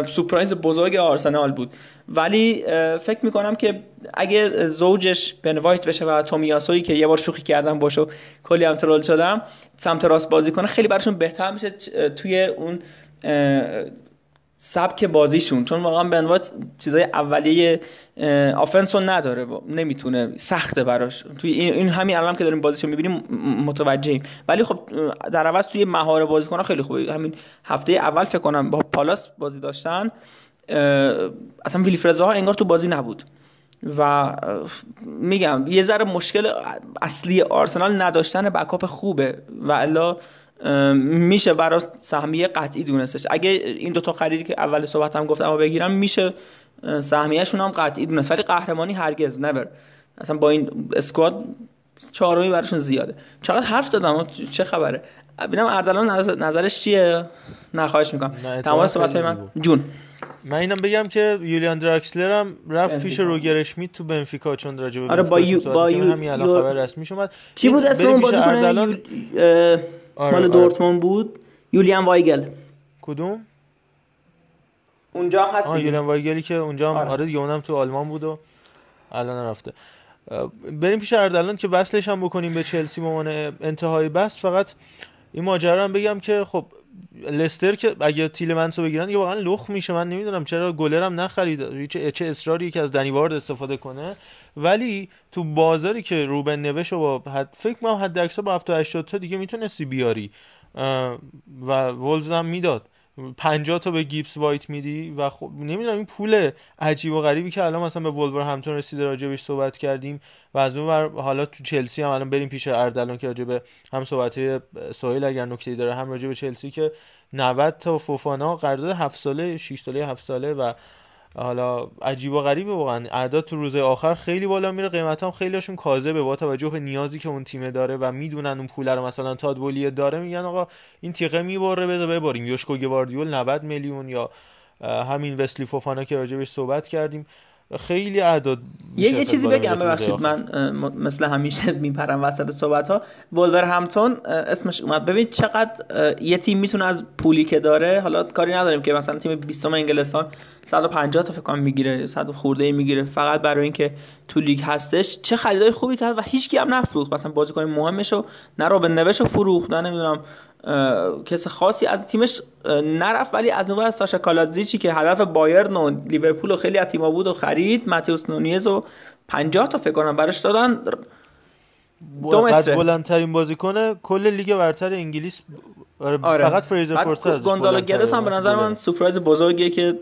سورپرایز بزرگ آرسنال بود، ولی فکر میکنم که اگه زوجش بن وایت بشه و تومیاسویی که یه بار شوخی کردم باشه کلی هم ترول شدم سمت راست بازی کنه خیلی براشون بهتر میشه توی اون سبک بازیشون، چون واقعا بن وایت چیزای اولیه آفنس رو نداره، نمیتونه، سخته براش. توی این همین الان که داریم بازیشو میبینیم متوجهیم، ولی خب در عوض توی مهاره بازیکن‌ها خیلی خوبه. همین هفته اول فکر کنم با پالاس بازی داشتن، اصلا ویلفرد زاها انگار تو بازی نبود و میگم یه ذره مشکل اصلی آرسنال نداشتن بکاپ خوبه و الا میشه برای سهمیه قطعی دونستش. اگه این دوتا خریدی که اول صحبت هم گفتم اما بگیرم میشه سهمیهشون هم قطعی دونست، ولی قهرمانی هرگز نبر. اصلا با این اسکواد چهارمی براشون زیاده. چقدر حرف زدم، چه خبره؟ ببینم اردلان نظرش چیه. نخواهش میکنم تمام صحبت های من جون. من اینم بگم که یولیان دراکسلر هم رفت بنفیکا. پیش روگر اشمیت تو بنفیکا، چون راجع به آره با یو با یو همین الان خبر رسمیش اومد. چی بود اسم اون بازیکن مال آره، دورتموند آره. بود یولیان وایگل. کدوم؟ اونجا هم هست یولیان وایگلی که اونجا هم آره, آره دیگه اونم تو آلمان بود و الان رفته. بریم پیش اردلان که وصلش هم بکنیم به چلسی ممانه انتهای بس. فقط این ماجرا هم بگم که خب لستر که اگه تیلمنسو بگیرن دیگه واقعا لخ میشه. من نمیدونم چرا گلرم نخرید، چه چه اصراری که از دنی وارد استفاده کنه، ولی تو بازاری که روبن نوشو با حد فکر کنم حد اکثر با هفتاد هشتاد تا دیگه میتونستی بیاری و ولز هم میداد پنجاه تا به گیبس وایت میدی و خب نمیدونم این پول عجیب و غریبی که الان مثلا به ولورهمپتون رسیده راجبش صحبت کردیم و از اون ور حالا تو چلسی هم الان بریم پیش اردلان که راجب هم صحبت‌های سهیل اگر نکته‌ای داره هم راجب چلسی که نود تا فوفانا قرارداد هفت ساله شش ساله هفت ساله و حالا عجیب و غریبه واقعا. اعداد تو روز آخر خیلی بالا میره، قیمت هم خیلیشون کاذبه با توجه به نیازی که اون تیمه داره و میدونن اون پول رو مثلا تادبولیه داره، میگن آقا این تیغه میبره بذار ببریم. یوشکو گواردیول نود میلیون یا همین وسلی فوفانا که راجع بهش صحبت کردیم خیلی اعداد. یه, یه چیزی بگم ببخشید من مثل همیشه میپرم وسط صحبت ها. ولورهمپتون اسمش اومد، ببین چقدر یه تیم میتونه از پولی که داره، حالا کاری نداریم که مثلا تیم بیستم انگلستان صد و پنجاه تا فکر کنم میگیره، صد خورده میگیره فقط برای اینکه تو لیگ هستش، چه خریدای خوبی کرد و هیچ کی هم نفروخت. مثلا بازیکن مهمشو نه رو به نوشو فروخت نه نمیدونم کس خاصی از تیمش نرفت، ولی از اون ور ساشا کالاتزیچی که هدف بایرن و لیورپول و خیلی از تیم‌ها بود و خرید، ماتئوس نونیز و پنجاه تا فکر کنم براش دادن. دو متر بلندترین بازیکن کل لیگ برتر انگلیس آره. فقط فریزر فورستر از گونزالو گدس هم به نظر من سورپرایز بزرگیه که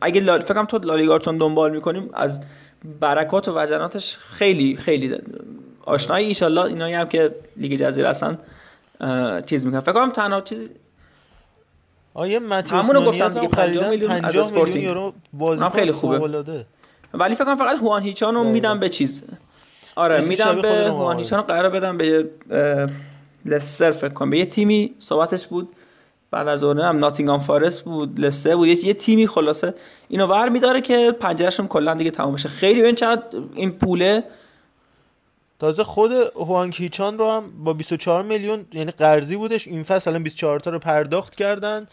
اگه لال... فکر کنم تو لالیگا چون دنبال می‌کنیم از برکات و وجناتش خیلی خیلی آشنایی. ان شاء الله اینایی هم که لیگ جزیره هستن چیز میکنم. فکر کنم تنها چیز آیه ماتیوس نونیز هم پنجاه میلیون از اسپورتینگ بازیکن خیلی خوبه، ولی فکر کنم فقط هوان هیچان رو میدم به چیز آره میدم به هوان هیچان رو قرار بدم به لستر فکر کنم به یه تیمی صحبتش بود بعد از اون هم ناتینگهام فارست بود لستر بود یه تیمی خلاصه اینو ور میداره که پنجرهشون کلا دیگه تموم بشه. خیلی ببین چقدر این پوله. تازه خود هوان کیچان رو هم با بیست و چهار میلیون یعنی قرضی بودش این فصل الان بیست و چهار تا رو پرداخت کردن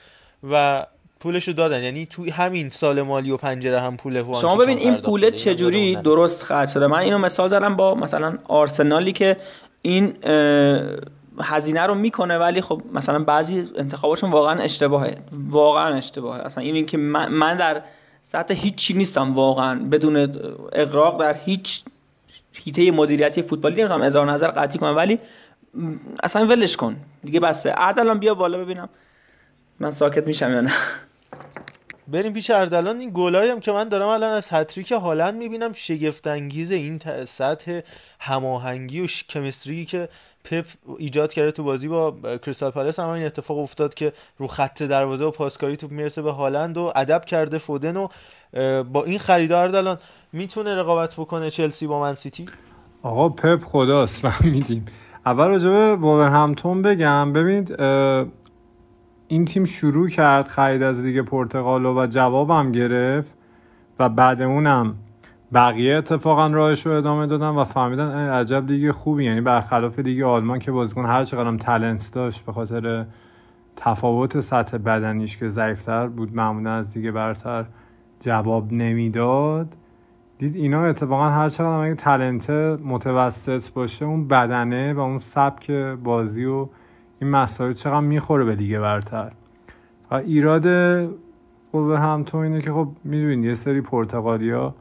و پولش رو دادن، یعنی توی همین سال مالی و پنجره هم پول هوان شما ببین این پول چجوری درست خرج شده. من اینو مثال زدم با مثلا آرسنالی که این هزینه رو میکنه، ولی خب مثلا بعضی انتخاباشون واقعا اشتباهه، واقعا اشتباهه. اصلا این اینکه من, من در سطح هیچی نیستم واقعا، بدون اغراق در هیچ هیته مدیریتی فوتبالی نمیتونم اظهار نظر قطعی کنم، ولی اصلا ولش کن دیگه بسته. اردلان بیا بالا ببینم من ساکت میشم یا نه. بریم پیش اردلان. این گلایی هم که من دارم الان از هتریک هالند میبینم شگفت انگیزه. این سطح هماهنگی و کمیستری که پپ ایجاد کرده تو بازی با کریستال پالاس هم این اتفاق افتاد که رو خط دروازه و پاسکاری توپ میرسه به هالند و ادب کرده فودن و با این خریدار الان میتونه رقابت بکنه چلسی با من سیتی. آقا پپ خداست فهمیدیم. اول راجع به وولورهمپتون بگم، ببینید این تیم شروع کرد خرید از دیگه پرتغالو و جوابم گرفت و بعد اونم بقیه اتفاقا راهش رو ادامه دادن و فهمیدن این عجب دیگه خوبی، یعنی برخلاف دیگه آلمان که بازیکن هر چقدرم تالنت داشت به خاطر تفاوت سطح بدنیش که ضعیف‌تر بود معمولا از دیگه برتر جواب نمیداد، دید اینا اتفاقا هر چقدرم اگه تالنت متوسط باشه اون بدنه و اون سبک بازی و این مسائل چقدر میخوره به دیگه برتر. و ایراد ولورهمپتون اینه که خب میدونید یه سری پرتغالیا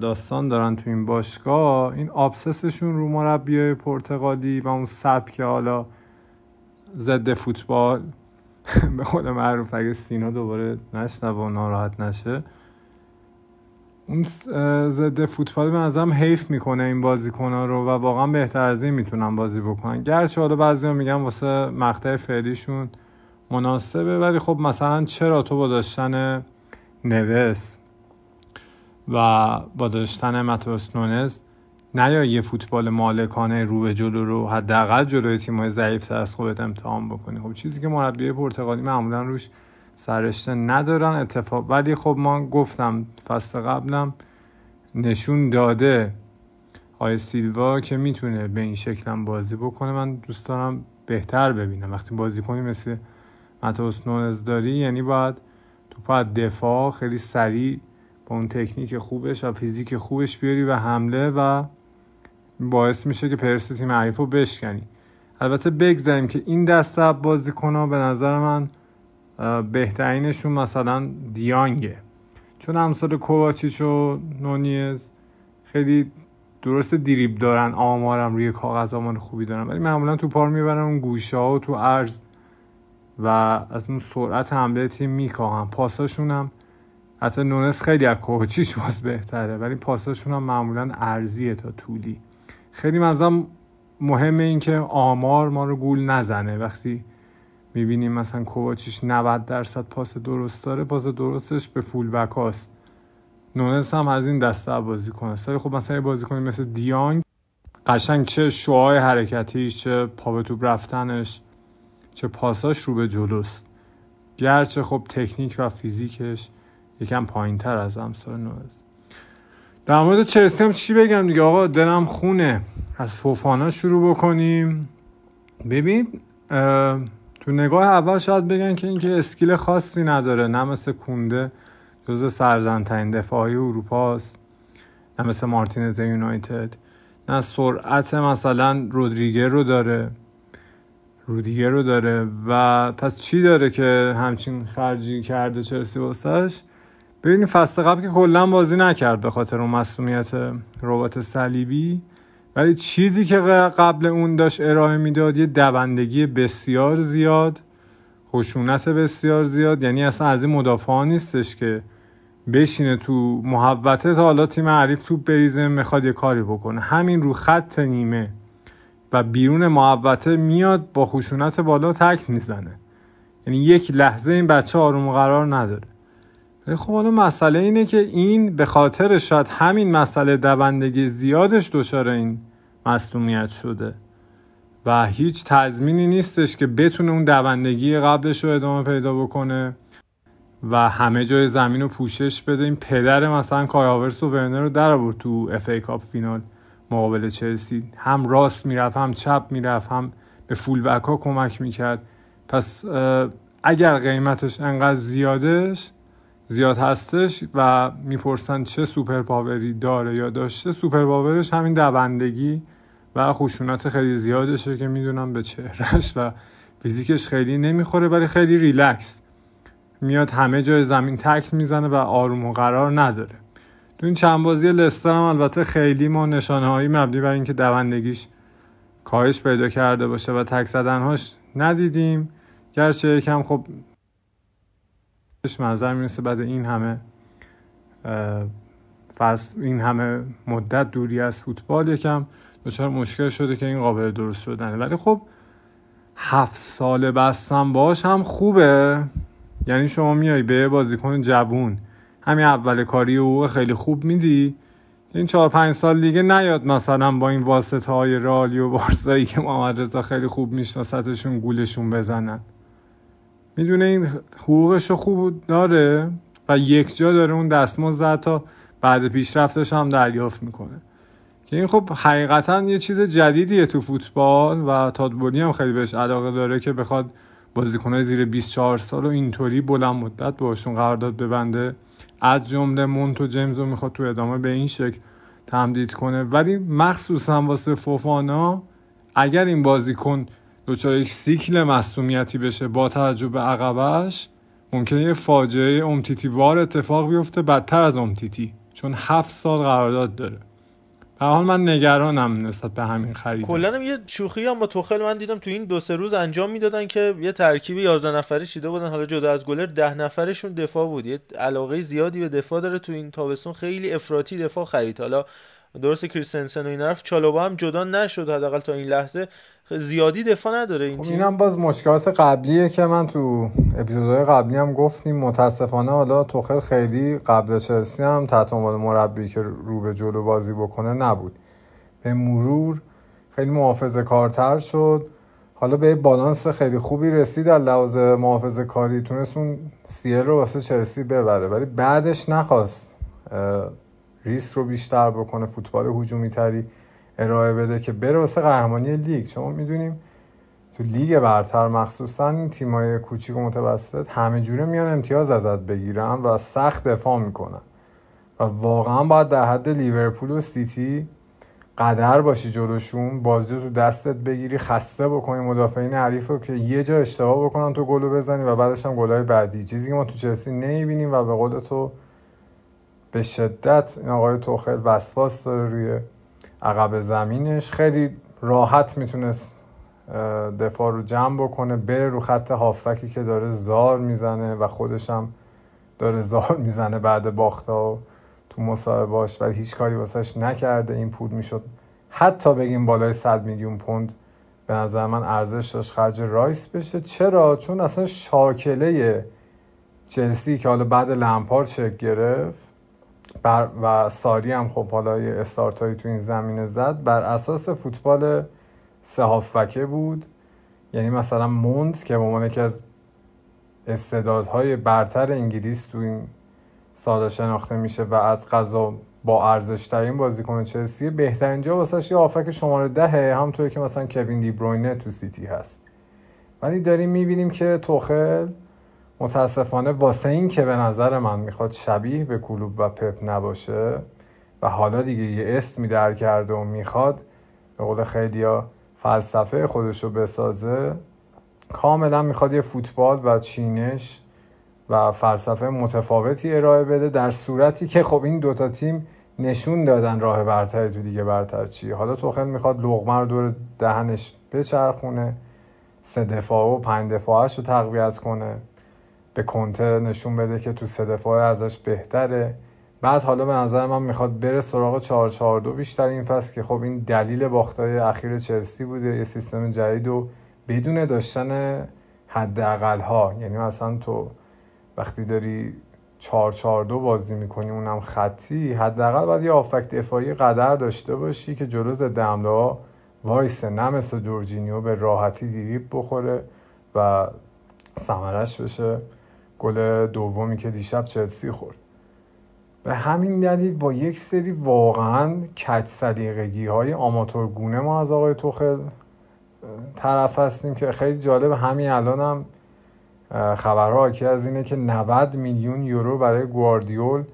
داستان دارن تو این باشگاه، این آبسسشون رو مربیای پرتغالی و اون سبک حالا ضد فوتبال به قول معروف، اگه سینا دوباره نشنوه و ناراحت نشه، اون ضد فوتبال به نظرم حیف میکنه این بازیکن‌ها رو و واقعا بهتر از این میتونن بازی بکنن. گرچه حالا بعضیا میگن واسه مقطع فعلیشون مناسبه، ولی خب مثلا چرا تو با داشتن نویس و با داشتن ماتئوس نونز نیا یه فوتبال مالکانه رو به جلو رو حداقل جلوی تیم‌های ضعیف‌تر از خودت امتحان بکنی؟ خب چیزی که مربی پرتغالی معمولا روش سررشته ندارن اتفاق، ولی خب من گفتم فصل قبلم نشون داده آی سیلوا که میتونه به این شکلم بازی بکنه. من دوست دارم بهتر ببینم وقتی بازی کنی مثل ماتئوس نونز داری، یعنی باید تو پاد دفاع خیلی سریع با اون تکنیک خوبش و فیزیک خوبش بیاری و حمله و باعث میشه که پرس تیم حریف رو بشکنی. البته بگذاریم که این دسته بازیکن‌ها به نظر من بهترینشون مثلا دیانگه، چون امثال کوواچیچ و نونیز خیلی درست دریبل دارن، آمارم روی کاغذ آمار خوبی دارن، ولی معمولا تو پار میبرن اون گوشه‌ها تو عرض و از اون سرعت حمله تیم میکاهن. پاساشون هم حتی نونس خیلی از کوچیش باز بهتره، ولی پاساشون هم معمولا عرضیه تا طولی. خیلی مثلا مهمه این که آمار ما رو گول نزنه. وقتی میبینیم مثلا کوچیش نود درصد پاس درست داره، پاس درستش به فول بک هاست. نونس هم از این دسته بازی کنه. سری خب مثلا بازی کنیم مثل دیانگ، قشنگ چه شعاع حرکتیش، چه پا به توپ رفتنش، چه پاساش رو به جلوست، گرچه خب تکنیک و فیزیکش یکم پایین تر از امسال نوز. در مورد چلسی هم چی بگم دیگه آقا، دلم خونه. از فوفانا شروع بکنیم. ببین تو نگاه اول شاید بگن که این که اسکیل خاصی نداره، نه مثل کونده جزو سرزن‌ترین دفاعی اروپا است، نه مثل مارتینز یونایتد، نه سرعت مثلا رودریگر رو داره رودیگر رو داره و پس چی داره که همچین خرجی کرده چلسی واسش؟ ببینید فصل قبل که کلا بازی نکرد به خاطر اون مسئولیت رباط صلیبی، ولی چیزی که قبل اون داشت ارائه میداد یه دوندگی بسیار زیاد، خشونت بسیار زیاد، یعنی اصلا از این مدافعا نیستش که بشینه تو محوطه تا حالا تیم حریف توپ بریزه میخواد یه کاری بکنه، همین رو خط نیمه و بیرون محوطه میاد با خشونت بالا تک میزنه، یعنی یک لحظه این بچه آروم و قرار نداره. خب حالا مسئله اینه که این به خاطر شاید همین مسئله دوندگی زیادش دچار این مصدومیت شده و هیچ تضمینی نیستش که بتونه اون دوندگی قبلش رو ادامه پیدا بکنه و همه جای زمین رو پوشش بده. این پدر مثلا کای هاورتس و ورنر رو در آورد تو اف ای کاپ فینال مقابل چلسی، هم راست میرفت هم چپ میرفت هم به فول بک ها کمک میکرد. پس اگر قیمتش انقدر زیادش زیاد هستش و میپرسن چه سوپر پاوری داره یا داشته، سوپر پاورش همین دوندگی و خشونت خیلی زیادشه که میدونم به چهرش و فیزیکش خیلی نمیخوره، ولی خیلی ریلکس میاد همه جای زمین تک میزنه و آروم و قرار نداره. تو این چند بازی لستر هم البته خیلی ما نشانه‌هایی مبنی بر اینکه دوندگیش کاهش پیدا کرده باشه و تک زدن‌هاش ندیدیم، گرچه یکم خب منظر میرسه بعد این همه فصل این همه مدت دوری از فوتبال یکم دچار مشکل شده که این قابل درست شدنه، ولی خب هفت ساله بستم باهاش هم خوبه. یعنی شما میای به بازیکن جوون همین اول کاری او خیلی خوب میدی، این چهار پنج سال دیگه نیاد مثلا با این واسطه های رالی و بارسایی که محمد رضا خیلی خوب میشناستشون گولشون بزنن. میدونه این حقوقشو خوب داره و یک جا داره اون دستمزد تا بعد پیشرفتش هم دریافت میکنه، که این خب حقیقتا یه چیز جدیدیه تو فوتبال و تادبولی هم خیلی بهش علاقه داره که بخواد بازیکن‌های زیر بیست و چهار سال و اینطوری بلند مدت باشون قرارداد ببنده، از جمله مونتو جیمز رو میخواد تو ادامه به این شکل تمدید کنه. ولی مخصوصا واسه فوفانا اگر این بازیکن دوچار یک سیکل مصدومیتی بشه با توجه به عقبش، ممکنه یه فاجعه امتیتیوار اتفاق بیفته، بدتر از امتیتی، چون هفت سال قرارداد داره. به حال من نگرانم نسبت به همین خرید. کلا یه شوخی هم با توخل من دیدم تو این دو سه روز انجام میدادن که یه ترکیب یازده نفره چیده بودن، حالا جدا از گلر ده نفرشون دفاع بود. یه علاقه زیادی به دفاع داره، تو این تابستون خیلی افراطی دفاع خرید. حالا درسته کریستنسن و این حرف، چالوبا هم جدا نشد حداقل تا این لحظه، زیادی دفاع نداره این خب تیم. اینم باز مشکلات قبلیه که من تو اپیزودهای قبلی هم گفتیم. متاسفانه حالا توخل خیلی قبل چلسی هم تحت عنوان مربی که رو به جلو بازی بکنه نبود، به مرور خیلی محافظه‌کارتر شد. حالا به بالانس خیلی خوبی رسید از لحاظ محافظه‌کاری، تونست اون سیل رو واسه چلسی ببره، ولی بعدش نخواست ریسک رو بیشتر بکنه، فوتبال هجومی‌تری ارائه بده که بره واسه قهرمانی لیگ. چون میدونیم تو لیگ برتر مخصوصا این تیمای کوچیک و متوسط همه جوره میان امتیاز ازت بگیرن و سخت دفاع میکنن و واقعا باید در حد لیورپول و سیتی قدر باشی جلوشون، بازی رو تو دستت بگیری، خسته بکنی مدافعین حریف رو که یه جا اشتباه بکنن تو گلو بزنی و بعدش هم گلای بعدی، چیزی که ما تو چلسی نمیبینیم و به قول تو به شدت این آقای توخل وسواس داره روی عقب زمینش. خیلی راحت میتونست دفاع رو جمع بکنه، بره رو خط هافبکی که داره زار میزنه و خودش هم داره زار میزنه بعد باختا و تو مصاحبه‌اش، ولی هیچ کاری واسش نکرده. این پول میشد حتی بگیم بالای صد میلیون پوند به نظر من ارزش داشت خرج رایس بشه. چرا؟ چون اصلا شاکله چلسی که حالا بعد لمپارد شکل گرفت و ساری هم خب حالا یه استارتایی تو این زمینه زد، بر اساس فوتبال سه هافبکه بود. یعنی مثلا مونت که به عنوان یکی از استعدادهای برتر انگلیس تو این سالا شناخته میشه و از قضا با ارزش‌ترین بازیکن چلسی، بهترین جا واسش یه هافبک شماره دهه، هم توی که مثلا کوین دی بروینه تو سیتی هست. ولی داریم میبینیم که توخل متاسفانه واسه این که به نظر من میخواد شبیه به کلوب و پپ نباشه و حالا دیگه یه اسمی در کرده و میخواد به قول خیلیا فلسفه خودشو بسازه، کاملا میخواد یه فوتبال و چینش و فلسفه متفاوتی ارائه بده، در صورتی که خب این دوتا تیم نشون دادن راه برتری تو دیگه برتر چیه. حالا توخل میخواد لقمه رو دور دهنش بچرخونه، سه دفاع و پنج دفاعش رو تقویت کنه، به کنتر نشون بده که تو سه دفاعه ازش بهتره. بعد حالا به نظر من میخواد بره سراغ چهار چهار دو بیشتر این فصل، که خب این دلیل باختای اخیر چلسی بوده، یه سیستم جدید و بدون داشتن حداقل‌ها. یعنی مثلا تو وقتی داری چهار چهار دو بازی میکنی اونم خطی، حداقل باید یه هافبک دفاعی قدر داشته باشی که جلو ضد حمله‌ها وایسه، نه مثل جورجینیو به راحتی دریبل بخوره و ثمرش بشه گل دومی که دیشب چلسی خورد. به همین دلیل با یک سری واقعا کج سلیقگی‌های آماتورگونه ما از آقای توخل طرف هستیم که خیلی جالب. همین الانم هم خبرها که از اینه که نود میلیون یورو برای گواردیول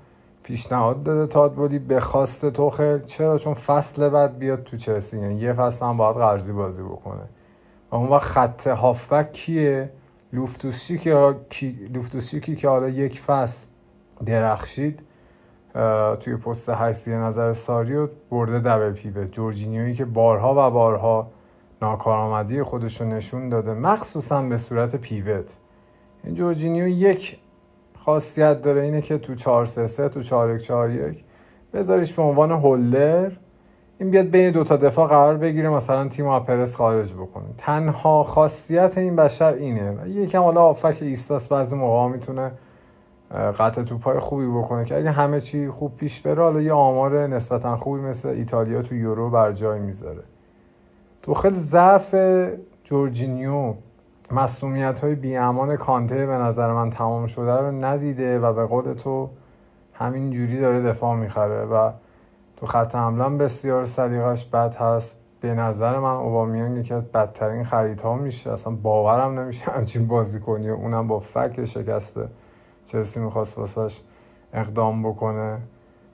پیشنهاد داده تادبولی به خواست توخل. چرا؟ چون فصل بعد بیاد تو چلسی، یعنی یه فصل هم باید قرضی بازی بکنه و اون وقت خط هافبک کیه؟ لوفتوسی که لوفتوسی که حالا یک فصل درخشید توی پست هشت نظر ساریو برده دبل پیوت، جورجینیویی که بارها و بارها ناکارآمدی خودش رو نشون داده مخصوصا به صورت پیوت. این جورجینیو یک خاصیت داره، اینه که تو چهار سه سه تو چهار یک چهار یک بذاریش به عنوان هولر، این بیاد بین دو تا دفاع قرار بگیره، مثلا تیم رو پرس خارج بکنه. تنها خاصیت این بشر اینه. یکم حالا هافبک ایستاس بعضی موقعا میتونه قطع توپای خوبی بکنه که اگه همه چی خوب پیش بره حالا یه آمار نسبتا خوبی مثل ایتالیا تو یورو بر جای میذاره. توخل ضعف جورجینیو، مسئولیت‌های بی‌امان کانته به نظر من تمام شده رو ندیده و به قول تو همین جوری داره دفاع میخره و تو خط حمله بسیار سلیقش بد هست. به نظر من اوبامیانگ یکی از بدترین خریدها میشه، اصلا باورم نمیشه همچین بازیکنی و اونم با فک شکست چلسی میخواست واسش اقدام بکنه.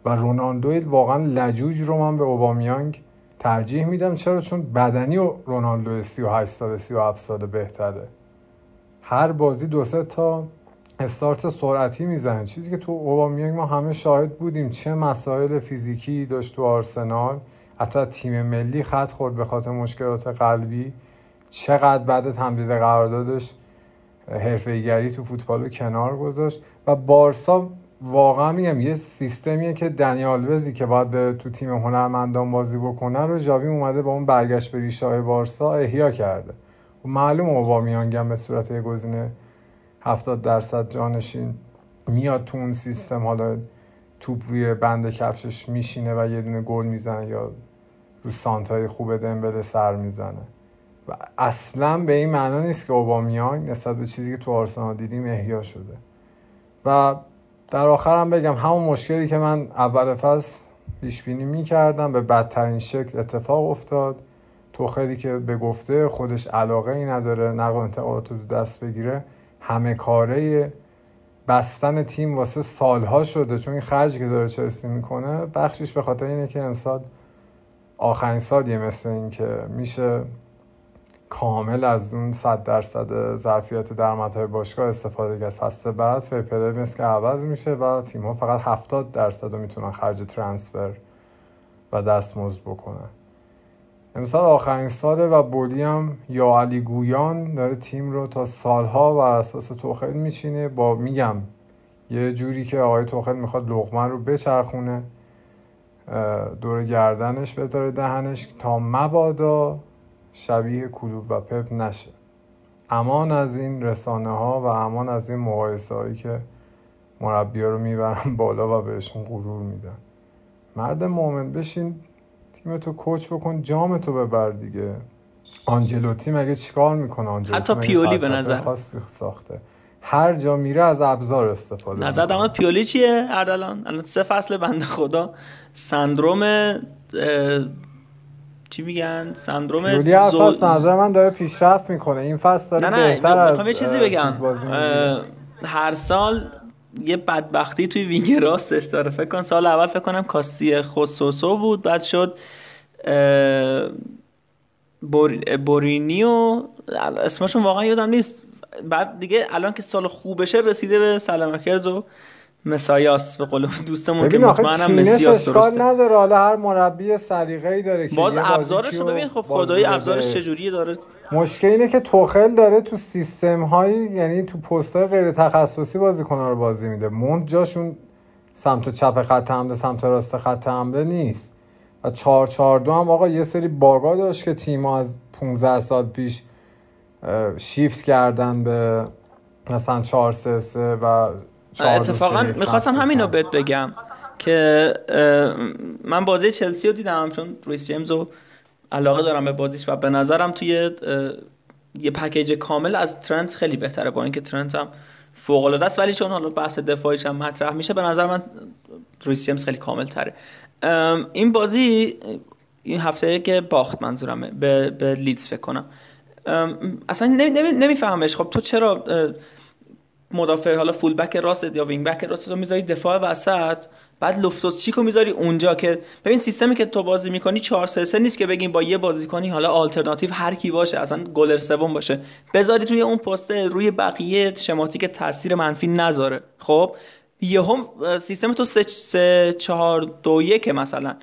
و رونالدو واقعا لجوج رو من به اوبامیانگ ترجیح میدم. چرا؟ چون بدنی و رونالدو سی و هشت ساله سی و هفت ساله بهتره، هر بازی دو سه تا استارت سرعتی میزنه، چیزی که تو اوبامیانگ ما همه شاهد بودیم چه مسائل فیزیکی داشت تو آرسنال، حتی تیم ملی خط خورد به خاطر مشکلات قلبی، چقدر بعد تمدید قراردادش حرفه‌ایگری تو فوتبالو کنار گذاشت. و بارسا واقعا میگم یه سیستمیه که دنی آلوزی که باید به تو تیم هنرمندان بازی بکنه رو ژاوی اومده با اون برگشت به ریشه‌های بارسا احیا کرده. معلومه اوبامیانگ هم به صورت یه گزینه هفتاد درصد جانشین میاد تو اون سیستم، حالا توپ روی بند کفشش میشینه و یه دونه گل میزنه یا رو سانتای خوب دمبله سر میزنه. و اصلا به این معنا نیست که اوبامیانگ نسبت به چیزی که تو آرسنال دیدیم احیا شده. و در آخر هم بگم همون مشکلی که من اول فصل پیش بینی میکردم به بدترین شکل اتفاق افتاد. توخلی که به گفته خودش علاقه ای نداره نقل و انتقالات رو دست بگیره، همه کاره بستن تیم واسه سالها شده، چون این خرجی که داره چلسی میکنه بخشش به خاطر اینه که امسال آخرین سالیه مثل این که میشه کامل از اون صد درصد ظرفیت درآمدهای باشگاه استفاده کرد. فصل بعد فرپره مثل که عوض میشه و تیم‌ها فقط هفتاد درصد رو میتونن خرج ترانسفر و دستمزد بکنن. امسال آخرین ساله و بولی هم یا علی گویان داره تیم رو تا سالها و اساس توخیل میچینه، با میگم یه جوری که آقای توخیل میخواد لقمه رو بچرخونه دور گردنش بذاره دهنش تا مبادا شبیه کلوب و پپ نشه. امان از این رسانه ها و امان از این مقایسه هایی که مربی ها رو میبرن بالا و بهشون غرور میدن. مرد مومن بشین، تیمتو کوچ بکن، جامتو ببر دیگه. آنجلوتی مگه چیکار میکنه؟ آنجلوتی حتی پیولی به نظر خاصی ساخته، هر جا میره از ابزار استفاده. نظر داماد پیولی چیه اردلان؟ الان سه فصل بنده خدا سندروم چی میگن؟ سندروم پیولی هر زو... فصل نظر من داره پیشرفت میکنه، این فصل داره بهتر نه نه. از یه چیزی بگم اه... هر سال یه بدبختی توی وینگ راستش داره. فکر کن سال اول فکر کنم کاستی خصوصو بود، بعد شد بور... بورینی و اسمشون واقعا یادم نیست، بعد دیگه الان که سال خوبشه رسیده به سلامکرز و مسایاس به قول دوستمون که مطمئنم مسیاس درسته نداره. حالا هر مربی سلیقه‌ای داره که باز ابزارش رو ببین. خب خدایی ابزارش چجوریه داره. مشکل اینه که توخل داره تو سیستم هایی، یعنی تو پست‌های غیر تخصصی بازیکن‌ها رو بازی میده، مونت جاشون سمت چپ خط حمله سمت راست خط حمله نیست. و چهار چهار دو هم آقا یه سری باگا داشت که تیم‌ها از پانزده سال پیش شیفت کردن به مثلا چهار سه سه و اتفاقا میخواستم همین رو بهت بگم که من بازی چلسی رو دیدم، چون ریس جیمز رو علاقه دارم به بازیش و به نظرم توی یه پکیج کامل از ترنت خیلی بهتره، با اینکه ترنت هم فوق‌العاده است ولی چون حالا بحث دفاعیش هم مطرح میشه به نظر من ریس جیمز خیلی کامل تره. این بازی این هفته که باخت منظورمه به, به لیدز فکر کنم، اصلا نمیفهمش خب تو چرا مدافع حالا فول بک راست یا وینگ بک راست رو میذاری دفاع وسط، بعد لوفتوس چیکو میذاری اونجا. که ببین سیستمی که تو بازی میکنی چهار سه سه نیست که بگیم با یه بازیکنی حالا آلترناتیو هر کی باشه اصلا گلر سوم باشه بذاری توی اون پسته روی بقیه شماتیک تاثیر منفی نذاره. خب یهو سیستم تو سه چهار دو یک مثلا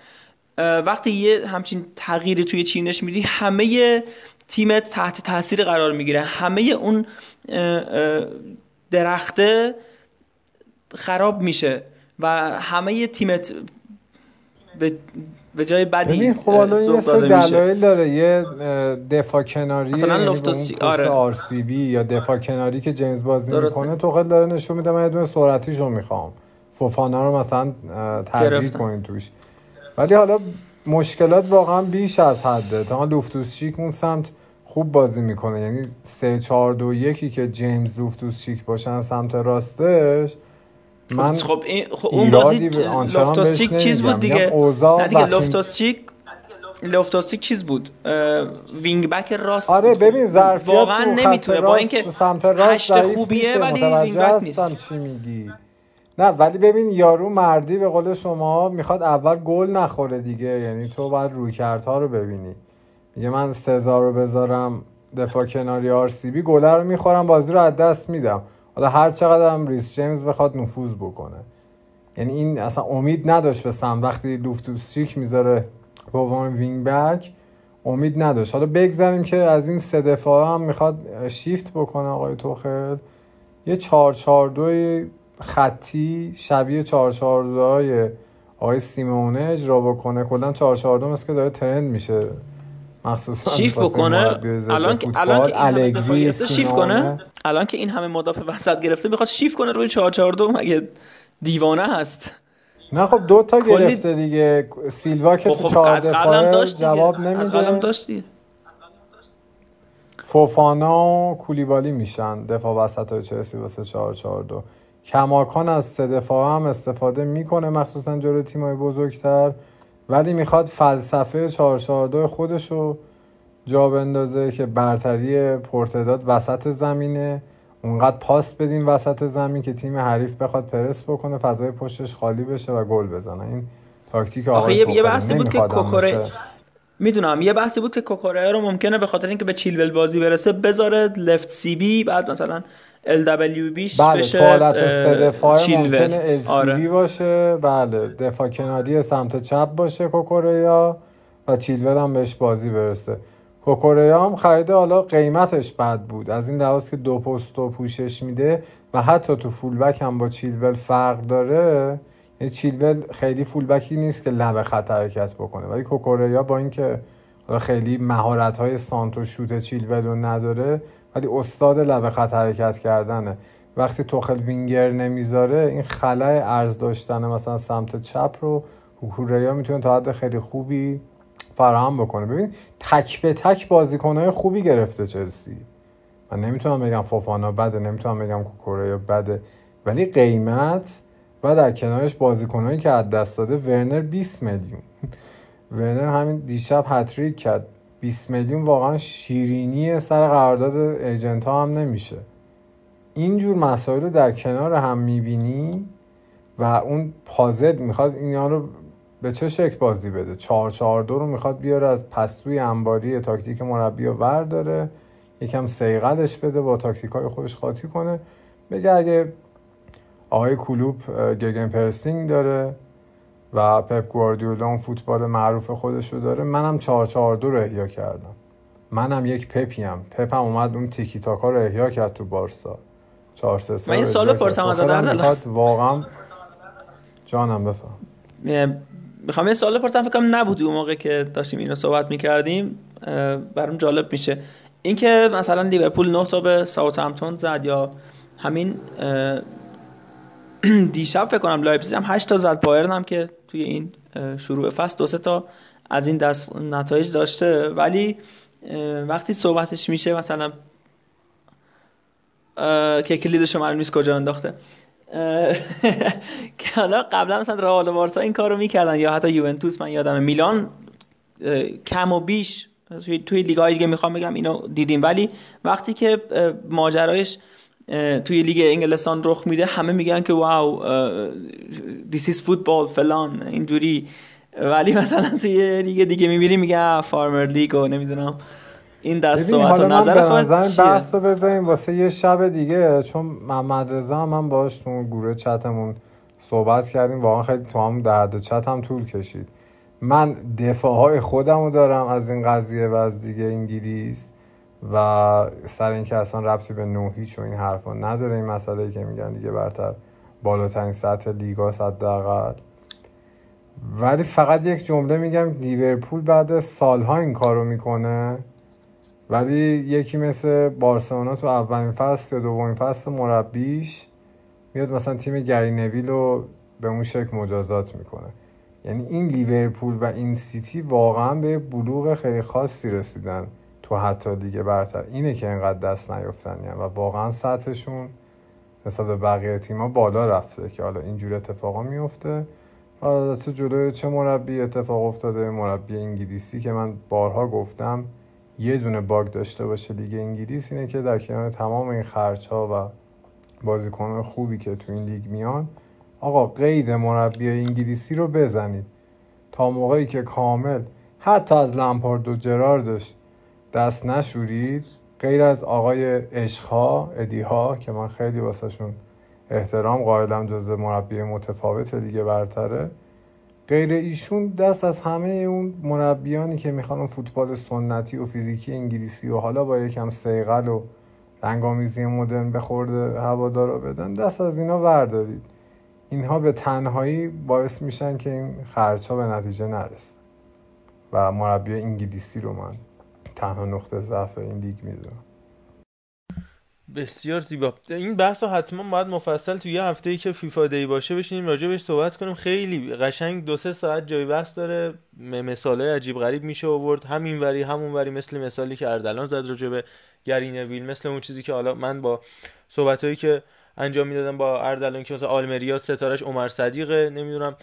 وقتی یه همچین تغییری توی چینش میدی همه تیم تحت تاثیر قرار میگیره، همه اون درخته خراب میشه و همه تیمت به جای بدی سوق داده میشه. خب الان دلایل داره، یه دفاع کناری مثلا لفتوس آره آر سی بی یا دفاع کناری که جیمز بازی درسته میکنه تو خیلی داره نشون میده من یه دونه سرعتیشو میخوام، فوفانا رو مثلا ترجیح کنین توش، ولی حالا مشکلات واقعا بیش از حده. تا لفتوس چیک اون سمت خوب بازی میکنه، یعنی سه چهار دو یکی که جیمز لوفتوس چیک باشن سمت راستش من خب این خب اون بازی لافتاستیک چیز بود دیگه، نه دیگه لافتاستیک لافتاستیک چیز بود، وینگ بک راست. آره ببین ظرفیت واقعا نمیتونه، با اینکه سمت راست خوبیه ولی وینگ بک نیست. چی میگی؟ نه ولی ببین یارو مردی به قول شما میخواد اول گل نخوره دیگه، یعنی تو باید رویکردها رو ببینی. میگه من سزار رو بذارم دفاع کناری آر سی بی، گل رو میخورم، بازی رو از دست میدم. حالا هر چقدر هم ریس جیمز بخواد نفوذ بکنه، یعنی این اصلا امید نداشت به سم وقتی لوفتوسچیک میذاره به عنوان وینگ بک، امید نداشت. حالا بگذاریم که از این سه دفاع هم میخواد شیفت بکنه آقای توخل، یه چهار چهار دو خطی شبیه چهار چهار دوهای آقای سیمونه اجرا بکنه. کلا چهار چهار دو مثل که داره ترند میشه، مخصوصا شیفت بکنه. الان الان الگری شیفت کنه، الان که این همه مدافع وسط گرفته میخواد شیفت کنه روی چهار چهار دو، مگه دیوانه هست؟ نه خب دو تا گرفته دیگه، سیلوا که تو چهار دفاعه جواب نمیده، فوفانا و کولیبالی میشن دفاع وسط های چلسی واسه چهار چهار دو. کماکان از سه دفاع هم استفاده میکنه مخصوصا جلوی تیمای بزرگتر، ولی میخواد فلسفه چهار چهار دو خودشو جا بندازه که برتری پرتعداد وسط زمینه، اونقدر پاس بدیم وسط زمین که تیم حریف بخواد پرس بکنه، فضای پشتش خالی بشه و گل بزنه. این تاکتیک آقای توخل. یه بحثی بود که کوکوره، میدونم یه بحثی بود که کوکوره رو ممکنه به خاطر اینکه به چیلول بازی برسه بذاره لفت سی بی، بعد مثلا ال دبلیو بیش بشه حالت سه دفاعه، ممکنه ال سی بی باشه، بله دفاع کناری سمت چپ باشه کوکوریا و چیلول هم بهش بازی برسه. کوکوریا هم خریده، حالا قیمتش بد بود از این لحاظ که دو پستو پوشش میده و حتی تو فول بک هم با چیلول فرق داره، یعنی چیلول خیلی فول بکی نیست که لب خط حرکت بکنه، ولی کوکوریا با اینکه حالا خیلی مهارت‌های سانتو شوت چیلولو نداره ولی استاد لبه خط حرکت کردنه. وقتی توخل وینگر نمیذاره، این خلای عرض داشتن مثلا سمت چپ رو کوکوریا میتونه تا حد خیلی خوبی فراهم بکنه. ببین تک به تک بازیکن‌های خوبی گرفته چلسی، من نمیتونم بگم فوفانا بده، نمیتونم بگم کوکوریا بده، ولی قیمت و در کنارش بازیکنایی که از دست داده. ورنر بیست میلیون، ورنر همین دیشب هتریک کرد، بیست میلیون واقعا شیرینی سر قرارداد ایجنت ها هم نمیشه. اینجور مسائل رو در کنار هم میبینی و اون پازد میخواد اینا رو به چه شکل بازی بده. چهار چهار دو رو میخواد بیاره از پستوی انباری تاکتیک مربی رو برداره، یکم سیغلش بده، با تاکتیک های خودش خاطی کنه، بگه اگه آقای کلوب گگن پرسینگ داره و پپ گواردیولا اون فوتبال معروف خودش رو داره، منم چهار چهار دو رو احیا کردم، منم یک پپیم، پپم اومد اون تیکی تاکا رو احیا کرد تو بارسا چهار سه سه. من این سوالو پرسم از دردل واقعا جانم بفهم، میخوام یه سوال پرسم، فکر کنم نبودی اون موقع که داشتیم اینو صحبت می‌کردیم، برام جالب میشه اینکه مثلا لیورپول نه تا به ساوثهمپتون زد، یا همین دیشب فکر کنم لایپزیگ هم هشت تا زد، بایرن هم که توی این شروع فصل دو سه تا از این دست نتایج داشته، ولی وقتی صحبتش میشه مثلا که کلیدش معلوم نیست کجا انداخته، که حالا قبلا مثلا رئال و بارسا این کارو میکردن یا حتی یوونتوس، من یادمه میلان کم و بیش توی توی لیگ‌های دیگه میخوام بگم اینو دیدیم، ولی وقتی که ماجرایش توی لیگ انگلستان رخ میده همه میگن که واو this is football فلان اینجوری، ولی مثلا توی لیگ دیگه میبینی میگه فارمر لیگ و نمیدونم این دست صحبت و نظر خودت چیه. بحثو بذاریم واسه یه شب دیگه، چون محمد رضا هم من باهاش تو گروه چتمون صحبت کردیم، واقعا خیلی تمام درد چت هم طول کشید. من دفاعهای خودمو دارم از این قضیه و از دیگه انگلیس و سر این که اصلا ربطی به نوحی چون این حرفا نداره، این مسئله‌ای که میگن دیگه برتر بالاترین سطح لیگا صد دقیقاً. ولی فقط یک جمله میگم، لیورپول بعد سالها این کارو میکنه، ولی یکی مثل بارسلونا تو اولین فصل یا دومین فصل مربیش میاد مثلا تیم گری نویلو به اون شکل مجازات میکنه. یعنی این لیورپول و این سیتی واقعا به بلوغ خیلی خاصی رسیدن تو حتی دیگه برتر، اینه که اینقدر دست نیافتنی هم و واقعا سطحشون نسبت به بقیه تیم‌ها بالا رفته که حالا اینجور اتفاقا میفته. البته جلوی چه مربی اتفاق افتاده؟ مربی انگلیسی که من بارها گفتم یه دونه باگ داشته باشه لیگ انگلیس اینه که در کنار تمام این خرچ‌ها و بازیکنان خوبی که تو این لیگ میان، آقا قید مربی انگلیسی رو بزنید تا موقعی که کامل حتی از لمپارد و جراردش دست نشورید، غیر از آقای عشق‌ها، ادی‌ها که من خیلی واسهشون احترام قائلم، جزء مربی متفاوت لیگ برتره، غیر ایشون دست از همه اون مربیانی که میخوان اون فوتبال سنتی و فیزیکی انگلیسی و حالا با یکم صیقل و رنگامیزی مدرن بخورده هوادارا بدن، دست از اینا بردارید. اینها به تنهایی باعث میشن که این خرچ‌ها به نتیجه نرسه و مربی انگلیسی رو من تنها نقطه ضعف این لیگ میدونم. بسیار زیبا. این بحث رو حتما باید مفصل توی یه هفته‌ای که فیفا دی باشه بشینیم راجع بهش صحبت کنیم. خیلی قشنگ دو سه ساعت جای بحث داره، مثالای عجیب غریب میشه آورد، هم اینوری هم اونوری، مثل مثالی که اردلان زد راجع به گرینویل، مثل اون چیزی که حالا من با صحبتایی که انجام میدادم با اردلان که مثلا آلمریات ستارش عمر صدیقه، نمیدونم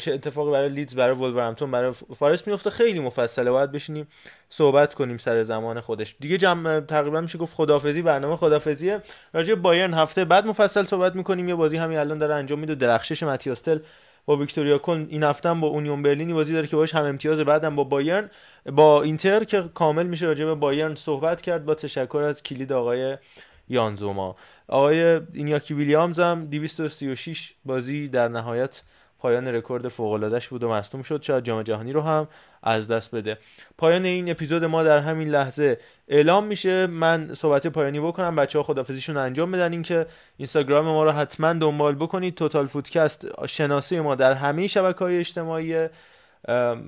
چه اتفاقی برای لیدز، برای وولورهمپتون، برای فارست میفته، خیلی مفصله، باید بشینیم صحبت کنیم سر زمان خودش دیگه. جمع تقریبا میشه گفت خدافزی، برنامه خدافزیه. راجع به بایرن هفته بعد مفصل صحبت میکنیم. یه بازی همین الان داره انجام میده، درخشش ماتیاس تل با ویکتوریا کلن، این هفته هم با اونیون برلینی بازی داره که باهاش هم امتیاز، بعدم با بایرن با اینتر که کامل میشه راجع به بایرن صحبت کرد. با تشکر از کلید آقای یانزوما، آقای اینیاکی ویلیامز هم دویست و سی و شش بازی در نهایت پایان رکورد فوق‌العاده‌اش بود و مصدوم شد، شاید جام جهانی رو هم از دست بده. پایان این اپیزود ما در همین لحظه اعلام میشه. من صحبت پایانی بکنم، بچه‌ها خدافظیشون انجام بدن. این که اینستاگرام ما رو حتما دنبال بکنید، توتال فودکست شناسی ما در همه شبکه‌های اجتماعی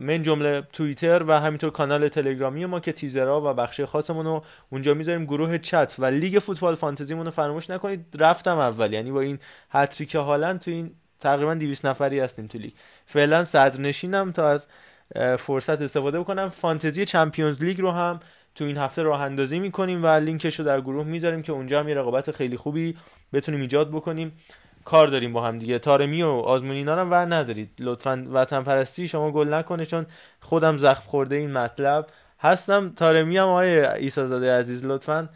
من جمله توییتر و همینطور کانال تلگرامی ما که تیزرها و بخش خاصمون رو اونجا میذاریم، گروه چت و لیگ فوتبال فانتزی مون رو فراموش نکنید. رفتم اول، یعنی با این هتریک هالند تو این تقریبا دویست نفری هستیم تو لیگ. فعلا صدرنشینم تا از فرصت استفاده بکنم. فانتزی چمپیونز لیگ رو هم تو این هفته راه اندازی می‌کنیم و لینکش رو در گروه میذاریم که اونجا هم یه رقابت خیلی خوبی بتونیم ایجاد بکنیم. کار داریم با هم دیگه، تارمی و آزمونینا هم ور ندارید لطفاً. وطن پرستی شما گل نکنه، چون خودم زخم خورده این مطلب هستم. تارمی هم آقای عیسی زاده عزیز لطفاً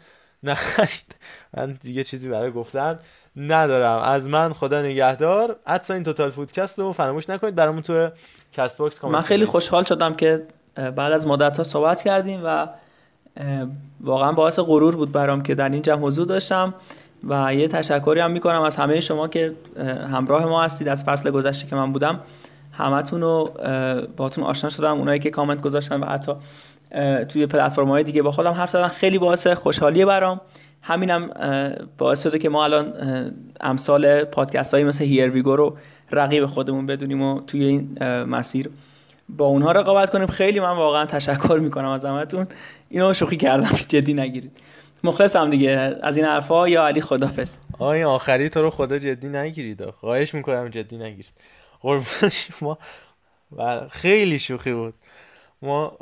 نخرید، من دیگه چیزی برای گفتن ندارم. از من خدا نگهدار. عطسا این توتال فودکست رو فراموش نکنید، برامون تو کست باکس کامنت. من خیلی خوشحال شدم که بعد از مدت‌ها صحبت کردیم و واقعا باعث غرور بود برام که در این جمع حضور داشتم و یه تشکری هم می‌کنم از همه شما که همراه ما هستید از فصل گذشته که من بودم. همتون رو باهاتون آشنا شدم، اونایی که کامنت گذاشتن و حتی توی پلتفرم‌های دیگه با خودم حرف زدن، خیلی باعث خوشحالی برام. همینم باعث شده که ما الان امثال پادکست‌هایی مثل هیر وی گو رو رقیب خودمون بدونیم و توی این مسیر با اونها رقابت کنیم. خیلی من واقعا تشکر میکنم از همتون. اینو شوخی کردم، جدی نگیرید. مخلصم دیگه از این حرفا. یا علی خدافظ. آیا آخری تو رو خدا جدی نگیرید، خواهش میکنم جدی نگیرید. قربون شما، خیلی شوخی بود. ما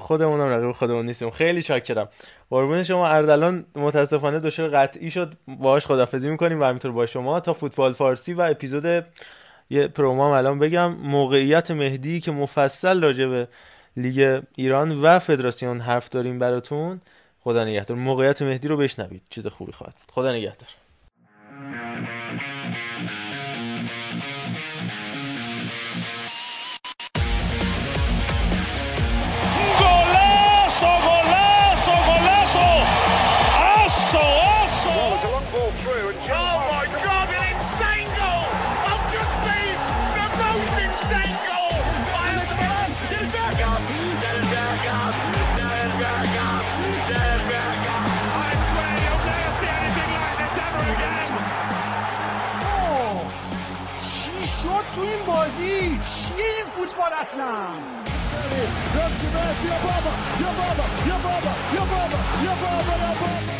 خودمون هم رقیب خودمون نیستیم. خیلی چاکرم، قربون شما. اردلان متاسفانه دچار قطعی شد، باهاش خداحافظی میکنیم و همینطور با شما تا فوتبال فارسی و اپیزود یه پرومام الان بگم، موقعیت مهدی که مفصل راجع به لیگ ایران و فدراسیون حرف داریم براتون. خدا نگهدار. موقعیت مهدی رو بشنوید، چیز خوبی خواهد. خدا نگهدار. Aslan Your baba, your baba, your baba, your baba, your baba, your baba